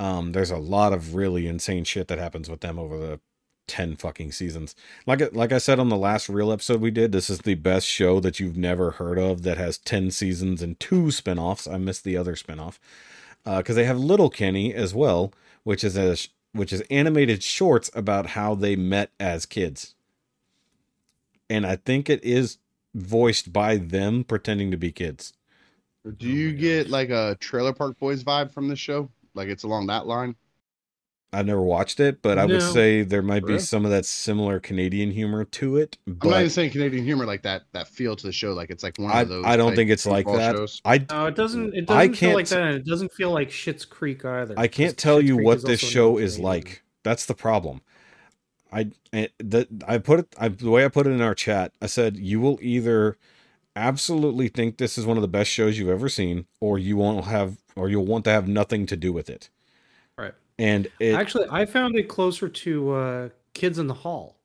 Um, there's a lot of really insane shit that happens with them over the ten fucking seasons. Like, like I said on the last real episode we did, this is the best show that you've never heard of that has ten seasons and two spinoffs. I missed the other spinoff because uh, they have Little Kenny as well, which is a which is animated shorts about how they met as kids. And I think it is voiced by them pretending to be kids. Do you oh get gosh. like a Trailer Park Boys vibe from this show? Like it's along that line? I've never watched it, but I no. would say there might be some of that similar Canadian humor to it. But I'm not even saying Canadian humor like that, that feel to the show. Like it's like one I, of those. I don't like, think it's like that. Shows. I No, it doesn't, it doesn't feel like that. And it doesn't feel like Schitt's Creek either. I can't tell Schitt's you Creek what this show is like. That's the problem. I, the, I put it, I, the way I put it in our chat, I said, you will either absolutely think this is one of the best shows you've ever seen, or you won't have, or you'll want to have nothing to do with it. Right. And it, actually, I found it closer to uh, Kids in the Hall.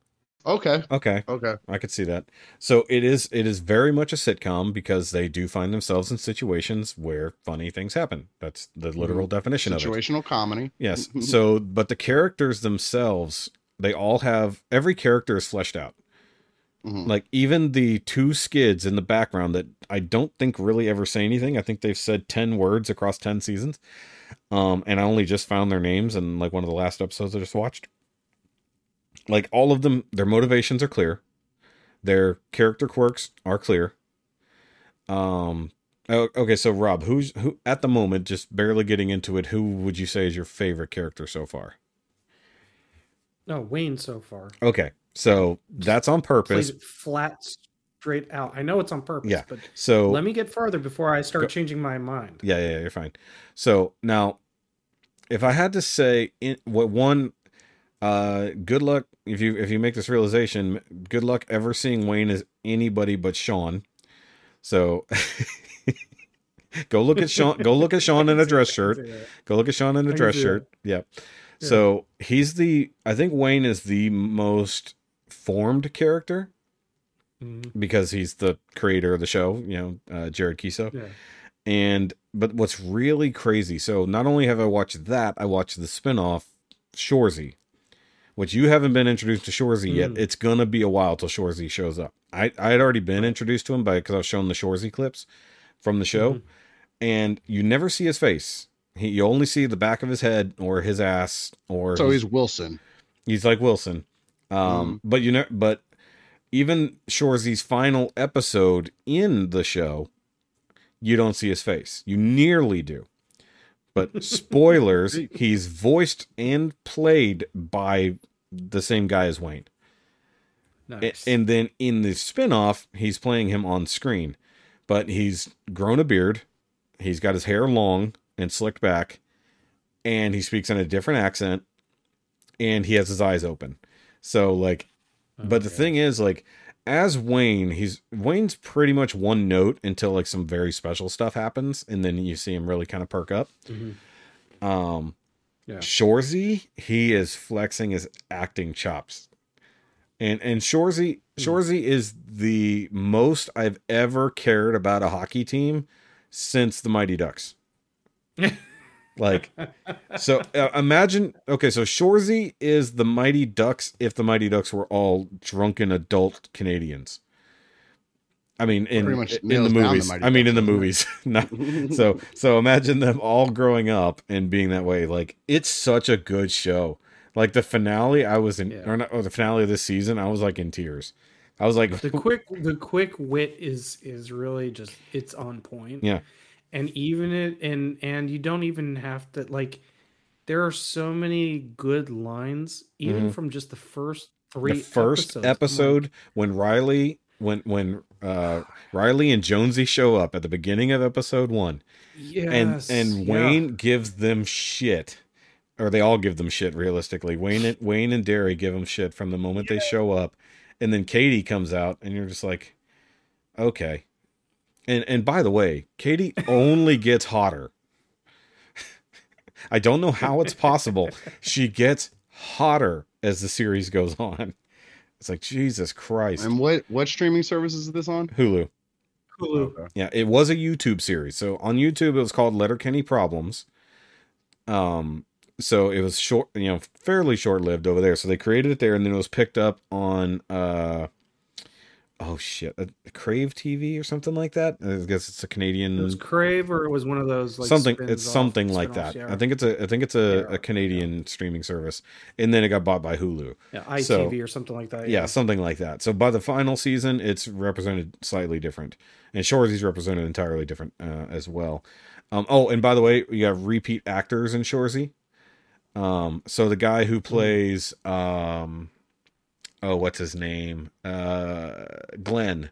Okay. Okay. Okay. I could see that. So it is. It is very much a sitcom because they do find themselves in situations where funny things happen. That's the literal mm-hmm. definition of it. Situational comedy. Yes. So, but the characters themselves, they all have every character is fleshed out. Mm-hmm. Like even the two Skids in the background that I don't think really ever say anything. I think they've said ten words across ten seasons. Um, and I only just found their names in like one of the last episodes I just watched. Like all of them, their motivations are clear. Their character quirks are clear. Um, okay. So Rob, who's who at the moment, just barely getting into it. Who would you say is your favorite character so far? No, Wayne so far. Okay. So that's on purpose. Played it flat straight out. I know it's on purpose, yeah. but so let me get farther before I start go, changing my mind. Yeah, yeah, you're fine. So now if I had to say in what one, uh, good luck. If you, if you make this realization, good luck ever seeing Wayne as anybody but Sean. So go look at Sean, go look at Sean in a dress shirt. Go look at Sean in a dress shirt. Yeah. So he's the, I think Wayne is the most formed character mm-hmm. because he's the creator of the show, you know, uh, Jared Kiso. Yeah. And, but what's really crazy. So not only have I watched that, I watched the spinoff Shorzy, which you haven't been introduced to Shorzy mm. yet. It's going to be a while till Shorzy shows up. I, I had already been introduced to him by, cause I was shown the Shorzy clips from the show mm-hmm. and you never see his face. He, you only see the back of his head or his ass or. So his, he's Wilson. He's like Wilson. Um, mm. but you know, but even Shorzy's final episode in the show, you don't see his face. You nearly do, but spoilers, he's voiced and played by the same guy as Wayne. Nice. And, and then in the spinoff, he's playing him on screen, but he's grown a beard. He's got his hair long and slicked back, and he speaks in a different accent, and he has his eyes open. So like, oh, but the yeah. thing is like, as Wayne, he's Wayne's pretty much one note until like some very special stuff happens. And then you see him really kind of perk up. Mm-hmm. Um, yeah. Shorzy, he is flexing his acting chops, and, and Shorzy, Shorzy mm-hmm. is the most I've ever cared about a hockey team since the Mighty Ducks. Like, so uh, imagine, okay, so Shorzy is the Mighty Ducks if the Mighty Ducks were all drunken adult Canadians. I mean, in, in the movies. The I mean, in the movies. Not, so so imagine them all growing up and being that way. Like, it's such a good show. Like, the finale, I was in, yeah. or, not, or the finale of this season, I was, like, in tears. I was like... The quick the quick wit is is really just, it's on point. Yeah. And even it, and and you don't even have to, like, there are so many good lines, even mm-hmm. from just the first three the first episodes. episode when Riley, when, when, uh, Riley and Jonesy show up at the beginning of episode one. Yes. And, and Wayne yeah. gives them shit, or they all give them shit realistically. Wayne and, Wayne and Derry give them shit from the moment yeah. they show up. And then Katie comes out, and you're just like, okay. And and by the way, Katie only gets hotter. I don't know how it's possible. She gets hotter as the series goes on. It's like, Jesus Christ. And what, what streaming service is this on? Hulu. Hulu. Okay. Yeah, it was a YouTube series. So on YouTube, it was called Letterkenny Problems. Um, so it was short, you know, fairly short-lived over there. So they created it there, and then it was picked up on, uh, oh shit, a, a Crave T V or something like that. I guess it's a Canadian. It was Crave, or it was one of those like something. It's something like that. Yeah. I think it's a. I think it's a, yeah. a Canadian yeah. streaming service, and then it got bought by Hulu. Yeah, I T V so, or something like that. Yeah. yeah, something like that. So by the final season, it's represented slightly different, and Shorzy's represented entirely different uh, as well. Um, oh, and by the way, you have repeat actors in Shorzy. Um, so the guy who plays, um, oh, what's his name? Uh, Glenn.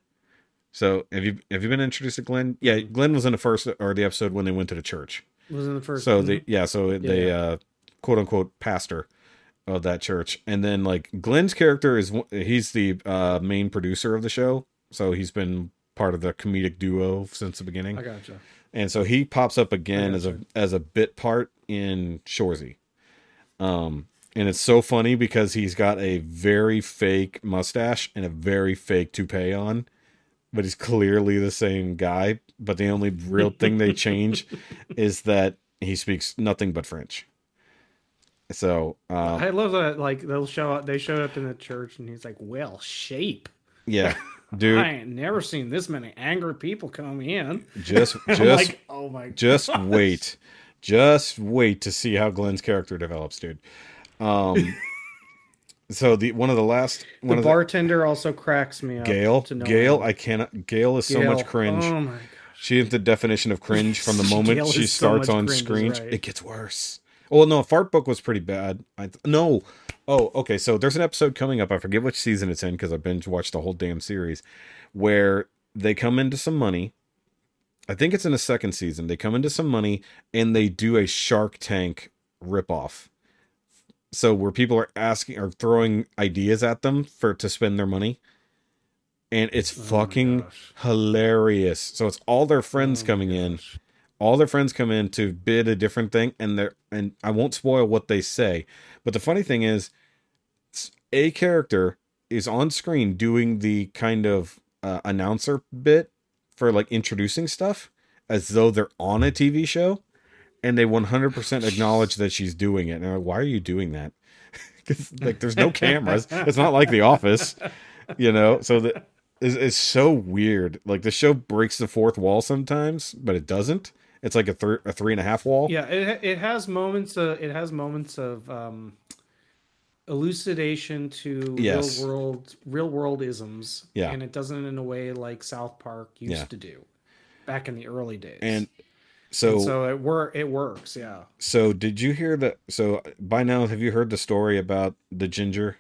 So have you, have you been introduced to Glenn? Yeah. Glenn was in the first or the episode when they went to the church. Was in the first. So the, yeah. So yeah, they, yeah. uh, quote unquote pastor of that church. And then like Glenn's character is, he's the, uh, main producer of the show. So he's been part of the comedic duo since the beginning. I gotcha. And so he pops up again as a as a bit part in Shorzy. Um, and it's so funny because he's got a very fake mustache and a very fake toupee on, but he's clearly the same guy. But the only real thing they change is that he speaks nothing but French. So um, I love that. Like they'll show up. They showed up in the church, and he's like, "Well, shape." Yeah. Dude, I ain't never seen this many angry people come in. Just, just, like, oh my gosh. Just wait, just wait to see how Glenn's character develops, dude. Um, so the one of the last one the of bartender the, also cracks me up. Gail, to know Gail, I cannot. Gail is Gail, so much cringe. Oh my gosh, she is the definition of cringe from the moment Gail she starts so on cringe, screen. Right. It gets worse. Well, no, Fart Book was pretty bad. I th- no. Oh, okay. So there's an episode coming up. I forget which season it's in because I binge watched the whole damn series where they come into some money. I think it's in the second season. They come into some money and they do a Shark Tank ripoff. So where people are asking or throwing ideas at them for to spend their money. And it's oh fucking hilarious. So it's all their friends oh coming in. All their friends come in to bid a different thing, and they're and I won't spoil what they say. But the funny thing is, a character is on screen doing the kind of uh, announcer bit for like introducing stuff as though they're on a T V show, and they one hundred percent acknowledge that she's doing it. And I'm like, why are you doing that? Because like there's no cameras. It's not like The Office, you know. So that is it's so weird. Like the show breaks the fourth wall sometimes, but it doesn't. It's like a, th- a three and a half wall. Yeah, it it has moments. Of, it has moments of um, elucidation to yes. real world, real world isms. Yeah, and it doesn't in a way like South Park used yeah. to do back in the early days. And so, and so it wor- it works. Yeah. So did you hear the? So by now, have you heard the story about the ginger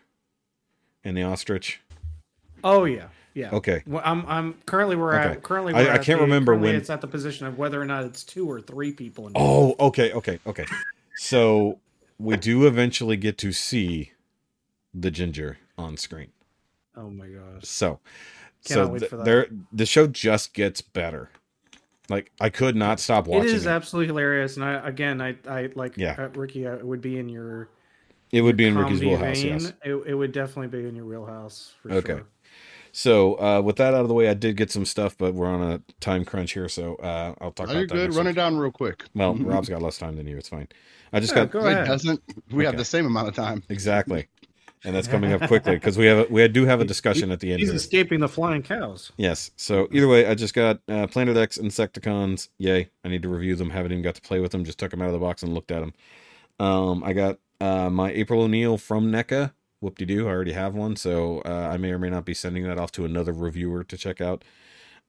and the ostrich? Oh yeah. Yeah. Okay. Well, I'm I'm currently we're okay. at currently we're I, at I can't the, remember when it's at the position of whether or not it's two or three people involved. Oh, okay, okay, okay. So we do eventually get to see the ginger on screen. Oh my gosh. So Cannot so wait for that. There the show just gets better. Like I could not stop watching. It is it. absolutely hilarious, and I again I I like yeah. uh, Ricky I, it would be in your It would your be in Ricky's wheelhouse. Yes. It it would definitely be in your wheelhouse for okay. sure. So uh, with that out of the way, I did get some stuff, but we're on a time crunch here, so uh, I'll talk oh, about you're that. You're good. Run it down real quick. Well, Rob's got less time than you. It's fine. I just yeah, got. Go ahead. Doesn't. We okay. have the same amount of time. Exactly, and that's coming up quickly because we have a, we do have a discussion he, at the end. He's here. Escaping the flying cows. Yes. So either way, I just got uh, Planet X Insecticons. Yay! I need to review them. Haven't even got to play with them. Just took them out of the box and looked at them. Um, I got uh, my April O'Neil from NECA. Whoop-de-doo, I already have one, so uh, I may or may not be sending that off to another reviewer to check out.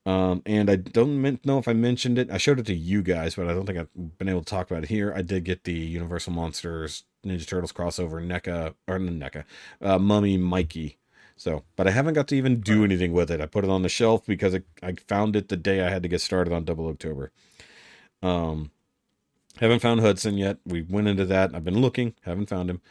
Um, and I don't know if I mentioned it. I showed it to you guys, but I don't think I've been able to talk about it here. I did get the Universal Monsters Ninja Turtles crossover NECA, or NECA, uh, Mummy Mikey. So, but I haven't got to even do anything with it. I put it on the shelf because it, I found it the day I had to get started on Double October. Um, haven't found Hudson yet. We went into that. I've been looking. Haven't found him.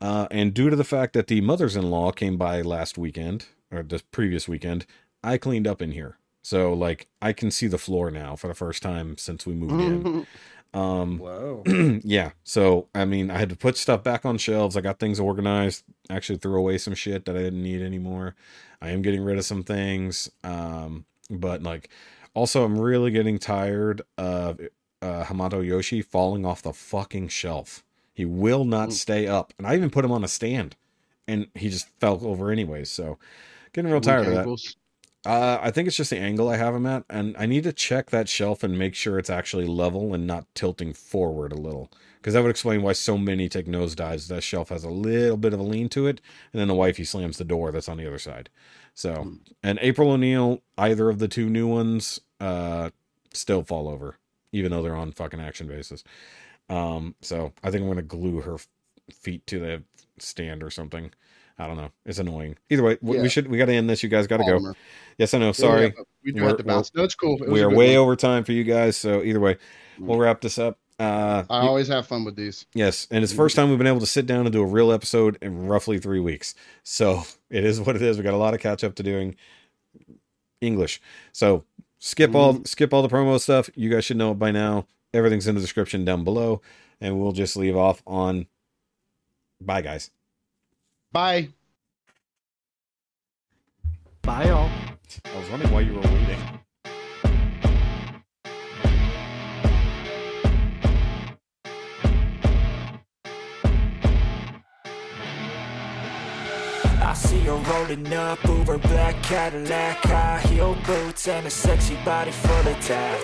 Uh, and due to the fact that the mothers-in-law came by last weekend, or the previous weekend, I cleaned up in here. So, like, I can see the floor now for the first time since we moved in. Um, Whoa. Yeah. So, I mean, I had to put stuff back on shelves. I got things organized, actually threw away some shit that I didn't need anymore. I am getting rid of some things. Um, but like, also I'm really getting tired of, uh, Hamato Yoshi falling off the fucking shelf. He will not mm. stay up. And I even put him on a stand and he just fell over anyways. So getting real tired of that. Uh, I think it's just the angle I have them at, and I need to check that shelf and make sure it's actually level and not tilting forward a little, because that would explain why so many take nosedives. That shelf has a little bit of a lean to it, and then the wifey slams the door that's on the other side. So, and April O'Neil, either of the two new ones, uh, still fall over, even though they're on fucking action bases. Um, so I think I'm going to glue her feet to the stand or something. I don't know. It's annoying. Either way, we, yeah. we should we got to end this. You guys got to go. Yes, I know. Sorry, yeah, we do have to bounce. No, it's cool. It we are way one. over time for you guys. So either way, we'll wrap this up. Uh, I always have fun with these. Yes, and it's the first time we've been able to sit down and do a real episode in roughly three weeks. So it is what it is. We got a lot of catch up to doing. English. So skip mm. all skip all the promo stuff. You guys should know it by now. Everything's in the description down below, and we'll just leave off on. Bye, guys. Bye. Bye, all. I was wondering why you were waiting. I see her rolling up, Uber black Cadillac, high heel boots, and a sexy body full of tats.